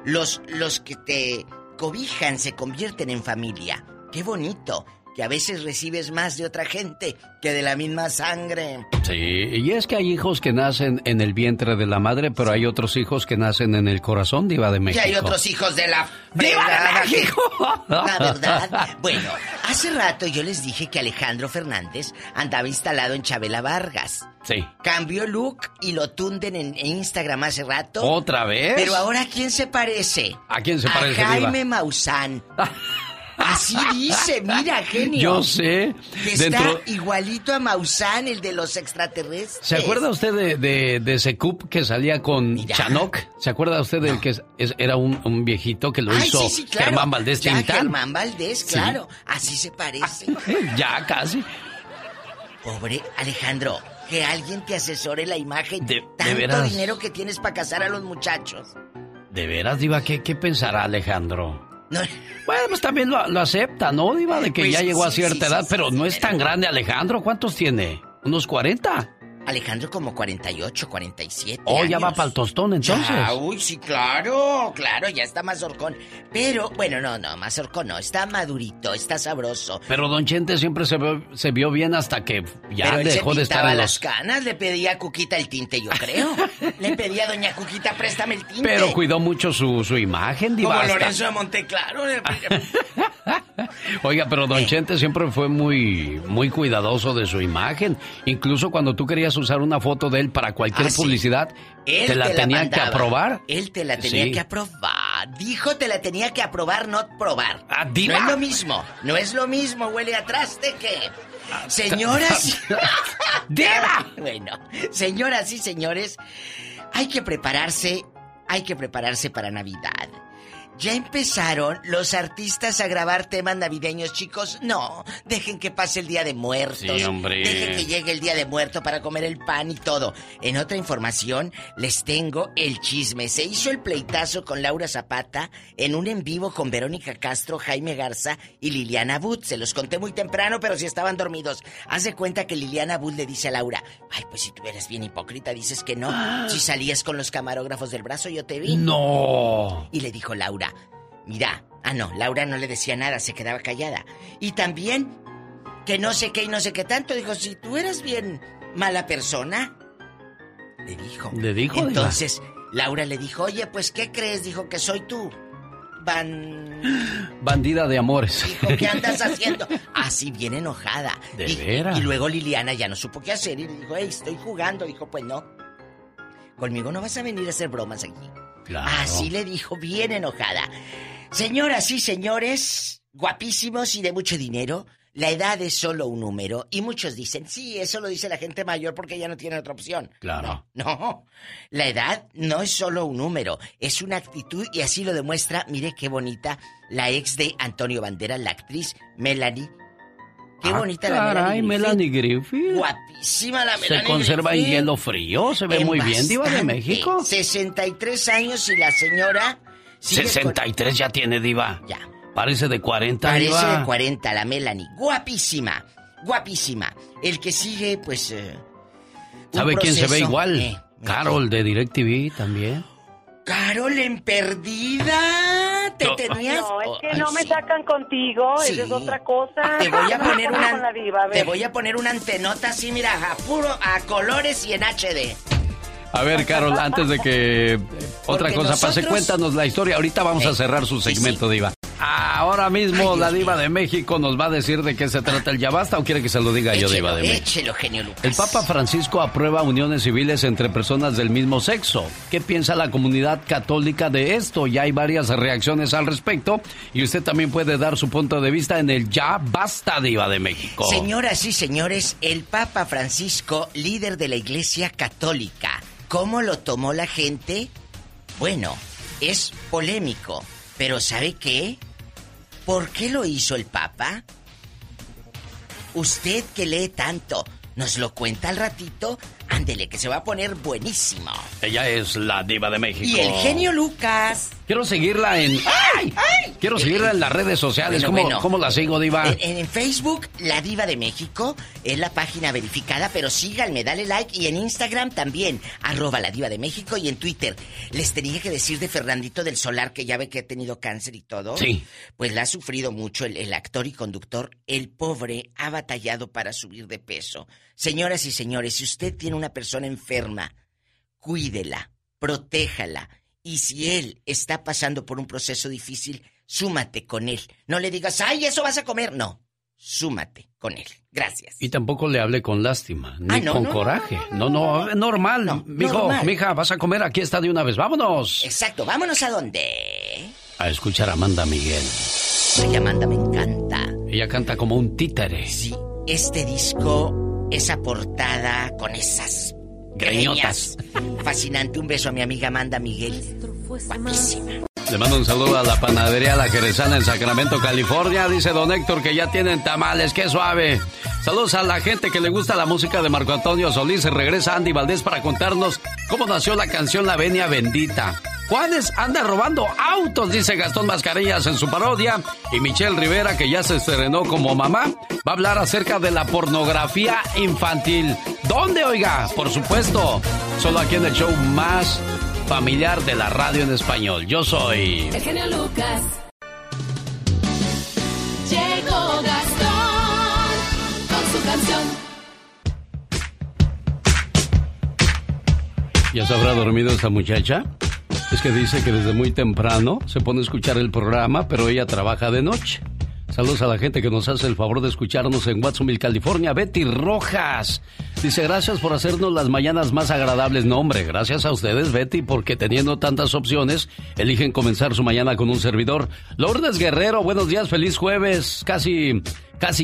los que te cobijan se convierten en familia. ¡Qué bonito! Que a veces recibes más de otra gente que de la misma sangre. Sí, y es que hay hijos que nacen en el vientre de la madre, pero hay otros hijos que nacen en el corazón, Diva de México. Y hay otros hijos de la... ¡Diva de México! La verdad. Bueno, hace rato yo les dije que Alejandro Fernández andaba instalado en Chabela Vargas. Sí. Cambió look y lo tunden en Instagram hace rato. ¿Otra vez? Pero ahora, ¿a quién se parece? ¿A quién se parece, Diva? A Jaime Maussan. Así dice, mira, genio. Yo sé. Que dentro... está igualito a Maussan, el de los extraterrestres. ¿Se acuerda usted de Secup que salía con Chanok? ¿Se acuerda usted del que era un viejito que lo hizo claro. Germán Valdés Tintán? Germán Valdés, claro. Sí. Así se parece. Ya, casi. Pobre Alejandro, que alguien te asesore la imagen. Tanto dinero que tienes para casar a los muchachos. ¿De veras, Diva? ¿Qué pensará Alejandro? No. Bueno, pues también lo acepta, ¿no, Diva? De que pues, ya llegó a cierta edad, pero no es tan grande Alejandro. ¿Cuántos tiene? ¿Unos 40? Alejandro como 48, 47 años. Ya va para el tostón, entonces. Ya, uy, sí, claro, ya está más horcón. Pero, bueno, no, más horcón no, está madurito, está sabroso. Pero Don Chente siempre se vio bien hasta que ya pero dejó de estar... Pero él las canas, le pedía a Cuquita el tinte, yo creo. Le pedía a Doña Cuquita, préstame el tinte. Pero cuidó mucho su imagen, Diva. Como Lorenzo de Monteclaro. Oiga, pero Don Chente siempre fue muy, muy cuidadoso de su imagen. Incluso cuando tú querías usar una foto de él para cualquier publicidad, te la tenía que aprobar. Él te la tenía que aprobar. Dijo, te la tenía que aprobar, no probar. ¿Ah, Diva? No es lo mismo. No es lo mismo, huele a traste que... Señoras... ¡Diva! Bueno, señoras y señores, hay que prepararse para Navidad. ¿Ya empezaron los artistas a grabar temas navideños, chicos? No, dejen que pase el Día de Muertos. Sí, hombre. Dejen que llegue el Día de Muertos para comer el pan y todo. En otra información, les tengo el chisme. Se hizo el pleitazo con Laura Zapata en un en vivo con Verónica Castro, Jaime Garza y Liliana Bud. Se los conté muy temprano, pero si estaban dormidos. Haz de cuenta que Liliana Bud le dice a Laura, ay, pues si tú eres bien hipócrita, dices que no. Si salías con los camarógrafos del brazo, yo te vi. ¡No! Y le dijo Laura, mira, Laura no le decía nada, se quedaba callada. Y también, que no sé qué y no sé qué tanto, dijo, si tú eres bien mala persona, le dijo. Entonces, Laura le dijo, oye, pues, ¿qué crees? Dijo, que soy tú. Bandida de amores. Dijo, ¿qué andas haciendo? Así, bien enojada. De veras. Y luego Liliana ya no supo qué hacer y le dijo, hey, estoy jugando. Dijo, pues no, conmigo no vas a venir a hacer bromas aquí. Claro. Así le dijo, bien enojada. Señoras y señores, guapísimos y de mucho dinero, la edad es solo un número. Y muchos dicen, sí, eso lo dice la gente mayor porque ya no tiene otra opción. Claro. No, no. La edad no es solo un número, es una actitud y así lo demuestra, mire qué bonita, la ex de Antonio Banderas, la actriz Melanie. Qué bonita la Melanie Griffith. Melanie Griffith. Guapísima la Melanie Griffith. Se conserva en hielo frío, se ve muy bien, diva de México. 63 años y la señora... 63 ya tiene, diva. Ya. Parece de 40, parece diva. Parece de 40 la Melanie. Guapísima, guapísima. El que sigue, pues... ¿Sabe quién se ve igual? Carol de DirecTV también. Carol en Perdida, te tenías... No, es que no me sacan contigo, sí. Eso es otra cosa. Te voy a poner una diva, a ver. Te voy a poner una antenota así, mira, a puro, a colores y en HD. A ver, Carol, antes de que otra cosa pase, cuéntanos la historia. Ahorita vamos a cerrar su segmento, sí. Diva. Ahora mismo la diva de México nos va a decir de qué se trata el ya basta, o quiere que se lo diga yo, diva de México. Échelo, genio Lucas. El Papa Francisco aprueba uniones civiles entre personas del mismo sexo. ¿Qué piensa la comunidad católica de esto? Ya hay varias reacciones al respecto y usted también puede dar su punto de vista en el ya basta, diva de México. Señoras y señores, el Papa Francisco, líder de la Iglesia Católica, ¿cómo lo tomó la gente? Bueno, es polémico, pero ¿sabe qué? ¿Por qué lo hizo el Papa? Usted que lee tanto, nos lo cuenta al ratito. Ándele, que se va a poner buenísimo. Ella es la diva de México. Y el genio Lucas. Quiero seguirla en... ¡Ay! ¡Ay! Quiero seguirla en las redes sociales. Bueno, ¿Cómo la sigo, diva? En Facebook, la diva de México. Es la página verificada, pero síganme, dale like. Y en Instagram también, @ladivademexico. Y en Twitter. Les tenía que decir de Fernandito del Solar, que ya ve que ha tenido cáncer y todo. Sí. Pues la ha sufrido mucho el actor y conductor. El pobre ha batallado para subir de peso. Señoras y señores, si usted tiene una persona enferma, cuídela, protéjala. Y si él está pasando por un proceso difícil, súmate con él. No le digas, ¡ay, eso vas a comer! No, súmate con él. Gracias. Y tampoco le hable con lástima, ni con coraje. No, normal. No, mijo, normal. Mija, vas a comer, aquí está de una vez. ¡Vámonos! Exacto, vámonos ¿a dónde? A escuchar a Amanda Miguel. Ay, Amanda me encanta. Ella canta como un títere. Sí, este disco... Esa portada con esas greñotas. Fascinante. Un beso a mi amiga Amanda Miguel. Guapísima. Le mando un saludo a la panadería La Jerezana en Sacramento, California. Dice don Héctor que ya tienen tamales. ¡Qué suave! Saludos a la gente que le gusta la música de Marco Antonio Solís. Regresa Andy Valdés para contarnos cómo nació la canción La Venia Bendita. Juanes anda robando autos, dice Gastón Mascareñas en su parodia. Y Michelle Rivera, que ya se estrenó como mamá, va a hablar acerca de la pornografía infantil. ¿Dónde, oiga? Por supuesto, solo aquí en el show más familiar de la radio en español. Yo soy... el genio Lucas. Llegó Gastón con su canción. ¿Ya se habrá dormido esta muchacha? Es que dice que desde muy temprano se pone a escuchar el programa, pero ella trabaja de noche. Saludos a la gente que nos hace el favor de escucharnos en Watsonville, California. Betty Rojas dice, gracias por hacernos las mañanas más agradables. No, hombre, gracias a ustedes, Betty, porque teniendo tantas opciones, eligen comenzar su mañana con un servidor. Lourdes Guerrero, buenos días, feliz jueves, casi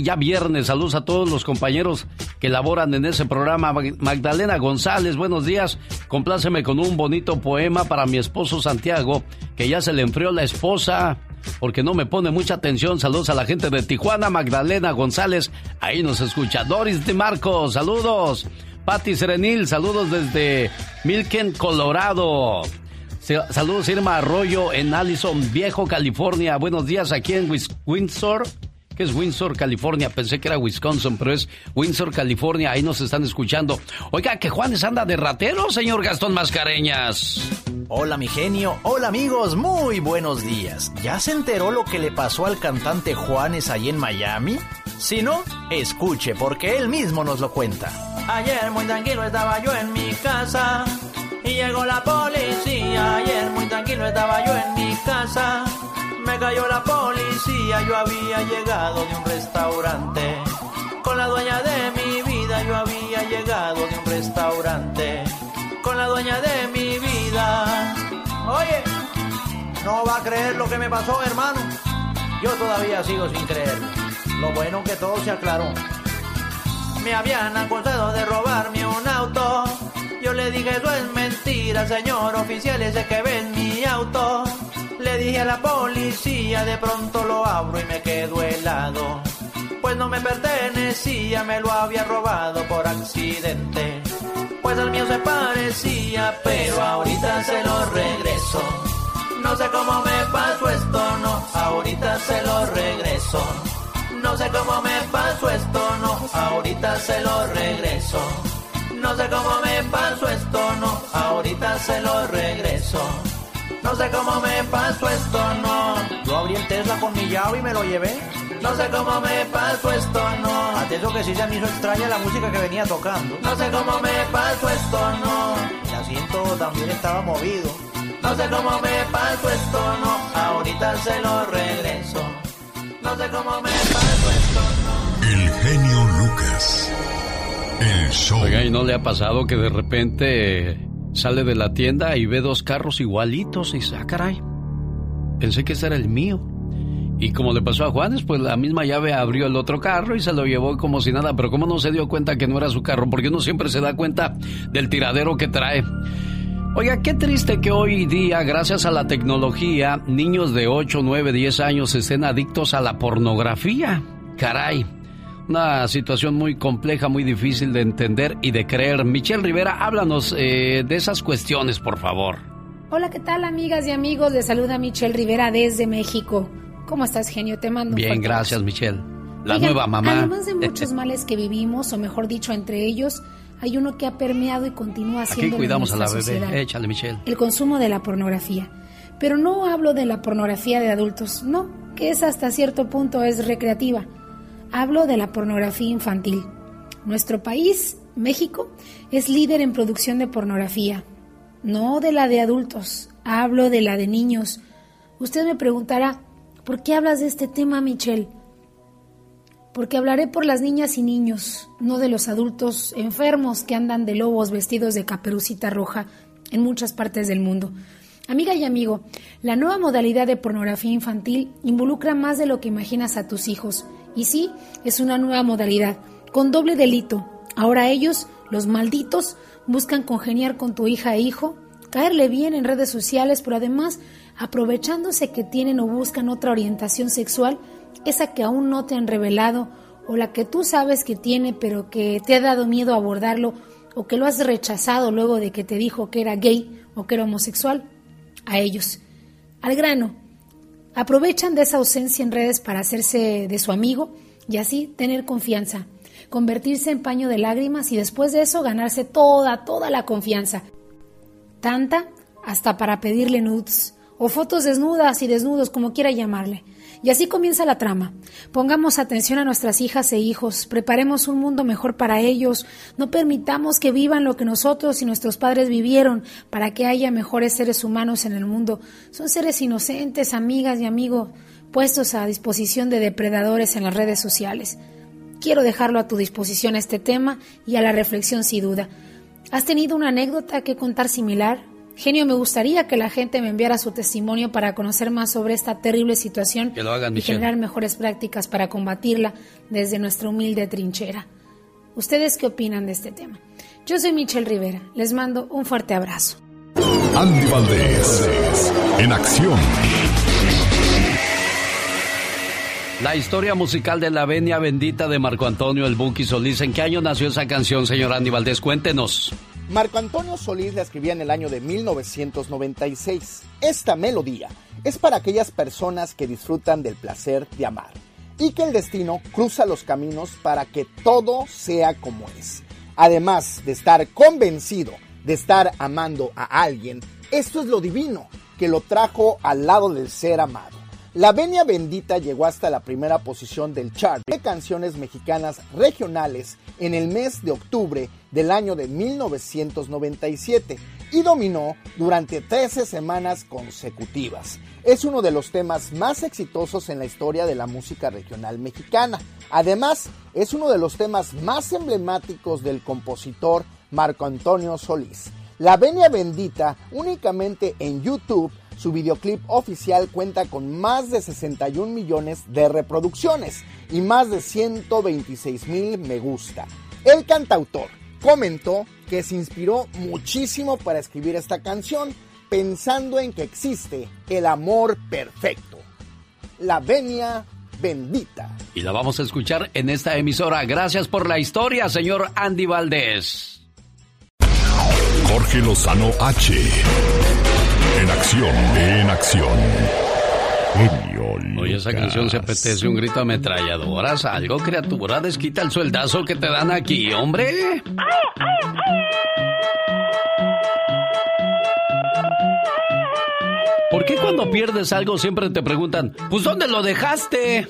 ya viernes. Saludos a todos los compañeros que laboran en ese programa. Magdalena González, buenos días. Compláceme con un bonito poema para mi esposo Santiago, que ya se le enfrió la esposa porque no me pone mucha atención. Saludos a la gente de Tijuana. Magdalena González, ahí nos escucha. Doris de Marcos, saludos. Pati Serenil, saludos desde Milken, Colorado. Saludos Irma Arroyo en Allison Viejo, California. Buenos días aquí en Windsor. ¿Qué es Windsor, California? Pensé que era Wisconsin, pero es Windsor, California. Ahí nos están escuchando. Oiga, que Juanes anda de ratero, señor Gastón Mascareñas. Hola, mi genio. Hola, amigos. Muy buenos días. ¿Ya se enteró lo que le pasó al cantante Juanes ahí en Miami? Si no, escuche, porque él mismo nos lo cuenta. Ayer muy tranquilo estaba yo en mi casa y llegó la policía. Ayer muy tranquilo estaba yo en mi casa. Me cayó la policía, yo había llegado de un restaurante. Con la dueña de mi vida, yo había llegado de un restaurante. Con la dueña de mi vida. Oye, No va a creer lo que me pasó, hermano. Yo todavía sigo sin creerlo. Lo bueno que todo se aclaró. Me habían acusado de robarme un auto. Yo le dije, eso es mentira, señor oficial, ese que ven mi auto. Le dije a la policía, de pronto lo abro y me quedo helado. Pues no me pertenecía, me lo había robado por accidente. Pues al mío se parecía, pero ahorita se lo regreso. No sé cómo me pasó esto, no, ahorita se lo regreso. No sé cómo me pasó esto, no, ahorita se lo regreso. No sé cómo me pasó esto, no, ahorita se lo regreso. No sé cómo me pasó esto, no. Yo abrí el Tesla con mi llave y me lo llevé. No sé cómo me pasó esto, no. Atento que sí se me hizo extraña la música que venía tocando. No sé cómo me pasó esto, no. El asiento también estaba movido. No sé cómo me pasó esto, no. Ahorita se lo regreso. No sé cómo me pasó esto, no. El genio Lucas. Oiga, ¿y no le ha pasado que de repente sale de la tienda y ve dos carros igualitos y dice, ah, caray, pensé que ese era el mío? Y como le pasó a Juanes, pues la misma llave abrió el otro carro y se lo llevó como si nada. Pero ¿cómo no se dio cuenta que no era su carro? Porque uno siempre se da cuenta del tiradero que trae. Oiga, qué triste que hoy día, gracias a la tecnología, niños de 8, 9, 10 años estén adictos a la pornografía. Caray. Una situación muy compleja, muy difícil de entender y de creer. Michelle Rivera, háblanos de esas cuestiones, por favor. Hola, ¿qué tal, amigas y amigos? Les saluda Michelle Rivera desde México. ¿Cómo estás, genio? Te mando un fuerte abrazo. Bien, gracias, Michelle. La nueva mamá. Además de muchos males que vivimos, o mejor dicho, entre ellos, hay uno que ha permeado y continúa siendo en nuestra sociedad. Bebé. Échale, Michelle. El consumo de la pornografía. Pero no hablo de la pornografía de adultos, no, que es hasta cierto punto es recreativa. Hablo de la pornografía infantil. Nuestro país, México, es líder en producción de pornografía. No de la de adultos, hablo de la de niños. Usted me preguntará, ¿por qué hablas de este tema, Michelle? Porque hablaré por las niñas y niños, no de los adultos enfermos que andan de lobos vestidos de caperucita roja en muchas partes del mundo. Amiga y amigo, la nueva modalidad de pornografía infantil involucra más de lo que imaginas a tus hijos. Y sí, es una nueva modalidad, con doble delito. Ahora ellos, los malditos, buscan congeniar con tu hija e hijo, caerle bien en redes sociales, pero además, aprovechándose que tienen o buscan otra orientación sexual, esa que aún no te han revelado, o la que tú sabes que tiene, pero que te ha dado miedo abordarlo, o que lo has rechazado luego de que te dijo que era gay o que era homosexual. A ellos, al grano. Aprovechan de esa ausencia en redes para hacerse de su amigo y así tener confianza, convertirse en paño de lágrimas y después de eso ganarse toda la confianza. Tanta hasta para pedirle nudes o fotos desnudas y desnudos, como quiera llamarle. Y así comienza la trama. Pongamos atención a nuestras hijas e hijos, preparemos un mundo mejor para ellos, no permitamos que vivan lo que nosotros y nuestros padres vivieron para que haya mejores seres humanos en el mundo. Son seres inocentes, amigas y amigos, puestos a disposición de depredadores en las redes sociales. Quiero dejarlo a tu disposición este tema y a la reflexión sin duda. ¿Has tenido una anécdota que contar similar? Genio, me gustaría que la gente me enviara su testimonio para conocer más sobre esta terrible situación y generar mejores prácticas para combatirla desde nuestra humilde trinchera. ¿Ustedes qué opinan de este tema? Yo soy Michelle Rivera. Les mando un fuerte abrazo. Andy Valdés, en acción. La historia musical de La Venia Bendita de Marco Antonio El Buki Solís. ¿En qué año nació esa canción, señor Andy Valdés? Cuéntenos. Marco Antonio Solís la escribía en el año de 1996. Esta melodía es para aquellas personas que disfrutan del placer de amar y que el destino cruza los caminos para que todo sea como es. Además de estar convencido de estar amando a alguien, esto es lo divino que lo trajo al lado del ser amado. La Venia Bendita llegó hasta la primera posición del chart de canciones mexicanas regionales en el mes de octubre del año de 1997 y dominó durante 13 semanas consecutivas. Es uno de los temas más exitosos en la historia de la música regional mexicana. Además, es uno de los temas más emblemáticos del compositor Marco Antonio Solís. La Venia Bendita únicamente en YouTube Su videoclip oficial cuenta con más de 61 millones de reproducciones y más de 126 mil me gusta. El cantautor comentó que se inspiró muchísimo para escribir esta canción, pensando en que existe el amor perfecto. La venia bendita. Y la vamos a escuchar en esta emisora. Gracias por la historia, señor Andy Valdés. Jorge Lozano H. En acción, en acción. Oye, esa canción se apetece un grito ametralladora. Algo, criatura, desquita el sueldazo que te dan aquí, hombre. ¿Por qué cuando pierdes algo siempre te preguntan, pues dónde lo dejaste?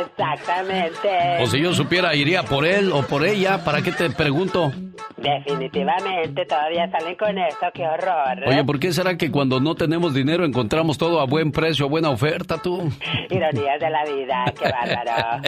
Exactamente. O si yo supiera, iría por él o por ella, ¿para qué te pregunto? Definitivamente, todavía salen con eso, qué horror, ¿eh? Oye, ¿por qué será que cuando no tenemos dinero encontramos todo a buen precio, a buena oferta, tú? Ironías de la vida, qué bárbaro.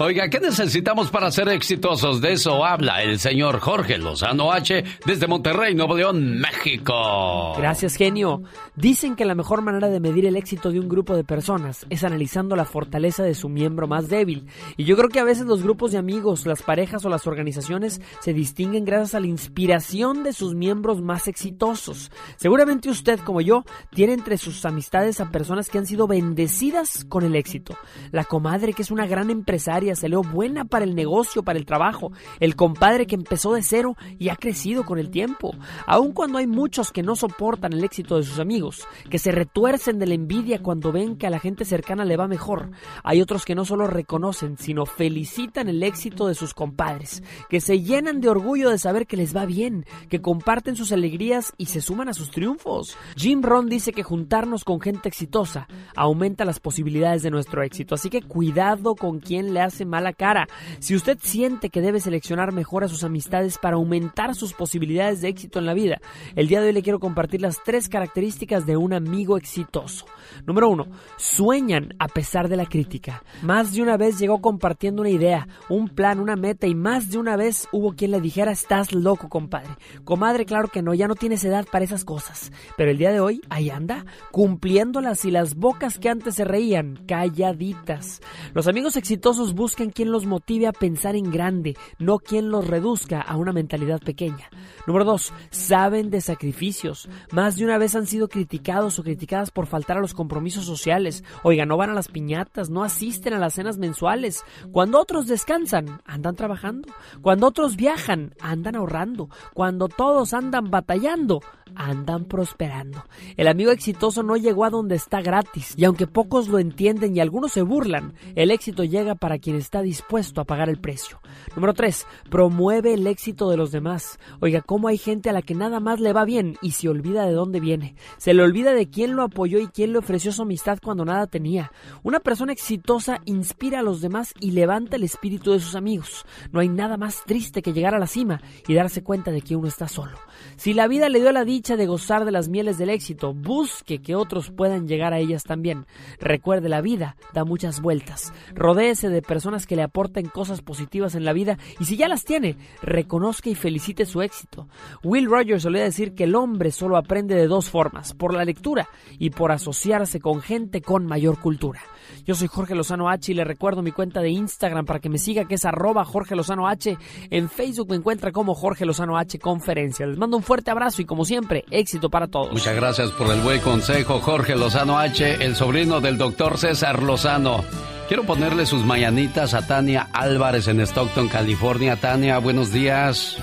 Oiga, ¿qué necesitamos para ser exitosos? De eso habla el señor Jorge Lozano H. desde Monterrey, Nuevo León, México. Gracias, genio. Dicen que la mejor manera de medir el éxito de un grupo de personas es analizando la fortaleza de su miembro más débil. Y yo creo que a veces los grupos de amigos, las parejas o las organizaciones se distinguen gracias a la inspiración de sus miembros más exitosos. Seguramente usted, como yo, tiene entre sus amistades a personas que han sido bendecidas con el éxito. La comadre que es una gran empresaria, se leo buena para el negocio, para el trabajo. El compadre que empezó de cero y ha crecido con el tiempo. Aun cuando hay muchos que no soportan el éxito de sus amigos, que se retuercen de la envidia cuando ven que a la gente cercana le va mejor. Hay otros que no solo reconocen, sino felicitan el éxito de sus compadres, que se llenan de orgullo de saber que les va bien, que comparten sus alegrías y se suman a sus triunfos. Jim Rohn dice que juntarnos con gente exitosa aumenta las posibilidades de nuestro éxito, así que cuidado con quien le hace mala cara. Si usted siente que debe seleccionar mejor a sus amistades para aumentar sus posibilidades de éxito en la vida, el día de hoy le quiero compartir las 3 características de un amigo exitoso. Número 1, sueñan a pesar de la crítica. Más de una vez llegó compartiendo una idea, un plan, una meta, y más de una vez hubo quien le dijera, estás loco, compadre. Comadre, claro que no, ya no tienes edad para esas cosas. Pero el día de hoy, ahí anda, cumpliéndolas, y las bocas que antes se reían, calladitas. Los amigos exitosos buscan quien los motive a pensar en grande, no quien los reduzca a una mentalidad pequeña. Número 2, saben de sacrificios. Más de una vez han sido criticados o criticadas por faltar a los compromisos sociales. Oiga, no van a las piñatas, no asisten a las cenas mensuales. Cuando otros descansan, andan trabajando. Cuando otros viajan, andan ahorrando. Cuando todos andan batallando, andan prosperando. El amigo exitoso no llegó a donde está gratis, y aunque pocos lo entienden y algunos se burlan, el éxito llega para quien está dispuesto a pagar el precio. Número 3, promueve el éxito de los demás. Oiga, cómo hay gente a la que nada más le va bien y se olvida de dónde viene. Se le olvida de quién lo apoyó y quién le ofreció su amistad cuando nada tenía. Una persona exitosa inspira a los demás y levanta el espíritu de sus amigos. No hay nada más triste que llegar a la cima y darse cuenta de que uno está solo. Si la vida le dio la dicha de gozar de las mieles del éxito, busque que otros puedan llegar a ellas también. Recuerde, la vida da muchas vueltas. Rodéese de personas que le aporten cosas positivas en la vida, y si ya las tiene, reconozca y felicite su éxito. Will Rogers solía decir que el hombre solo aprende de dos formas: por la lectura y por asociarse con gente con mayor cultura. Yo soy Jorge Lozano H, y le recuerdo mi cuenta de Instagram para que me siga, que es @JorgeLozanoH. En Facebook me encuentra como Jorge Lozano H Conferencia. Les mando un fuerte abrazo y, como siempre, éxito para todos. Muchas gracias por el buen consejo, Jorge Lozano H, el sobrino del doctor César Lozano. Quiero ponerle sus mañanitas a Tania Álvarez en Stockton, California. Tania, buenos días.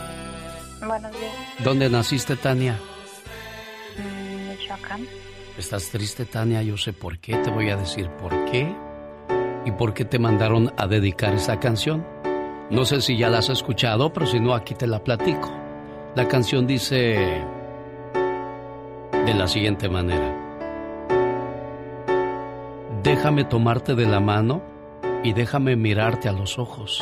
Buenos días. ¿Dónde naciste, Tania? En Michoacán. ¿Estás triste, Tania? Yo sé por qué. Te voy a decir por qué y por qué te mandaron a dedicar esa canción. No sé si ya la has escuchado, pero si no, aquí te la platico. La canción dice de la siguiente manera: déjame tomarte de la mano y déjame mirarte a los ojos.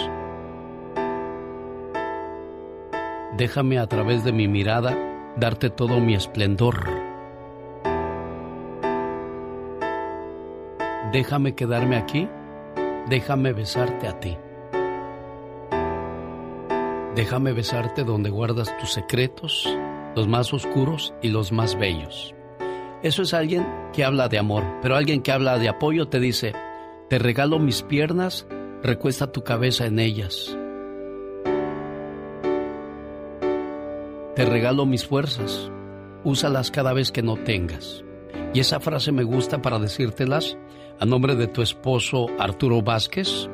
Déjame a través de mi mirada darte todo mi esplendor. Déjame quedarme aquí, déjame besarte a ti. Déjame besarte donde guardas tus secretos, los más oscuros y los más bellos. Eso es alguien que habla de amor, pero alguien que habla de apoyo te dice, te regalo mis piernas, recuesta tu cabeza en ellas. Te regalo mis fuerzas, úsalas cada vez que no tengas. Y esa frase me gusta para decírtelas a nombre de tu esposo Arturo Vázquez,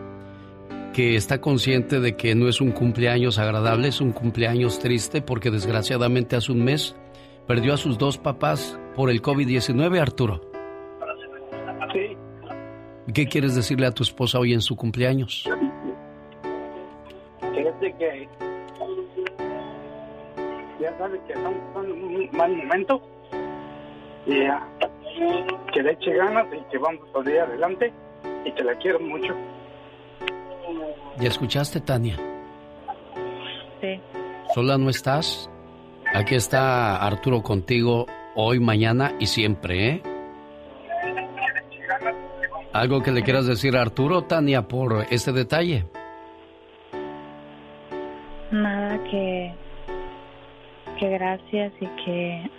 que está consciente de que no es un cumpleaños agradable, es un cumpleaños triste porque desgraciadamente hace un mes perdió a sus dos papás por el COVID-19, Arturo. Sí. ¿Qué quieres decirle a tu esposa hoy en su cumpleaños? Fíjate que ya sabes que estamos pasando un mal momento y que le eche ganas y que vamos a salir adelante y que la quiero mucho. ¿Ya escuchaste, Tania? Sí. ¿Sola no estás? Aquí está Arturo contigo hoy, mañana y siempre, ¿eh? ¿Algo que le quieras decir a Arturo, Tania, por este detalle? Nada, que gracias y que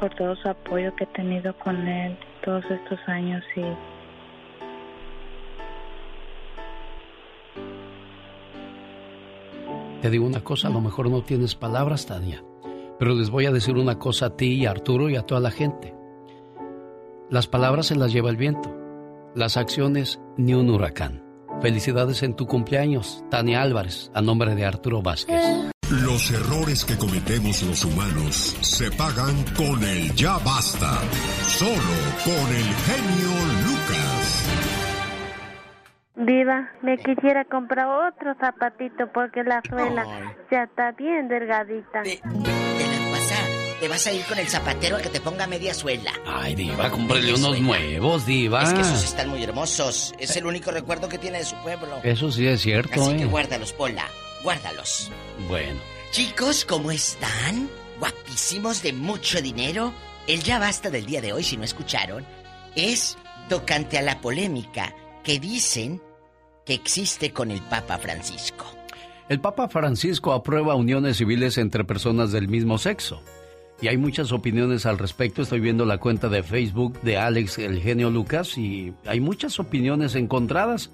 por todo su apoyo que he tenido con él todos estos años y te digo una cosa, a lo mejor no tienes palabras, Tania, pero les voy a decir una cosa a ti y a Arturo y a toda la gente. Las palabras se las lleva el viento, las acciones ni un huracán. Felicidades en tu cumpleaños, Tania Álvarez, a nombre de Arturo Vázquez. Los errores que cometemos los humanos se pagan con el ya basta, solo con el genio Lucas. Diva, me quisiera comprar otro zapatito porque la suela ya está bien delgadita. Te vas a ir con el zapatero a que te ponga media suela. Ay, Diva, cómprale unos nuevos, Diva. Es que esos están muy hermosos. Es el único recuerdo que tiene de su pueblo. Eso sí es cierto. Así que guárdalos, Pola. Guárdalos. Bueno. Chicos, ¿cómo están? Guapísimos, de mucho dinero. El ya basta del día de hoy, si no escucharon, es tocante a la polémica que dicen que existe con el Papa Francisco. El Papa Francisco aprueba uniones civiles entre personas del mismo sexo. Y hay muchas opiniones al respecto. Estoy viendo la cuenta de Facebook de Alex, el genio Lucas, y hay muchas opiniones encontradas.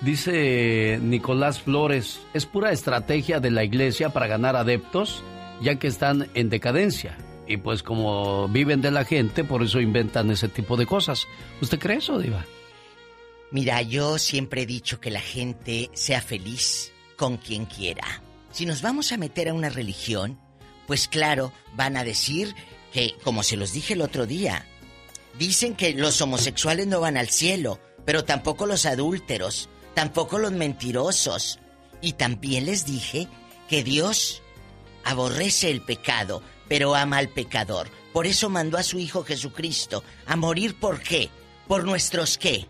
Dice Nicolás Flores, es pura estrategia de la iglesia para ganar adeptos, ya que están en decadencia. Y pues como viven de la gente, por eso inventan ese tipo de cosas. ¿Usted cree eso, Diva? Mira, yo siempre he dicho que la gente sea feliz con quien quiera. Si nos vamos a meter a una religión, pues claro, van a decir que, como se los dije el otro día, dicen que los homosexuales no van al cielo, pero tampoco los adúlteros, tampoco los mentirosos. Y también les dije que Dios aborrece el pecado, pero ama al pecador. Por eso mandó a su Hijo Jesucristo a morir, ¿por qué? ¿Por nuestros qué?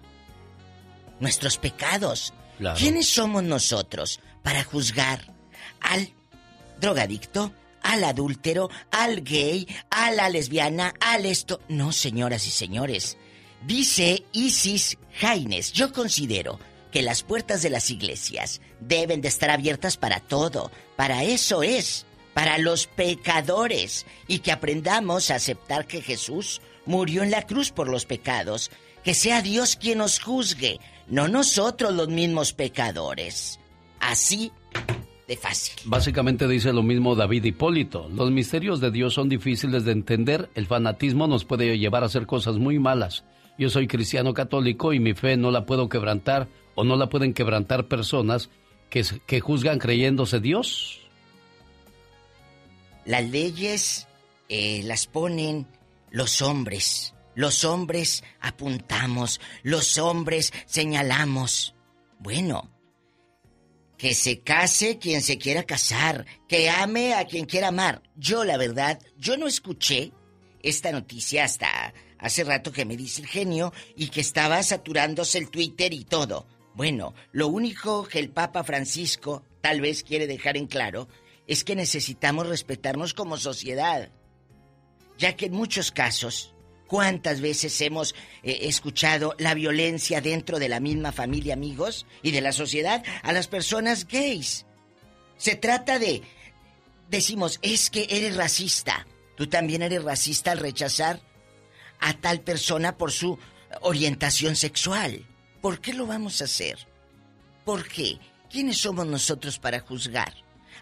Nuestros pecados. Claro. ¿Quiénes somos nosotros para juzgar al drogadicto, al adúltero, al gay, a la lesbiana, al esto? No, señoras y señores. Dice Isis Jaines, yo considero que las puertas de las iglesias deben de estar abiertas para todo. Para eso es, para los pecadores. Y que aprendamos a aceptar que Jesús murió en la cruz por los pecados. Que sea Dios quien nos juzgue, no nosotros los mismos pecadores. Así de fácil. Básicamente dice lo mismo David Hipólito. Los misterios de Dios son difíciles de entender. El fanatismo nos puede llevar a hacer cosas muy malas. Yo soy cristiano católico y mi fe no la puedo quebrantar, o no la pueden quebrantar personas que juzgan creyéndose Dios. Las leyes las ponen los hombres. Los hombres apuntamos, los hombres señalamos. Bueno, que se case quien se quiera casar, que ame a quien quiera amar. Yo, la verdad, yo no escuché esta noticia hasta hace rato que me dice el genio y que estaba saturándose el Twitter y todo. Bueno, lo único que el Papa Francisco tal vez quiere dejar en claro es que necesitamos respetarnos como sociedad, ya que en muchos casos... ¿Cuántas veces hemos escuchado la violencia dentro de la misma familia, amigos, y de la sociedad a las personas gays? Se trata de... Decimos, es que eres racista. ¿Tú también eres racista al rechazar a tal persona por su orientación sexual? ¿Por qué lo vamos a hacer? ¿Por qué? ¿Quiénes somos nosotros para juzgar?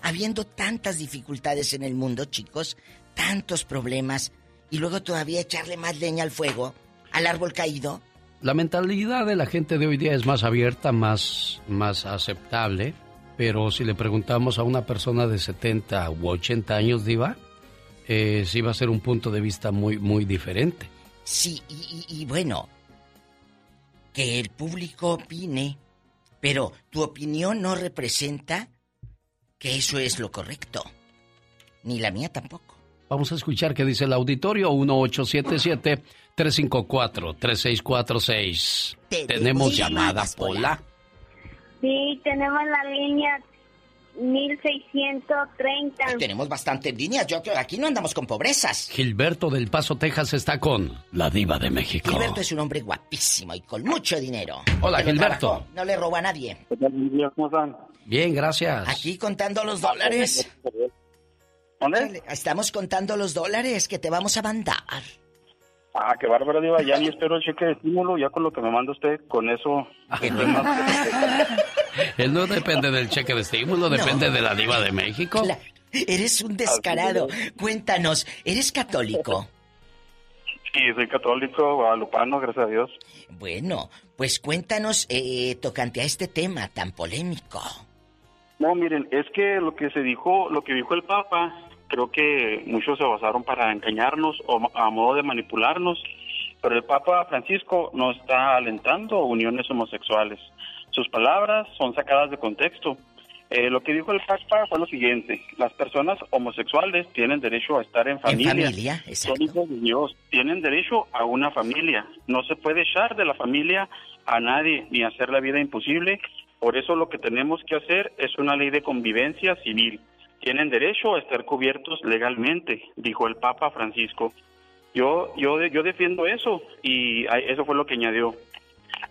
Habiendo tantas dificultades en el mundo, chicos, tantos problemas, y luego todavía echarle más leña al fuego, al árbol caído. La mentalidad de la gente de hoy día es más abierta, más aceptable, pero si le preguntamos a una persona de 70 u 80 años, diva, sí va a ser un punto de vista muy, muy diferente. Sí, y bueno, que el público opine, pero tu opinión no representa que eso es lo correcto, ni la mía tampoco. Vamos a escuchar qué dice el auditorio. 1877-354-3646. ¿Tenemos llamada, Pola? Sí, tenemos la línea 1630. Ay, tenemos bastantes líneas. Yo creo que aquí no andamos con pobrezas. Gilberto del Paso, Texas, está con la diva de México. Gilberto es un hombre guapísimo y con mucho dinero. Hola, Gilberto. Trabajo, no le roba a nadie. ¿Cómo están? Bien, gracias. Aquí contando los dólares. ¿Dónde? Estamos contando los dólares que te vamos a mandar. Ah, qué bárbaro, diva. Ya ni espero el cheque de estímulo. Ya con lo que me manda usted, con eso... Él no depende del cheque de estímulo, depende de la diva de México. Claro. Eres un descarado. Cuéntanos, ¿eres católico? Sí, soy católico, guadalupano, gracias a Dios. Bueno, pues cuéntanos tocante a este tema tan polémico. No, miren, es que lo que dijo el Papa... Creo que muchos se basaron para engañarnos o a modo de manipularnos, pero el Papa Francisco no está alentando uniones homosexuales. Sus palabras son sacadas de contexto. Lo que dijo el Papa fue lo siguiente: las personas homosexuales tienen derecho a estar en familia. En familia, exacto. Son hijos de Dios, tienen derecho a una familia. No se puede echar de la familia a nadie ni hacer la vida imposible. Por eso lo que tenemos que hacer es una ley de convivencia civil. Tienen derecho a estar cubiertos legalmente, dijo el Papa Francisco. Yo defiendo eso, y eso fue lo que añadió.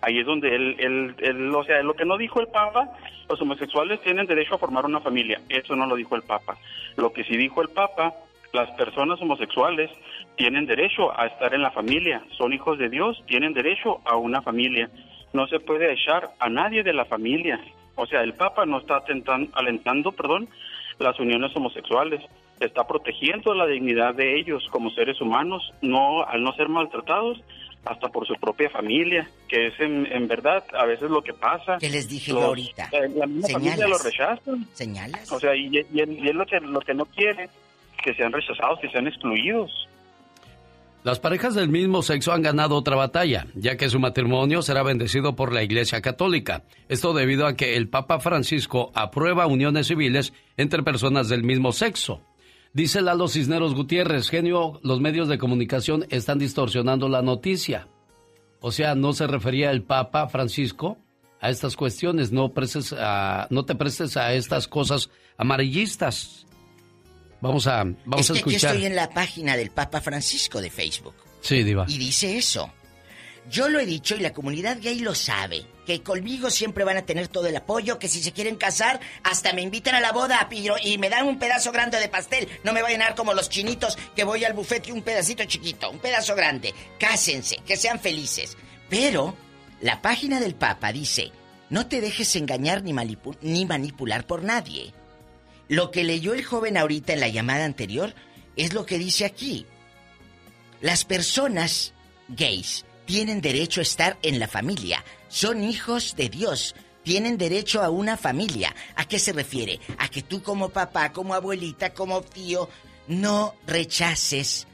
Ahí es donde él, lo que no dijo el Papa, los homosexuales tienen derecho a formar una familia. Eso no lo dijo el Papa. Lo que sí dijo el Papa, las personas homosexuales tienen derecho a estar en la familia. Son hijos de Dios, tienen derecho a una familia. No se puede echar a nadie de la familia. O sea, el Papa no está alentando las uniones homosexuales, está protegiendo la dignidad de ellos como seres humanos, al no ser maltratados hasta por su propia familia, que es en verdad a veces lo que pasa. ¿Qué les dije yo ahorita? La misma familia los rechaza. ¿Señalas? O sea, y es lo que no quiere, que sean rechazados, que sean excluidos. Las parejas del mismo sexo han ganado otra batalla, ya que su matrimonio será bendecido por la Iglesia Católica. Esto debido a que el Papa Francisco aprueba uniones civiles entre personas del mismo sexo. Dice Lalo Cisneros Gutiérrez: genio, los medios de comunicación están distorsionando la noticia. O sea, no se refería el Papa Francisco a estas cuestiones, no te prestes a estas cosas amarillistas. Vamos a escuchar. Aquí estoy en la página del Papa Francisco de Facebook. Sí, diva. Y dice eso. Yo lo he dicho y la comunidad gay lo sabe, que conmigo siempre van a tener todo el apoyo, que si se quieren casar, hasta me invitan a la boda y me dan un pedazo grande de pastel. No me vayan a dar como los chinitos, que voy al buffet y un pedacito chiquito, un pedazo grande. Cásense, que sean felices. Pero la página del Papa dice: no te dejes engañar ni manipular por nadie. Lo que leyó el joven ahorita en la llamada anterior es lo que dice aquí. Las personas gays tienen derecho a estar en la familia. Son hijos de Dios. Tienen derecho a una familia. ¿A qué se refiere? A que tú como papá, como abuelita, como tío, no rechaces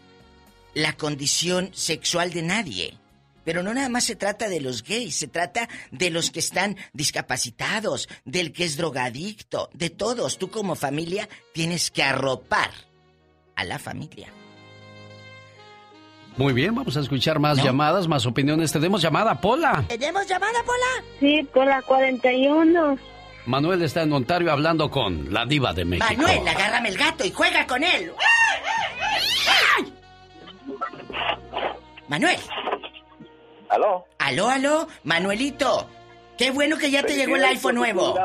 la condición sexual de nadie. Pero no nada más se trata de los gays, se trata de los que están discapacitados, del que es drogadicto, de todos. Tú como familia tienes que arropar a la familia. Muy bien, vamos a escuchar más llamadas, más opiniones. ¿Tenemos llamada, Pola? ¿Tenemos llamada, Pola? Sí, con la 41. Manuel está en Ontario hablando con la diva de México. Manuel, agárrame el gato y juega con él. ¡Ay! Manuel. Aló, Manuelito. Qué bueno que ya te llegó el iPhone nuevo.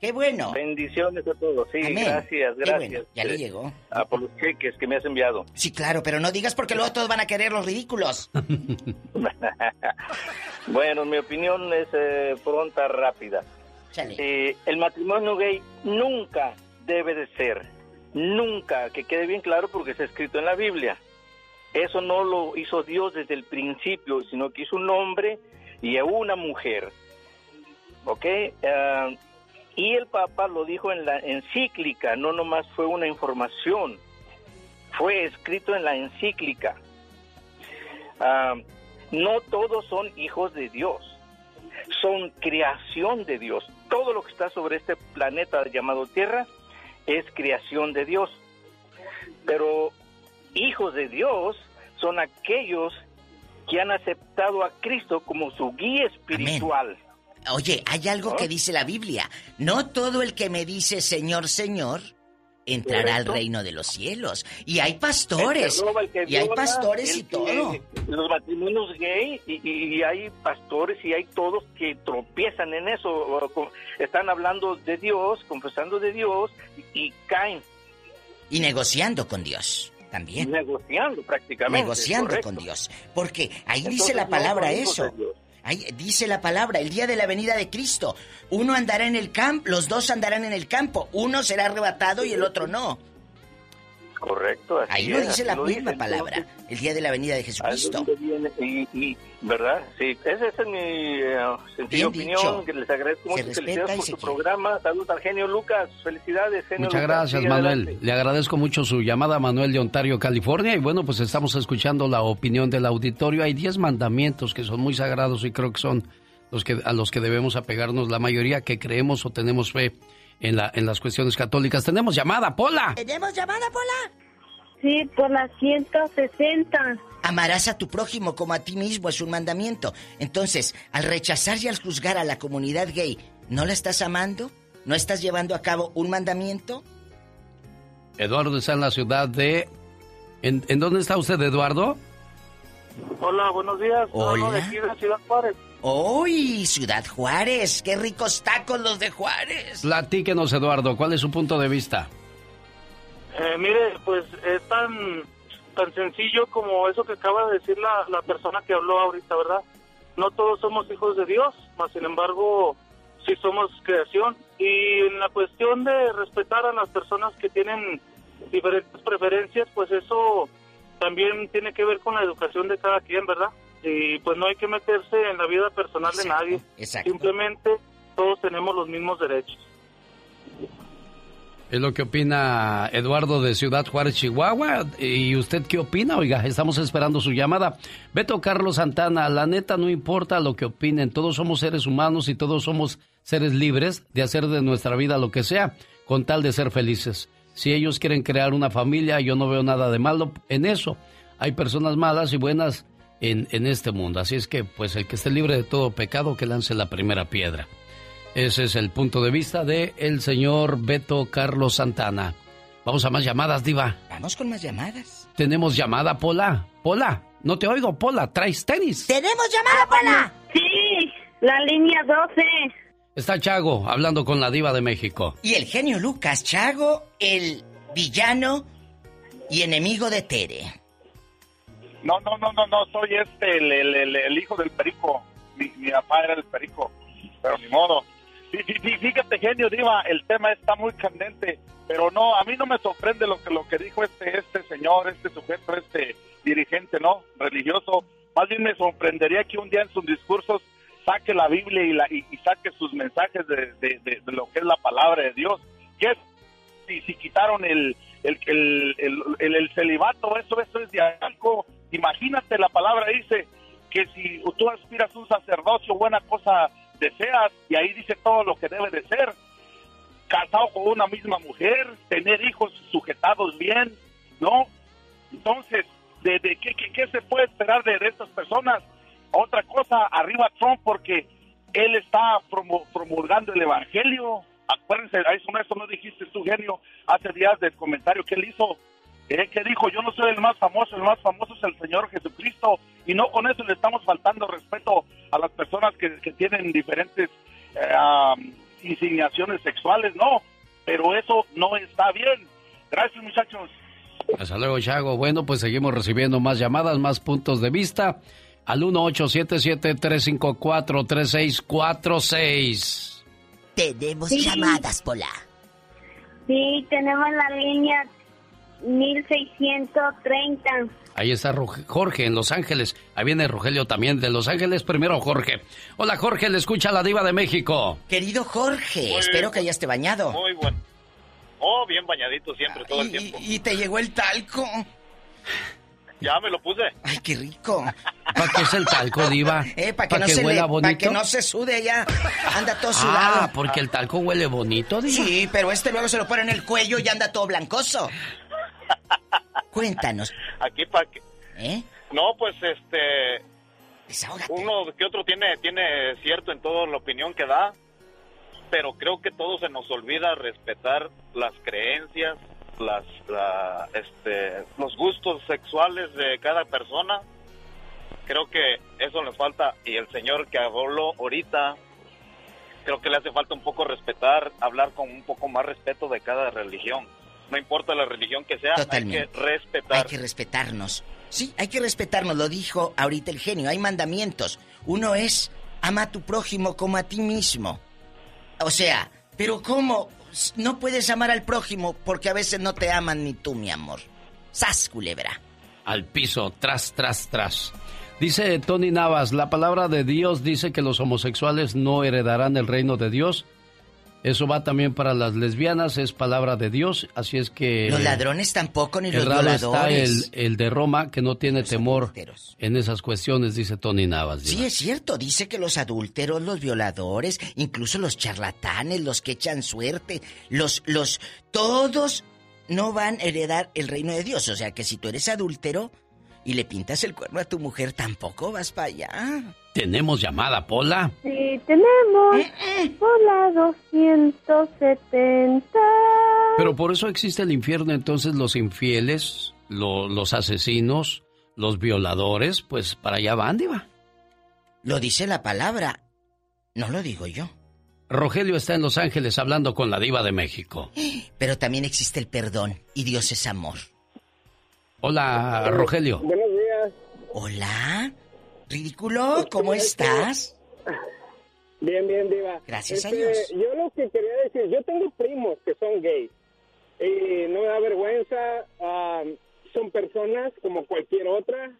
Qué bueno. Bendiciones a todos. Sí, amén. Gracias, gracias. Qué bueno. Ya le llegó. Por los cheques que me has enviado. Sí, claro, pero no digas porque luego todos van a querer los ridículos. Bueno, mi opinión es pronta, rápida. El matrimonio gay nunca debe de ser. Nunca, que quede bien claro porque está escrito en la Biblia. Eso no lo hizo Dios desde el principio, sino que hizo un hombre y una mujer. ¿Ok? Y el Papa lo dijo en la encíclica, no nomás fue una información, fue escrito en la encíclica. No todos son hijos de Dios, son creación de Dios. Todo lo que está sobre este planeta llamado Tierra es creación de Dios. Pero hijos de Dios son aquellos que han aceptado a Cristo como su guía espiritual. Amén. Oye, hay algo que dice la Biblia. No todo el que me dice Señor, Señor, entrará al reino de los cielos. Y hay pastores. Y hay pastores y todo. Los matrimonios gay y hay pastores y hay todos que tropiezan en eso. Están hablando de Dios, confesando de Dios y caen. Y negociando con Dios también. Negociando prácticamente. Negociando con Dios. Porque ahí dice la palabra eso. Ay, dice la palabra, el día de la venida de Cristo, uno andará en el campo, los dos andarán en el campo, uno será arrebatado y el otro no. Correcto. Así ahí lo dice la misma palabra, entonces, el día de la venida de Jesucristo. ¿Verdad? Sí, esa es mi sencilla opinión, dicho. Que les agradezco mucho, felicidades por su programa, saludos al genio Lucas, felicidades genio Lucas. Muchas gracias, Manuel, adelante. Le agradezco mucho su llamada, Manuel de Ontario, California, y bueno, pues estamos escuchando la opinión del auditorio. Hay 10 mandamientos que son muy sagrados y creo que son los que a los que debemos apegarnos la mayoría que creemos o tenemos fe en las cuestiones católicas. Tenemos llamada, Pola. ¿Tenemos llamada, Pola? Sí, por las 160. Amarás a tu prójimo como a ti mismo es un mandamiento. Entonces, al rechazar y al juzgar a la comunidad gay, ¿no la estás amando? ¿No estás llevando a cabo un mandamiento? Eduardo está en la ciudad de... ¿En dónde está usted, Eduardo? Hola, buenos días. Hola. De aquí de Ciudad Juárez. ¡Uy, Ciudad Juárez! ¡Qué ricos tacos los de Juárez! Platíquenos, Eduardo, ¿cuál es su punto de vista? Mire, pues es tan sencillo como eso que acaba de decir la persona que habló ahorita, ¿verdad? No todos somos hijos de Dios, mas sin embargo, sí somos creación. Y en la cuestión de respetar a las personas que tienen diferentes preferencias, pues eso también tiene que ver con la educación de cada quien, ¿verdad? Y pues no hay que meterse en la vida personal de nadie. Exacto. Simplemente todos tenemos los mismos derechos. Es lo que opina Eduardo de Ciudad Juárez, Chihuahua. ¿Y usted qué opina? Oiga, estamos esperando su llamada. Beto Carlos Santana, la neta no importa lo que opinen. Todos somos seres humanos y todos somos seres libres de hacer de nuestra vida lo que sea, con tal de ser felices. Si ellos quieren crear una familia, yo no veo nada de malo en eso. Hay personas malas y buenas en este mundo. Así es que, pues, el que esté libre de todo pecado, que lance la primera piedra. Ese es el punto de vista de el señor Beto Carlos Santana. Vamos a más llamadas, diva. Vamos con más llamadas. Tenemos llamada, Pola. Pola, no te oigo, Pola. ¿Traes tenis? ¡Tenemos llamada, Pola! Sí, la línea 12. Está Chago hablando con la diva de México. Y el genio Lucas. Chago, el villano y enemigo de Tere. No, soy el hijo del perico. Mi papá era el perico, pero ni modo. Sí, fíjate, genio, diva, el tema está muy candente, pero no, a mí no me sorprende lo que dijo este señor, este sujeto, este dirigente, ¿no?, religioso. Más bien me sorprendería que un día en sus discursos saque la Biblia y saque sus mensajes de lo que es la palabra de Dios. ¿Qué es? Si quitaron el celibato, eso es diabólico. Imagínate, la palabra dice que si tú aspiras a un sacerdocio, buena cosa deseas, y ahí dice todo lo que debe de ser: casado con una misma mujer, tener hijos sujetados bien, ¿no? Entonces, ¿qué se puede esperar de estas personas? Otra cosa, arriba Trump, porque él está promulgando el evangelio. Acuérdense, eso no dijiste tú, genio, hace días del comentario que él hizo, que dijo: yo no soy el más famoso es el Señor Jesucristo. Y no con eso le estamos faltando respeto a las personas que tienen diferentes insigniaciones sexuales, no, pero eso no está bien. Gracias, muchachos. Hasta luego, Chago. Bueno, pues seguimos recibiendo más llamadas, más puntos de vista al 1-877-354-3646. Tenemos llamadas, Pola. Sí, tenemos la línea 1630. Ahí está Jorge en Los Ángeles. Ahí viene Rogelio también de Los Ángeles. Primero Jorge. Hola, Jorge, le escucha la Diva de México. Querido Jorge, muy espero que hayas bañado. Muy bueno. Oh, bien bañadito siempre, todo el tiempo. ¿Y te llegó el talco? Ya me lo puse. Ay, qué rico. ¿Para qué es el talco, Diva? Para que no huela bonito. Para que no se sude ya. Anda todo sudado. Ah, porque el talco huele bonito, Diva. Sí, pero luego se lo pone en el cuello y anda todo blancoso. Cuéntanos. Aquí para que... ¿Eh? No, pues desahógate. Uno que otro tiene cierto en toda la opinión que da, pero creo que todo se nos olvida respetar las creencias, los gustos sexuales de cada persona. Creo que eso les falta, y el señor que habló ahorita, creo que le hace falta un poco respetar, hablar con un poco más respeto de cada religión. No importa la religión que sea, totalmente. Hay que respetar. Hay que respetarnos. Sí, hay que respetarnos, lo dijo ahorita el genio. Hay mandamientos. Uno es, ama a tu prójimo como a ti mismo. O sea, pero ¿cómo? No puedes amar al prójimo porque a veces no te aman ni tú, mi amor. ¡Sas, culebra! Al piso, tras, tras, tras. Dice Tony Navas, la palabra de Dios dice que los homosexuales no heredarán el reino de Dios. Eso va también para las lesbianas, es palabra de Dios, así es que... Los ladrones tampoco, ni los violadores. Está el de Roma, que no tiene temor adúlteros. En esas cuestiones, dice Tony Navas. Diva. Sí, es cierto, dice que los adúlteros, los violadores, incluso los charlatanes, los que echan suerte, todos no van a heredar el reino de Dios. O sea, que si tú eres adúltero y le pintas el cuerno a tu mujer, tampoco vas para allá. ¿Tenemos llamada, Pola? Sí, tenemos. Pola 270. Pero por eso existe el infierno, entonces los infieles, los asesinos, los violadores, pues para allá van, Diva. Lo dice la palabra, no lo digo yo. Rogelio está en Los Ángeles hablando con la Diva de México. Pero también existe el perdón y Dios es amor. Hola, Rogelio. Buenos días. Hola. Ridículo, ¿cómo estás? Bien, bien, Diva. Gracias a Dios. Yo lo que quería decir, yo tengo primos que son gays y no me da vergüenza, son personas como cualquier otra.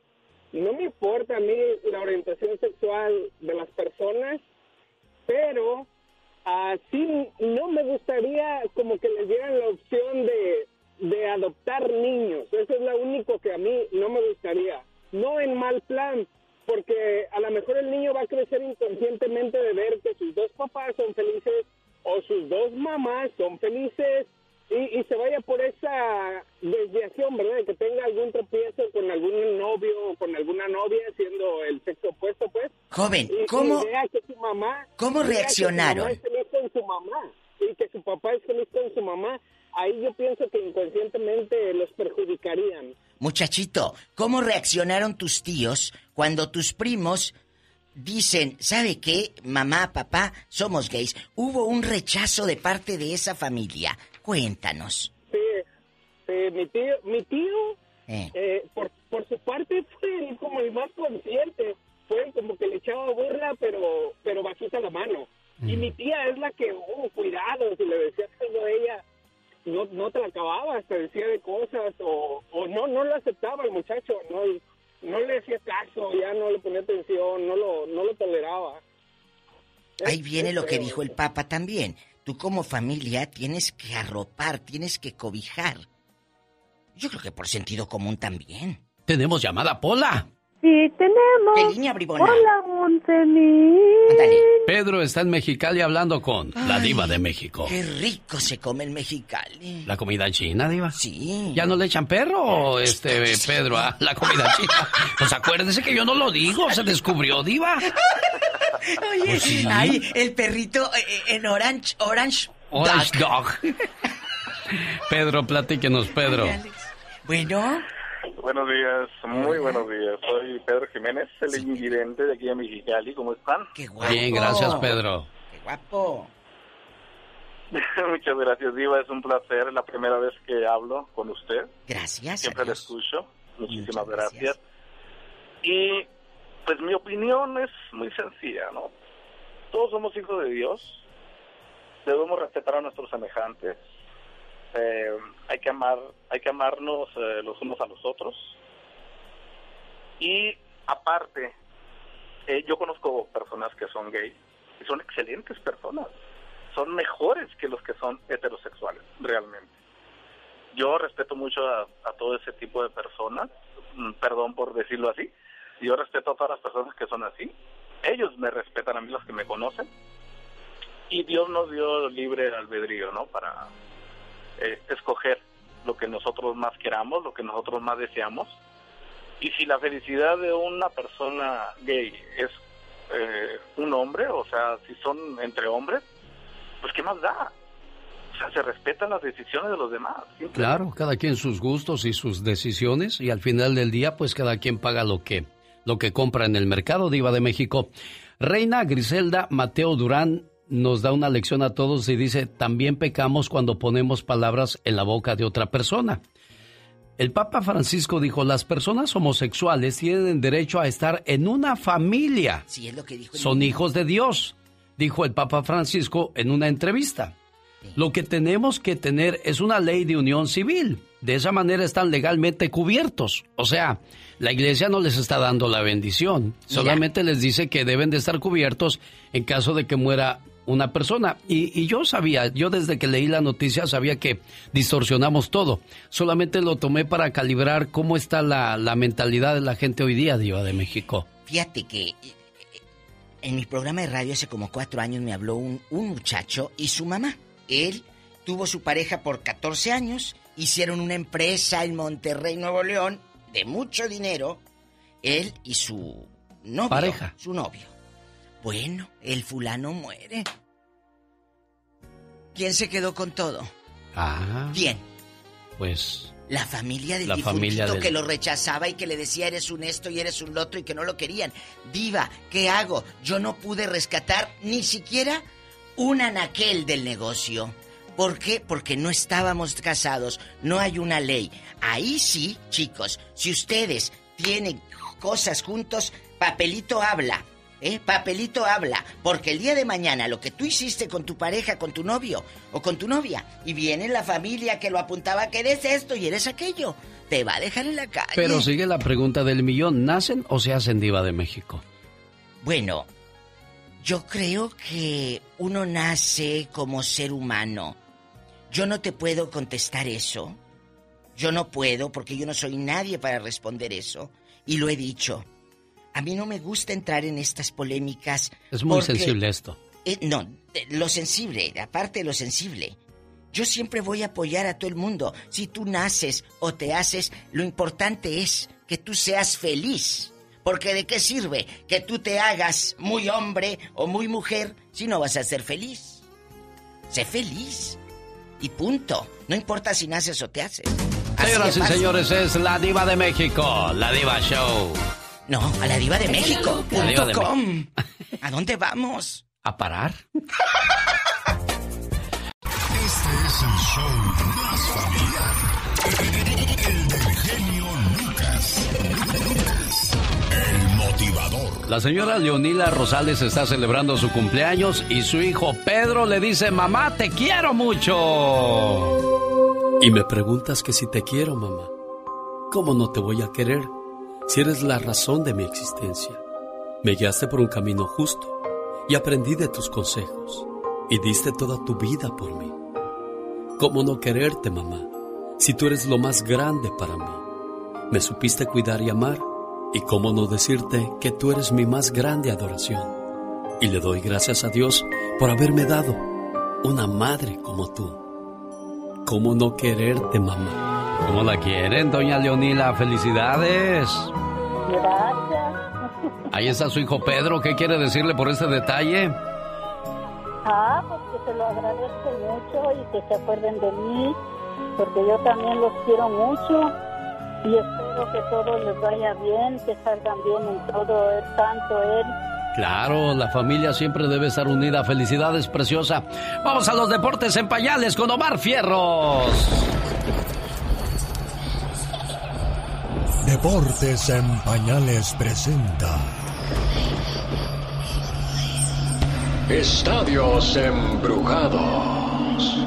No me importa a mí la orientación sexual de las personas, pero sí no me gustaría como que les dieran la opción de adoptar niños. Eso es lo único que a mí no me gustaría. No en mal plan, porque a lo mejor el niño va a crecer inconscientemente de ver que sus dos papás son felices o sus dos mamás son felices y se vaya por esa desviación, ¿verdad? De que tenga algún tropiezo con algún novio o con alguna novia, siendo el sexo opuesto, pues. Joven, ¿cómo reaccionaron? Que su mamá es feliz con su mamá y que su papá es feliz con su mamá. Ahí yo pienso que inconscientemente los perjudicarían. Muchachito, ¿cómo reaccionaron tus tíos cuando tus primos dicen, ¿sabe qué? Mamá, papá, somos gays. Hubo un rechazo de parte de esa familia. Cuéntanos. Sí, mi tío por su parte, fue como el más consciente. Fue como que le echaba burla, pero bajita la mano. Y mi tía es la que, cuidado, si le decía algo a ella... No te la acababas, te decía de cosas, o no lo aceptaba el muchacho, no le hacía caso, ya no le ponía atención, no lo toleraba. Ahí viene lo que dijo el Papa también. Tú como familia tienes que arropar, tienes que cobijar. Yo creo que por sentido común también. ¿Tenemos llamada, Pola? Sí, tenemos. ¿Qué línea, bribona? Hola, Montemí. Ándale. Pedro está en Mexicali hablando con la Diva de México. Qué rico se come en Mexicali. ¿La comida china, Diva? Sí. ¿Ya no le echan perro, Pedro, a la comida china? Pues acuérdese que yo no lo digo, se descubrió, Diva. Oye, pues sí, el perrito en Orange Dog. Pedro, platíquenos, Pedro. Ay, bueno... Buenos días, muy buenos días. Soy Pedro Jiménez, el ingrediente de aquí de Mexicali. ¿Cómo están? ¡Qué guapo! Bien, gracias, Pedro. ¡Qué guapo! Muchas gracias, Diva, es un placer, es la primera vez que hablo con usted. Gracias. Siempre la escucho, muchísimas gracias. Y pues mi opinión es muy sencilla, ¿no? Todos somos hijos de Dios, debemos respetar a nuestros semejantes, hay que amarnos los unos a los otros. Y aparte, yo conozco personas que son gay y son excelentes personas, son mejores que los que son heterosexuales, realmente. Yo respeto mucho a todo ese tipo de personas, perdón por decirlo así, yo respeto a todas las personas que son así, ellos me respetan a mí, los que me conocen, y Dios nos dio libre albedrío, ¿no?, para escoger lo que nosotros más queramos, lo que nosotros más deseamos, y si la felicidad de una persona gay es un hombre, o sea, si son entre hombres, pues ¿qué más da? O sea, se respetan las decisiones de los demás. Claro, cada quien sus gustos y sus decisiones, y al final del día, pues cada quien paga lo que compra en el mercado, Diva de México. Reina Griselda Mateo Durán nos da una lección a todos y dice, también pecamos cuando ponemos palabras en la boca de otra persona. El Papa Francisco dijo, las personas homosexuales tienen derecho a estar en una familia. Sí, es lo que dijo. Son hijos de Dios, dijo el Papa Francisco en una entrevista. Sí. Lo que tenemos que tener es una ley de unión civil. De esa manera están legalmente cubiertos. O sea, la iglesia no les está dando la bendición. Mira. Solamente les dice que deben de estar cubiertos en caso de que muera una persona. Y yo desde que leí la noticia sabía que distorsionamos todo. Solamente lo tomé para calibrar cómo está la mentalidad de la gente hoy día, Diva de México. Fíjate que en mi programa de radio hace como 4 años me habló un muchacho y su mamá. Él tuvo su pareja por 14 años, hicieron una empresa en Monterrey, Nuevo León, de mucho dinero, él y su novio. Pareja. Su novio. Bueno, el fulano muere. ¿Quién se quedó con todo? Ah. ¿Quién? Pues la familia del difunto que lo rechazaba y que le decía eres un esto y eres un otro y que no lo querían. Diva, ¿qué hago? Yo no pude rescatar ni siquiera un anaquel del negocio. ¿Por qué? Porque no estábamos casados, no hay una ley. Ahí sí, chicos, si ustedes tienen cosas juntos, papelito habla, ¿eh? Papelito habla, porque el día de mañana lo que tú hiciste con tu pareja, con tu novio o con tu novia, y viene la familia que lo apuntaba que eres esto y eres aquello, te va a dejar en la calle. Pero sigue la pregunta del millón, ¿nacen o se hacen, Diva de México? Bueno, yo creo que uno nace como ser humano. Yo no te puedo contestar eso. Yo no puedo, porque yo no soy nadie para responder eso. Y lo he dicho. A mí no me gusta entrar en estas polémicas. Es muy sensible esto. Lo sensible, aparte de lo sensible. Yo siempre voy a apoyar a todo el mundo. Si tú naces o te haces, lo importante es que tú seas feliz. Porque ¿de qué sirve que tú te hagas muy hombre o muy mujer si no vas a ser feliz? Sé feliz. Y punto. No importa si naces o te haces. Señoras y señores, es la Diva de México, la Diva Show. No, a la Diva de México. .com. ¿A dónde vamos? ¿A parar? Este es el show más familiar. El del genio Lucas. El motivador. La señora Leonila Rosales está celebrando su cumpleaños y su hijo Pedro le dice, mamá, te quiero mucho. Y me preguntas que si te quiero, mamá. ¿Cómo no te voy a querer? Si eres la razón de mi existencia. Me guiaste por un camino justo y aprendí de tus consejos y diste toda tu vida por mí. ¿Cómo no quererte, mamá? Si tú eres lo más grande para mí. Me supiste cuidar y amar. Y cómo no decirte que tú eres mi más grande adoración. Y le doy gracias a Dios por haberme dado una madre como tú. ¿Cómo no quererte, mamá? ¿Cómo la quieren, doña Leonila? ¡Felicidades! Gracias. Ahí está su hijo Pedro. ¿Qué quiere decirle por este detalle? Ah, pues que se lo agradezco mucho y que se acuerden de mí, porque yo también los quiero mucho. Y espero que todo les vaya bien, que salgan bien en todo, tanto él Claro, la familia siempre debe estar unida. Felicidades, preciosa. Vamos a los deportes en pañales con Omar Cierros. Deportes en pañales presenta Estadios Embrujados.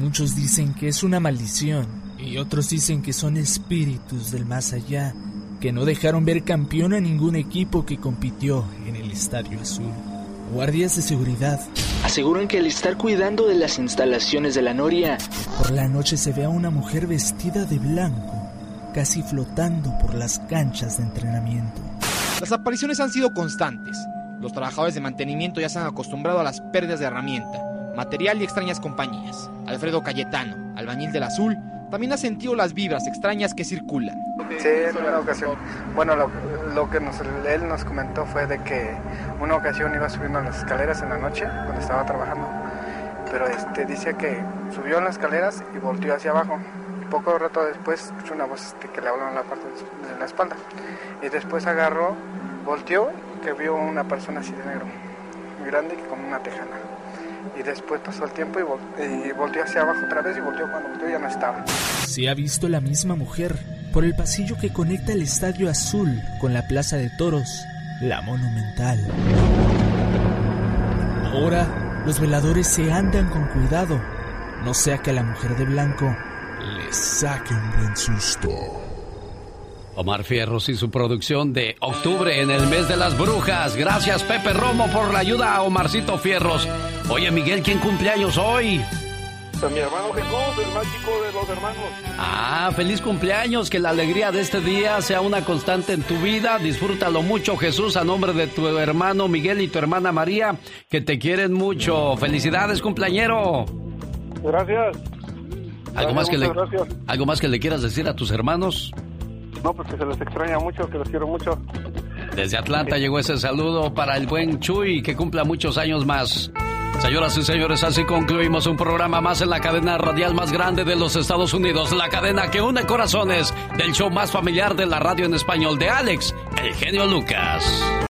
Muchos dicen que es una maldición y otros dicen que son espíritus del más allá que no dejaron ver campeón a ningún equipo que compitió en el Estadio Azul. Guardias de seguridad aseguran que al estar cuidando de las instalaciones de la noria, por la noche se ve a una mujer vestida de blanco, casi flotando por las canchas de entrenamiento. Las apariciones han sido constantes. Los trabajadores de mantenimiento ya se han acostumbrado a las pérdidas de herramienta, material y extrañas compañías. Alfredo Cayetano, albañil del Azul, también ha sentido las vibras extrañas que circulan. Sí, en una ocasión. Bueno, lo que él nos comentó fue de que una ocasión iba subiendo las escaleras en la noche cuando estaba trabajando, pero dice que subió en las escaleras y volteó hacia abajo. Poco rato después escuchó una voz que le habló en la parte de la espalda y después agarró, volteó, que vio una persona así de negro, muy grande, con una tejana. Y después pasó el tiempo y volteó hacia abajo otra vez, y volteó cuando volteó ya no estaba. Se ha visto la misma mujer por el pasillo que conecta el Estadio Azul con la Plaza de Toros, la Monumental. Ahora los veladores se andan con cuidado, no sea que a la mujer de blanco les saque un buen susto. Omar Cierros y su producción de Octubre en el mes de las brujas. Gracias, Pepe Romo, por la ayuda a Omarcito Cierros. Oye, Miguel, ¿quién cumpleaños hoy? A mi hermano Jesús, el más chico de los hermanos. Ah, feliz cumpleaños, que la alegría de este día sea una constante en tu vida. Disfrútalo mucho, Jesús, a nombre de tu hermano Miguel y tu hermana María, que te quieren mucho. Felicidades, cumpleañero. Gracias. ¿Algo más que le quieras decir a tus hermanos? No, pues que se les extraña mucho, que los quiero mucho. Desde Atlanta llegó ese saludo para el buen Chuy, que cumpla muchos años más. Señoras y señores, así concluimos un programa más en la cadena radial más grande de los Estados Unidos, la cadena que une corazones, del show más familiar de la radio en español de Alex, el genio Lucas.